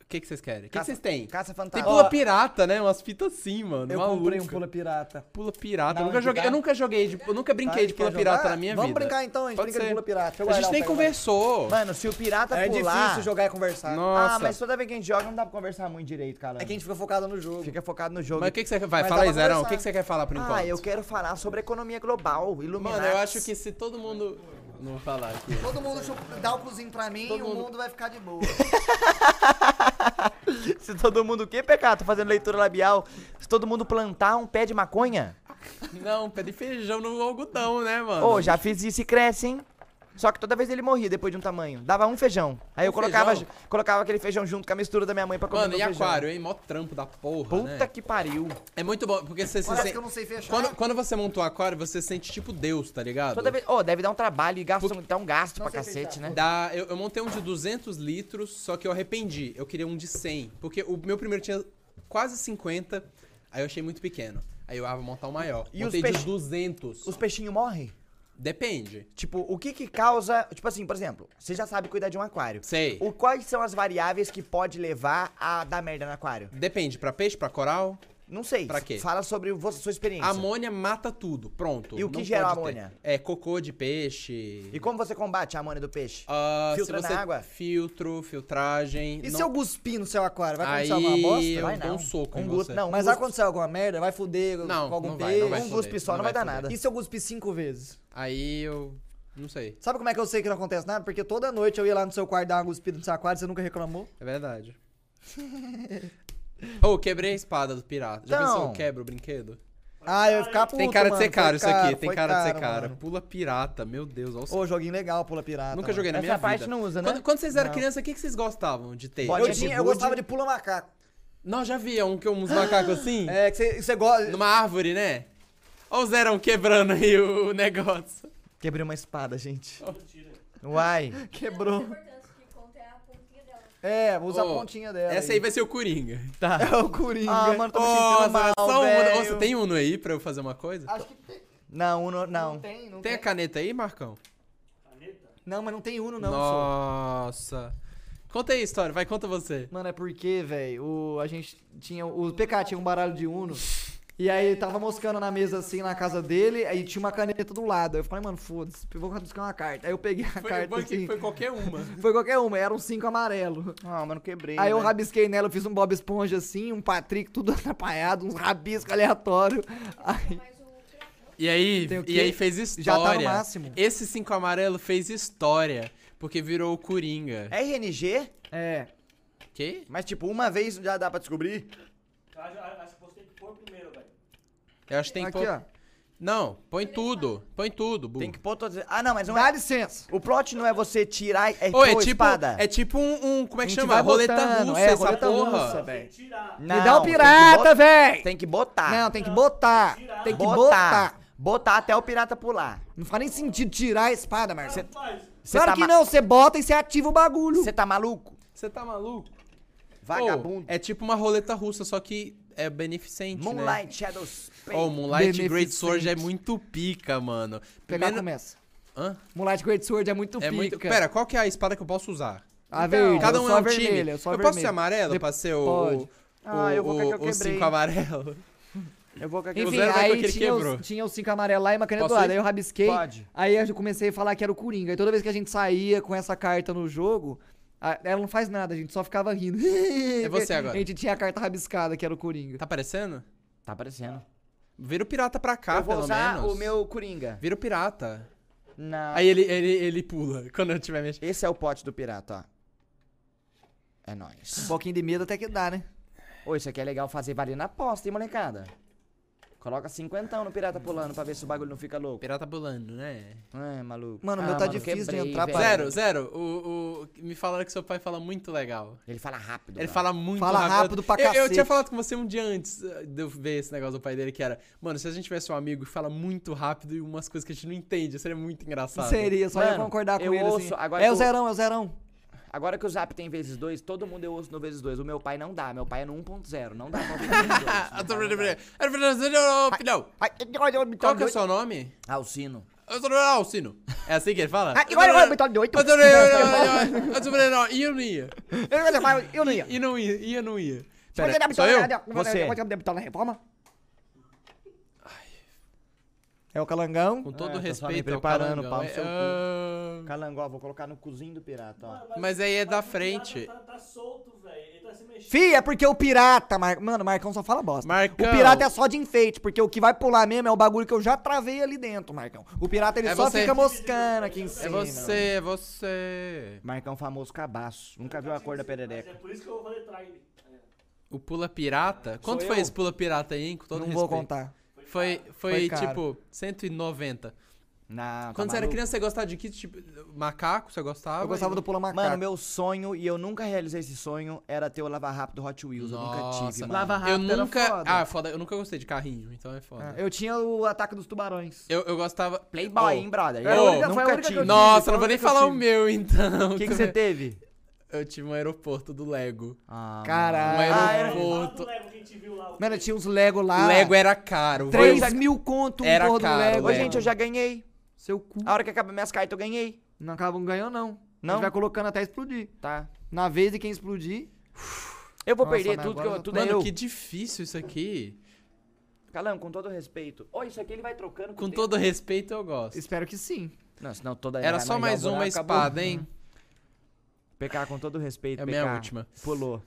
O que, que vocês querem? O que, que vocês têm? Caça fantasma. Tem pula pirata, né? Umas fitas assim, mano. Eu maluco. Comprei um pula pirata. Pula pirata. Eu nunca, joguei, eu nunca joguei, de, eu nunca brinquei tá, de pula pirata jogar? Na minha Vamos vida. Vamos brincar então, a gente Pode brinca ser. De pula pirata. A gente nem conversou. Mano, se o pirata é pular... É difícil jogar e conversar. Nossa. Ah, mas toda vez que a gente joga não dá pra conversar muito direito, cara. É que a gente fica focado no jogo. Fica focado no jogo. Mas o que, que você quer... Vai, mas fala aí, Zerão. O que, que você quer falar por enquanto? Ah, eu quero falar sobre economia global, iluminar. Mano, eu acho que se todo mundo... Não vou falar aqui. Todo mundo dá o cozinho pra mim e o mundo vai ficar de boa. Se todo mundo o quê, P K? Tô fazendo leitura labial. Se todo mundo plantar um pé de maconha? Não, um pé de feijão no algodão, né, mano? Ô, oh, já fiz isso e cresce, hein? Só que toda vez ele morria depois de um tamanho. Dava um feijão. Aí um eu colocava, colocava aquele feijão junto com a mistura da minha mãe pra comer. Mano, e feijão. Aquário, hein? Mó trampo da porra, Puta né? Puta que pariu. É muito bom, porque você Parece se sente... que eu não sei fechar. Quando, quando você monta um aquário, você se sente tipo Deus, tá ligado? Toda vez... Oh, deve dar um trabalho e gasto, porque... dá um gasto não pra cacete, fechar. Né? Dá... Eu, eu montei um de duzentos litros, só que eu arrependi. Eu queria um de cem, porque o meu primeiro tinha quase cinquenta, aí eu achei muito pequeno. Aí eu ah, vou montar um maior. E montei os peixe... de duzentos. Os peixinhos morrem? Depende. Tipo, o que que causa... Tipo assim, por exemplo, você já sabe cuidar de um aquário. Sei. O, quais são as variáveis que pode levar a dar merda no aquário? Depende, pra peixe, pra coral? Não sei. Pra quê? Fala sobre você, sua experiência. A amônia mata tudo, pronto. E o que gera a amônia? Ter. É cocô de peixe. E como você combate a amônia do peixe? Uh, Filtra na água? Filtro, filtragem. E não... se eu cuspir no seu aquário, vai acontecer aí alguma bosta? Vai não. Um soco um você. Não, mas vai acontecer alguma merda, vai foder não, com algum não peixe. Vai, não vai um cuspe só, não, não vai dar nada. E se eu cuspir cinco vezes? Aí eu... Não sei. Sabe como é que eu sei que não acontece nada? Porque toda noite eu ia lá no seu quarto dar uma cuspida no seu aquário e você nunca reclamou. É verdade. Ô, oh, quebrei a espada do pirata. Já pensou eu quebro o brinquedo? Ah, eu ia ficar puto, Tem cara de ser mano, caro isso caro, aqui, tem cara caro, de ser caro. Mano. Pula pirata, meu Deus. Ô, oh, joguinho legal, pula pirata. Nunca mano. Joguei na Essa minha vida. Essa parte não usa, né? Quando, quando vocês eram não. criança, o que, que vocês gostavam de ter? Eu, tinha, eu gostava de pula macaco. Não, já vi um que uns macacos assim. É, que você gosta... Numa árvore, né? Olha o Zerão quebrando aí o negócio. Quebrei uma espada, gente. Oh. Uai. Quebrou. É, vou usar oh, a pontinha dela. Essa aí, aí vai ser o Coringa. Tá. É o Coringa. Ah, mano, tô me sentindo mal, velho. Nossa, tem Uno aí pra eu fazer uma coisa? Acho que tem. Não, Uno, não. Não tem, não tem. Tem a caneta aí, Marcão? Caneta? Não, mas não tem Uno, não. Nossa. Conta aí a história, vai, conta você. Mano, é porque, velho, a gente tinha... O P K tinha um baralho de Uno. E aí ele tava moscando na mesa, assim, na casa dele, aí tinha uma caneta do lado. Aí eu falei, mano, foda-se, eu vou buscar uma carta. Aí eu peguei a foi, carta, assim. Foi qualquer uma. Foi qualquer uma, eram cinco amarelo. Ah, mano, quebrei. Aí né? eu rabisquei nela, eu fiz um Bob Esponja, assim, um Patrick, tudo atrapalhado, uns rabiscos aleatórios. Aí... E aí, e aí fez história. Já tá no máximo. Esse cinco amarelo fez história, porque virou o Coringa. É R N G? É. Que? Mas, tipo, uma vez já dá pra descobrir? Acho que você tem que pôr primeiro, velho. Eu acho que tem que pôr... Aqui, ó. Não, põe tudo. Põe tudo, burro. Tem que pôr todos... Ah, não, mas não é... Dá licença. O plot não é você tirar e... Ô, é tipo, espada. É tipo um... um como é que chama? Roleta botando. russa, é, essa roleta porra. Russa, velho. Me dá o pirata, velho. Tem que botar. Não, tem que botar. Não, tem que botar. botar. Botar até o pirata pular. Não faz nem sentido tirar a espada, Marcelo. Claro que não, você bota e você ativa o bagulho. Você tá maluco? Você tá maluco? Vagabundo. Oh, é tipo uma roleta russa, só que... É beneficente, Moonlight, né? Shadow Spade. Oh, Moonlight Great Sword é muito pica, mano. Pegar Primeiro... começa. Hã? Moonlight Great Sword é muito é pica. Muito... Pera, qual que é a espada que eu posso usar? A então, cada um é um vermelha, time. Eu, eu posso ser amarelo de... pra ser o... Pode. Ah, eu vou com a que eu quebrei. O cinco amarelo. Eu vou com a que eu quebrei. Enfim, aí que tinha, os, tinha os cinco amarelo lá e uma caneta do lado. Aí eu rabisquei. Pode. Aí eu comecei a falar que era o Coringa. E toda vez que a gente saía com essa carta no jogo... Ela não faz nada, a gente só ficava rindo. É você agora. A gente tinha a carta rabiscada, que era o Coringa. Tá aparecendo? Tá aparecendo. Vira o pirata pra cá, eu vou pelo usar menos. o meu Coringa. Vira o pirata. Não. Aí ele, ele, ele pula, quando eu tiver mexendo. Esse é o pote do pirata, ó. É nóis. Um pouquinho de medo até que dá, né? Ô, isso aqui é legal fazer valer na aposta, hein, molecada? Coloca cinquentão no pirata pulando pra ver se o bagulho não fica louco. Pirata pulando, né? É, maluco. Mano, o ah, meu tá mano, difícil quebrei, de entrar pra... Zero, zero. O, o... Me falaram que seu pai fala muito legal. Ele fala rápido. Ele mano. fala muito fala rápido. Fala rápido pra cacete. Eu, eu tinha falado com você um dia antes de eu ver esse negócio do pai dele, que era... Mano, se a gente tivesse um amigo que fala muito rápido e umas coisas que a gente não entende, seria muito engraçado. Seria, só mano, eu concordar com eu ele ouço, assim. Agora é o eu... Zerão, é o Zerão. Agora que o Zap tem vezes dois, todo mundo eu ouço no vezes dois. O meu pai não dá, meu pai é no um ponto zero, não dá pra ouvir vezes dois. Qual que é o seu nome? Alcino. Alcino. É assim que ele fala? E eu não ia. Eu não ia. E não ia, e eu não ia. Pera, sou eu? Você. É o Calangão. Com todo é, respeito, preparando o Calangão. É, uh... Calangão, vou colocar no cozinho do pirata, ó. Mas, mas aí é mas da frente. Tá, tá solto, velho. Ele tá se mexendo. Fih, é porque o pirata... Mar... Mano, o Marcão só fala bosta. Marcão. O pirata é só de enfeite, porque o que vai pular mesmo é o bagulho que eu já travei ali dentro, Marcão. O pirata, ele é só você. fica moscando aqui em cima. É você, é você. Marcão famoso cabaço. Nunca viu a cor da perereca. É por isso que eu vou fazer Tribe. O pula pirata? Quanto Sou foi eu? esse pula pirata aí, hein? Com todo Não respeito. vou contar. Foi, foi, foi tipo, cento e noventa. Não, Quando tá você era criança, você gostava de que tipo? Macaco, você gostava? Eu gostava e... do pula macaco. Mano, meu sonho, e eu nunca realizei esse sonho, era ter o Lava Rápido Hot Wheels. Nossa, eu nunca tive, mano. Lava Rápido eu nunca... Foda. Ah, foda. Eu nunca gostei de carrinho, então é foda. É, eu tinha o Ataque dos Tubarões. Eu, eu gostava... Playboy, oh. hein, brother? Eu, oh, eu nunca tive. tive. Nossa, não vou nem falar o meu, então. O que, que você teve? Eu tive um aeroporto do Lego. Ah, caralho. Um aeroporto. Ah, era... Mano, tinha uns Lego lá. Lego era caro. três mil conto um era caro, do Lego. Ô, gente, eu já ganhei. Seu cu. A hora que acaba minhas cartas, eu ganhei. Não acaba, não ganhou, não. Não? A gente vai colocando até explodir. Tá. Na vez de quem explodir... Eu vou Nossa, perder tudo agora... que eu... Tudo Mano, é eu. que difícil isso aqui. Calão, com todo respeito. Ô, oh, isso aqui ele vai trocando. Com, com todo respeito, eu gosto. Espero que sim. Não, senão toda... Era só mais uma espada, acabou. hein? Hum. P K, com todo respeito, é P K. É a minha última. Pulou.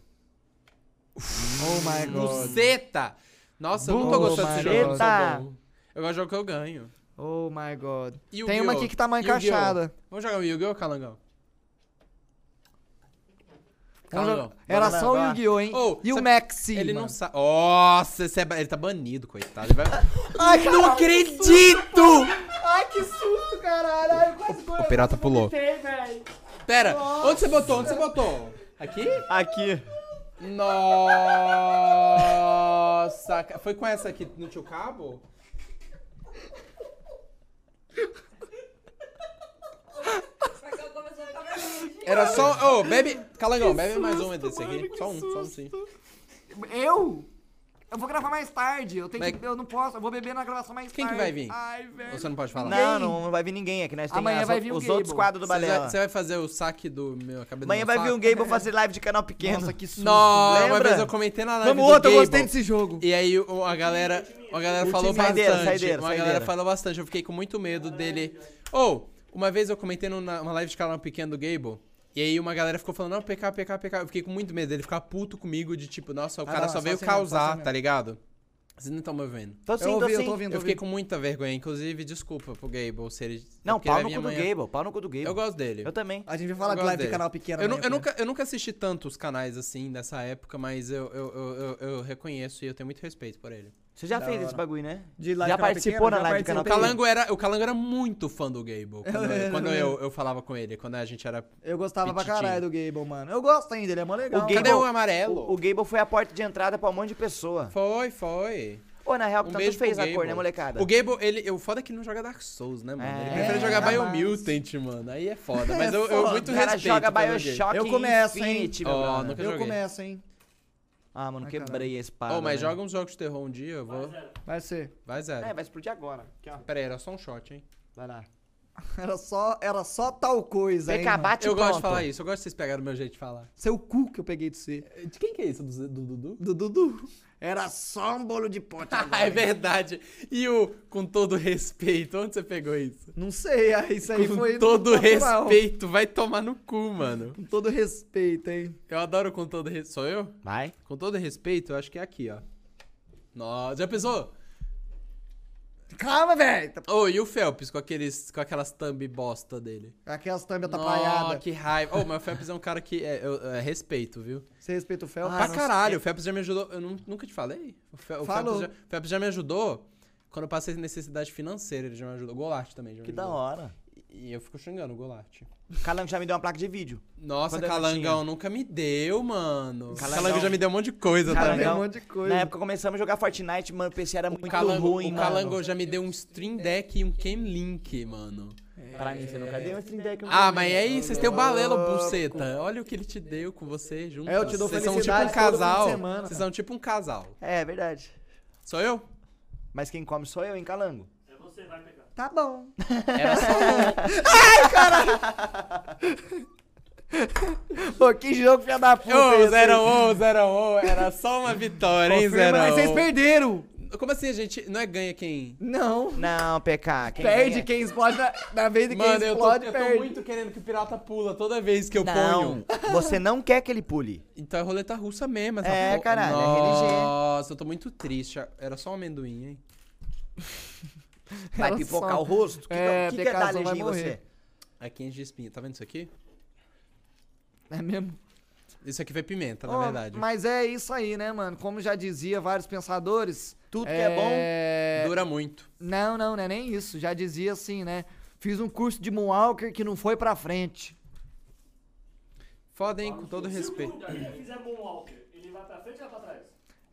Uf, oh my god. Buceta! Nossa, eu não tô gostando desse jogo. Buceta! Eu gosto de jogo que eu ganho. Oh my god. Yu-Gi-Oh! Tem uma aqui que tá mal encaixada. Vamos jogar o Yu-Gi-Oh, Calangão? Calangão. Era só o Yu-Gi-Oh, hein? Oh, e o Maxi. Ele mano. não sabe. Nossa, esse é... ele tá banido, coitado. Ele vai... Ai, não caralho, acredito! Ai, que susto, caralho. Ai, eu quase o, o pirata pulou. Velho. Pera, Nossa. onde você botou? Onde você botou? Aqui? Aqui. Nossa, foi com essa aqui no tio Cabo? Era só... Ô, oh, bebe... Calangão, que bebe susto, mais um desse aqui. Só um, só um sim. Eu? Eu vou gravar mais tarde. Eu tenho Mas... que... Eu não posso. Eu vou beber na gravação mais Quem tarde. Quem que vai vir? Ai, velho. Você não pode falar. Não, não, não vai vir ninguém aqui. Nós Amanhã as, vai vir o os outros quadros do Balela. Você vai fazer o saque do meu... Acabei Amanhã vai saco. vir um Gable fazer live de canal pequeno. Nossa, que susto. Não, uma vez eu comentei na live Vamos do outro, Gable. eu gostei desse jogo. E aí a galera... A galera falou saideira, bastante. Saideira, uma saideira. galera falou bastante. Eu fiquei com muito medo dele. Ou... Oh, uma vez eu comentei numa uma live de canal pequeno do Gable, e aí uma galera ficou falando, não, P K, P K, P K. Eu fiquei com muito medo dele ficar puto comigo, de tipo, nossa, o ah, cara não, só, só veio assim causar, tá ligado? Vocês não estão me ouvindo. Tô sim, eu ouvi, tô sim. Eu, tô ouvindo, eu fiquei ouvindo. com muita vergonha, inclusive, desculpa pro Gable se ele... Não, pau no cu do Gable, pau no cu do Gable. Eu gosto dele. Eu também. A gente vai falar de live dele. de canal pequeno. Eu, eu, nunca, eu nunca assisti tanto os canais assim, dessa época, mas eu, eu, eu, eu, eu reconheço e eu tenho muito respeito por ele. Você já da fez hora. esse bagulho, né? De live já participou pequeno, na live do canal pequeno. Calango era, o Calango era muito fã do Gable. Quando, eu, quando eu, eu falava com ele, quando a gente era Eu gostava pititinho. pra caralho do Gable, mano. Eu gosto ainda, ele é mó legal. O Gable, Cadê o amarelo? O, o Gable foi a porta de entrada pra um monte de pessoa. Foi, foi. Ô, na real, o um Tantu fez a cor, né, molecada? O Gable, ele... O foda é que ele não joga Dark Souls, né, mano? É, ele prefere jogar é, Biomutant, mas... mano. Aí é foda. Mas é eu, foda. eu muito respeito. O cara joga Bioshock Eu começo, hein? Eu começo, hein? Ah, mano, Ai, quebrei a espada. Ô, oh, mas né? joga uns jogos de terror um dia, eu vou... Vai, zero. vai ser. Vai zero. É, vai explodir agora. Aqui, ó. Pera aí, era só um shot, hein? Vai lá. Era só, era só tal coisa, hein? Bate eu pronto. gosto de falar isso, eu gosto de vocês pegarem o meu jeito de falar. Seu cu que eu peguei de você. De quem que é isso? Do Dudu? Do Dudu. Era só um bolo de pote agora. É verdade. E o com todo respeito, onde você pegou isso? Não sei, isso aí com foi... Com todo respeito, vai tomar no cu, mano. Com todo respeito, hein? Eu adoro com todo respeito. Sou eu? Vai. Com todo respeito, eu acho que é aqui, ó. Nossa, já pensou? Calma, velho! Ô, oh, e o Phelps com, aqueles, com aquelas thumb bosta dele? Aquelas thumb atrapalhadas. Oh, que raiva. Ô, oh, mas o Phelps é um cara que é, eu, eu respeito, viu? Você respeita o Phelps? Ah, pra caralho, sei. o Phelps já me ajudou. Eu não, nunca te falei? O, Fel, o, Phelps já, o Phelps já me ajudou quando eu passei necessidade financeira, ele já me ajudou. O Golart também já me que ajudou. Que da hora. E eu fico xingando o Golart. Calango já me deu uma placa de vídeo. Nossa, Calangão nunca me deu, mano. Calangão já me deu um monte de coisa, Calangão, tá? Um monte de coisa. Na época começamos a jogar Fortnite, mano, o P C era o muito Calango, ruim, o mano. O Calango já me deu um Stream Deck e um Game Link, mano. É. Pra mim, você nunca deu um Stream Deck e um Ah, mas aí, vocês têm o Balela, buceta. Olha o que ele te deu com você junto. É, eu te dou Vocês são tipo um casal. Vocês são tipo um casal. É, verdade. Sou eu? Mas quem come sou eu, hein, Calango? É você, vai pegar. Tá bom. Era só um. Ai, caralho! Pô, que jogo, filha da puta. Ô, zero um, zero um. Era só uma vitória, hein, zero um. Mas vocês perderam. Como assim, a gente? Não é ganha quem? Não. Não, P K. Quem perde ganha? Quem explode na, na vez de quem Mano, explode, eu tô, perde. Eu tô muito querendo que o pirata pula toda vez que eu não, ponho. Não, você não quer que ele pule. Então é roleta russa mesmo. Essa é, po... caralho. Nossa, é Nossa, eu tô muito triste. Era só um amendoim, hein? Vai Ela pipocar só... o rosto? O que é, que, que é dar alergia em você? Aqui é de espinha. Tá vendo isso aqui? É mesmo? Isso aqui foi pimenta, oh, na verdade. Mas é isso aí, né, mano? Como já dizia vários pensadores... Tudo é... que é bom... Dura muito. Não, não, não é nem isso. Já dizia assim, né? Fiz um curso de Moonwalker que não foi pra frente. Foda, hein? Com todo respeito. Se o Moonwalker fizer Moonwalker, ele vai pra frente ou pra trás?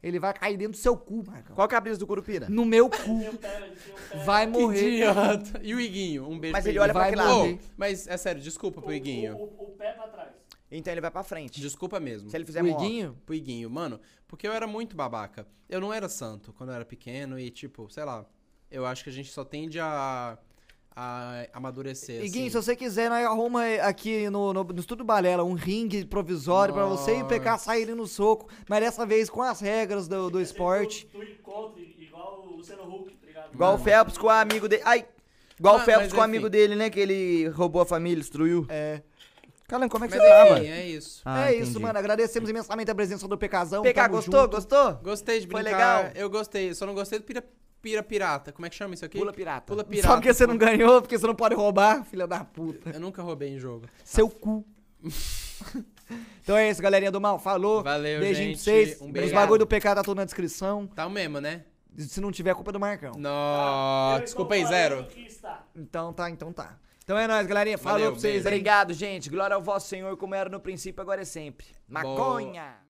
Ele vai cair dentro do seu cu, Marcão. Qual que é a brisa do Curupira? No meu cu. Vai morrer. Idiota. E o Iguinho? Um beijo. Mas ele olha pra aquele lado. Mas é sério, desculpa pro Iguinho. O, o, o pé pra trás. Então ele vai pra frente. Desculpa mesmo. Se ele fizer morrer. Pro Iguinho? Pro Iguinho, mano. Porque eu era muito babaca. Eu não era santo quando eu era pequeno e, tipo, sei lá. Eu acho que a gente só tende a... a amadurecer. Iguinho, assim. Se você quiser, nós arruma aqui no, no, no estúdio Balela um ringue provisório oh. pra você e P K saírem no soco, mas dessa vez com as regras do, do esporte. Tu, tu encontra igual o Luciano Huck, ligado? Igual o Phelps com o amigo dele. Ai! Igual o Phelps com o amigo dele, né? Que ele roubou a família, destruiu. É. Calango, como é que mas você tá, mano? É isso. Ah, é entendi. isso, mano. Agradecemos imensamente a presença do PKzão. P K, gostou? Junto. Gostou? Gostei de brincar. Foi legal? Eu gostei. Só não gostei do Pira... Pira pirata, como é que chama isso aqui? Pula pirata. Pula pirata. Só porque você não ganhou, porque você não pode roubar, filha da puta. Eu nunca roubei em jogo. Seu cu. Então é isso, galerinha do mal. Falou. Valeu, Beijinho gente. Beijinho pra vocês. Um beijo. Os bagulho do P K tá tudo na descrição. Tá o mesmo, né? Se não tiver, é culpa do Marcão. Nossa, desculpa aí, zero. Então tá, então tá. Então é nóis, galerinha. Falou Valeu, pra vocês. Beijo. Obrigado, gente. Glória ao vosso Senhor, como era no princípio, agora é sempre. Maconha! Boa.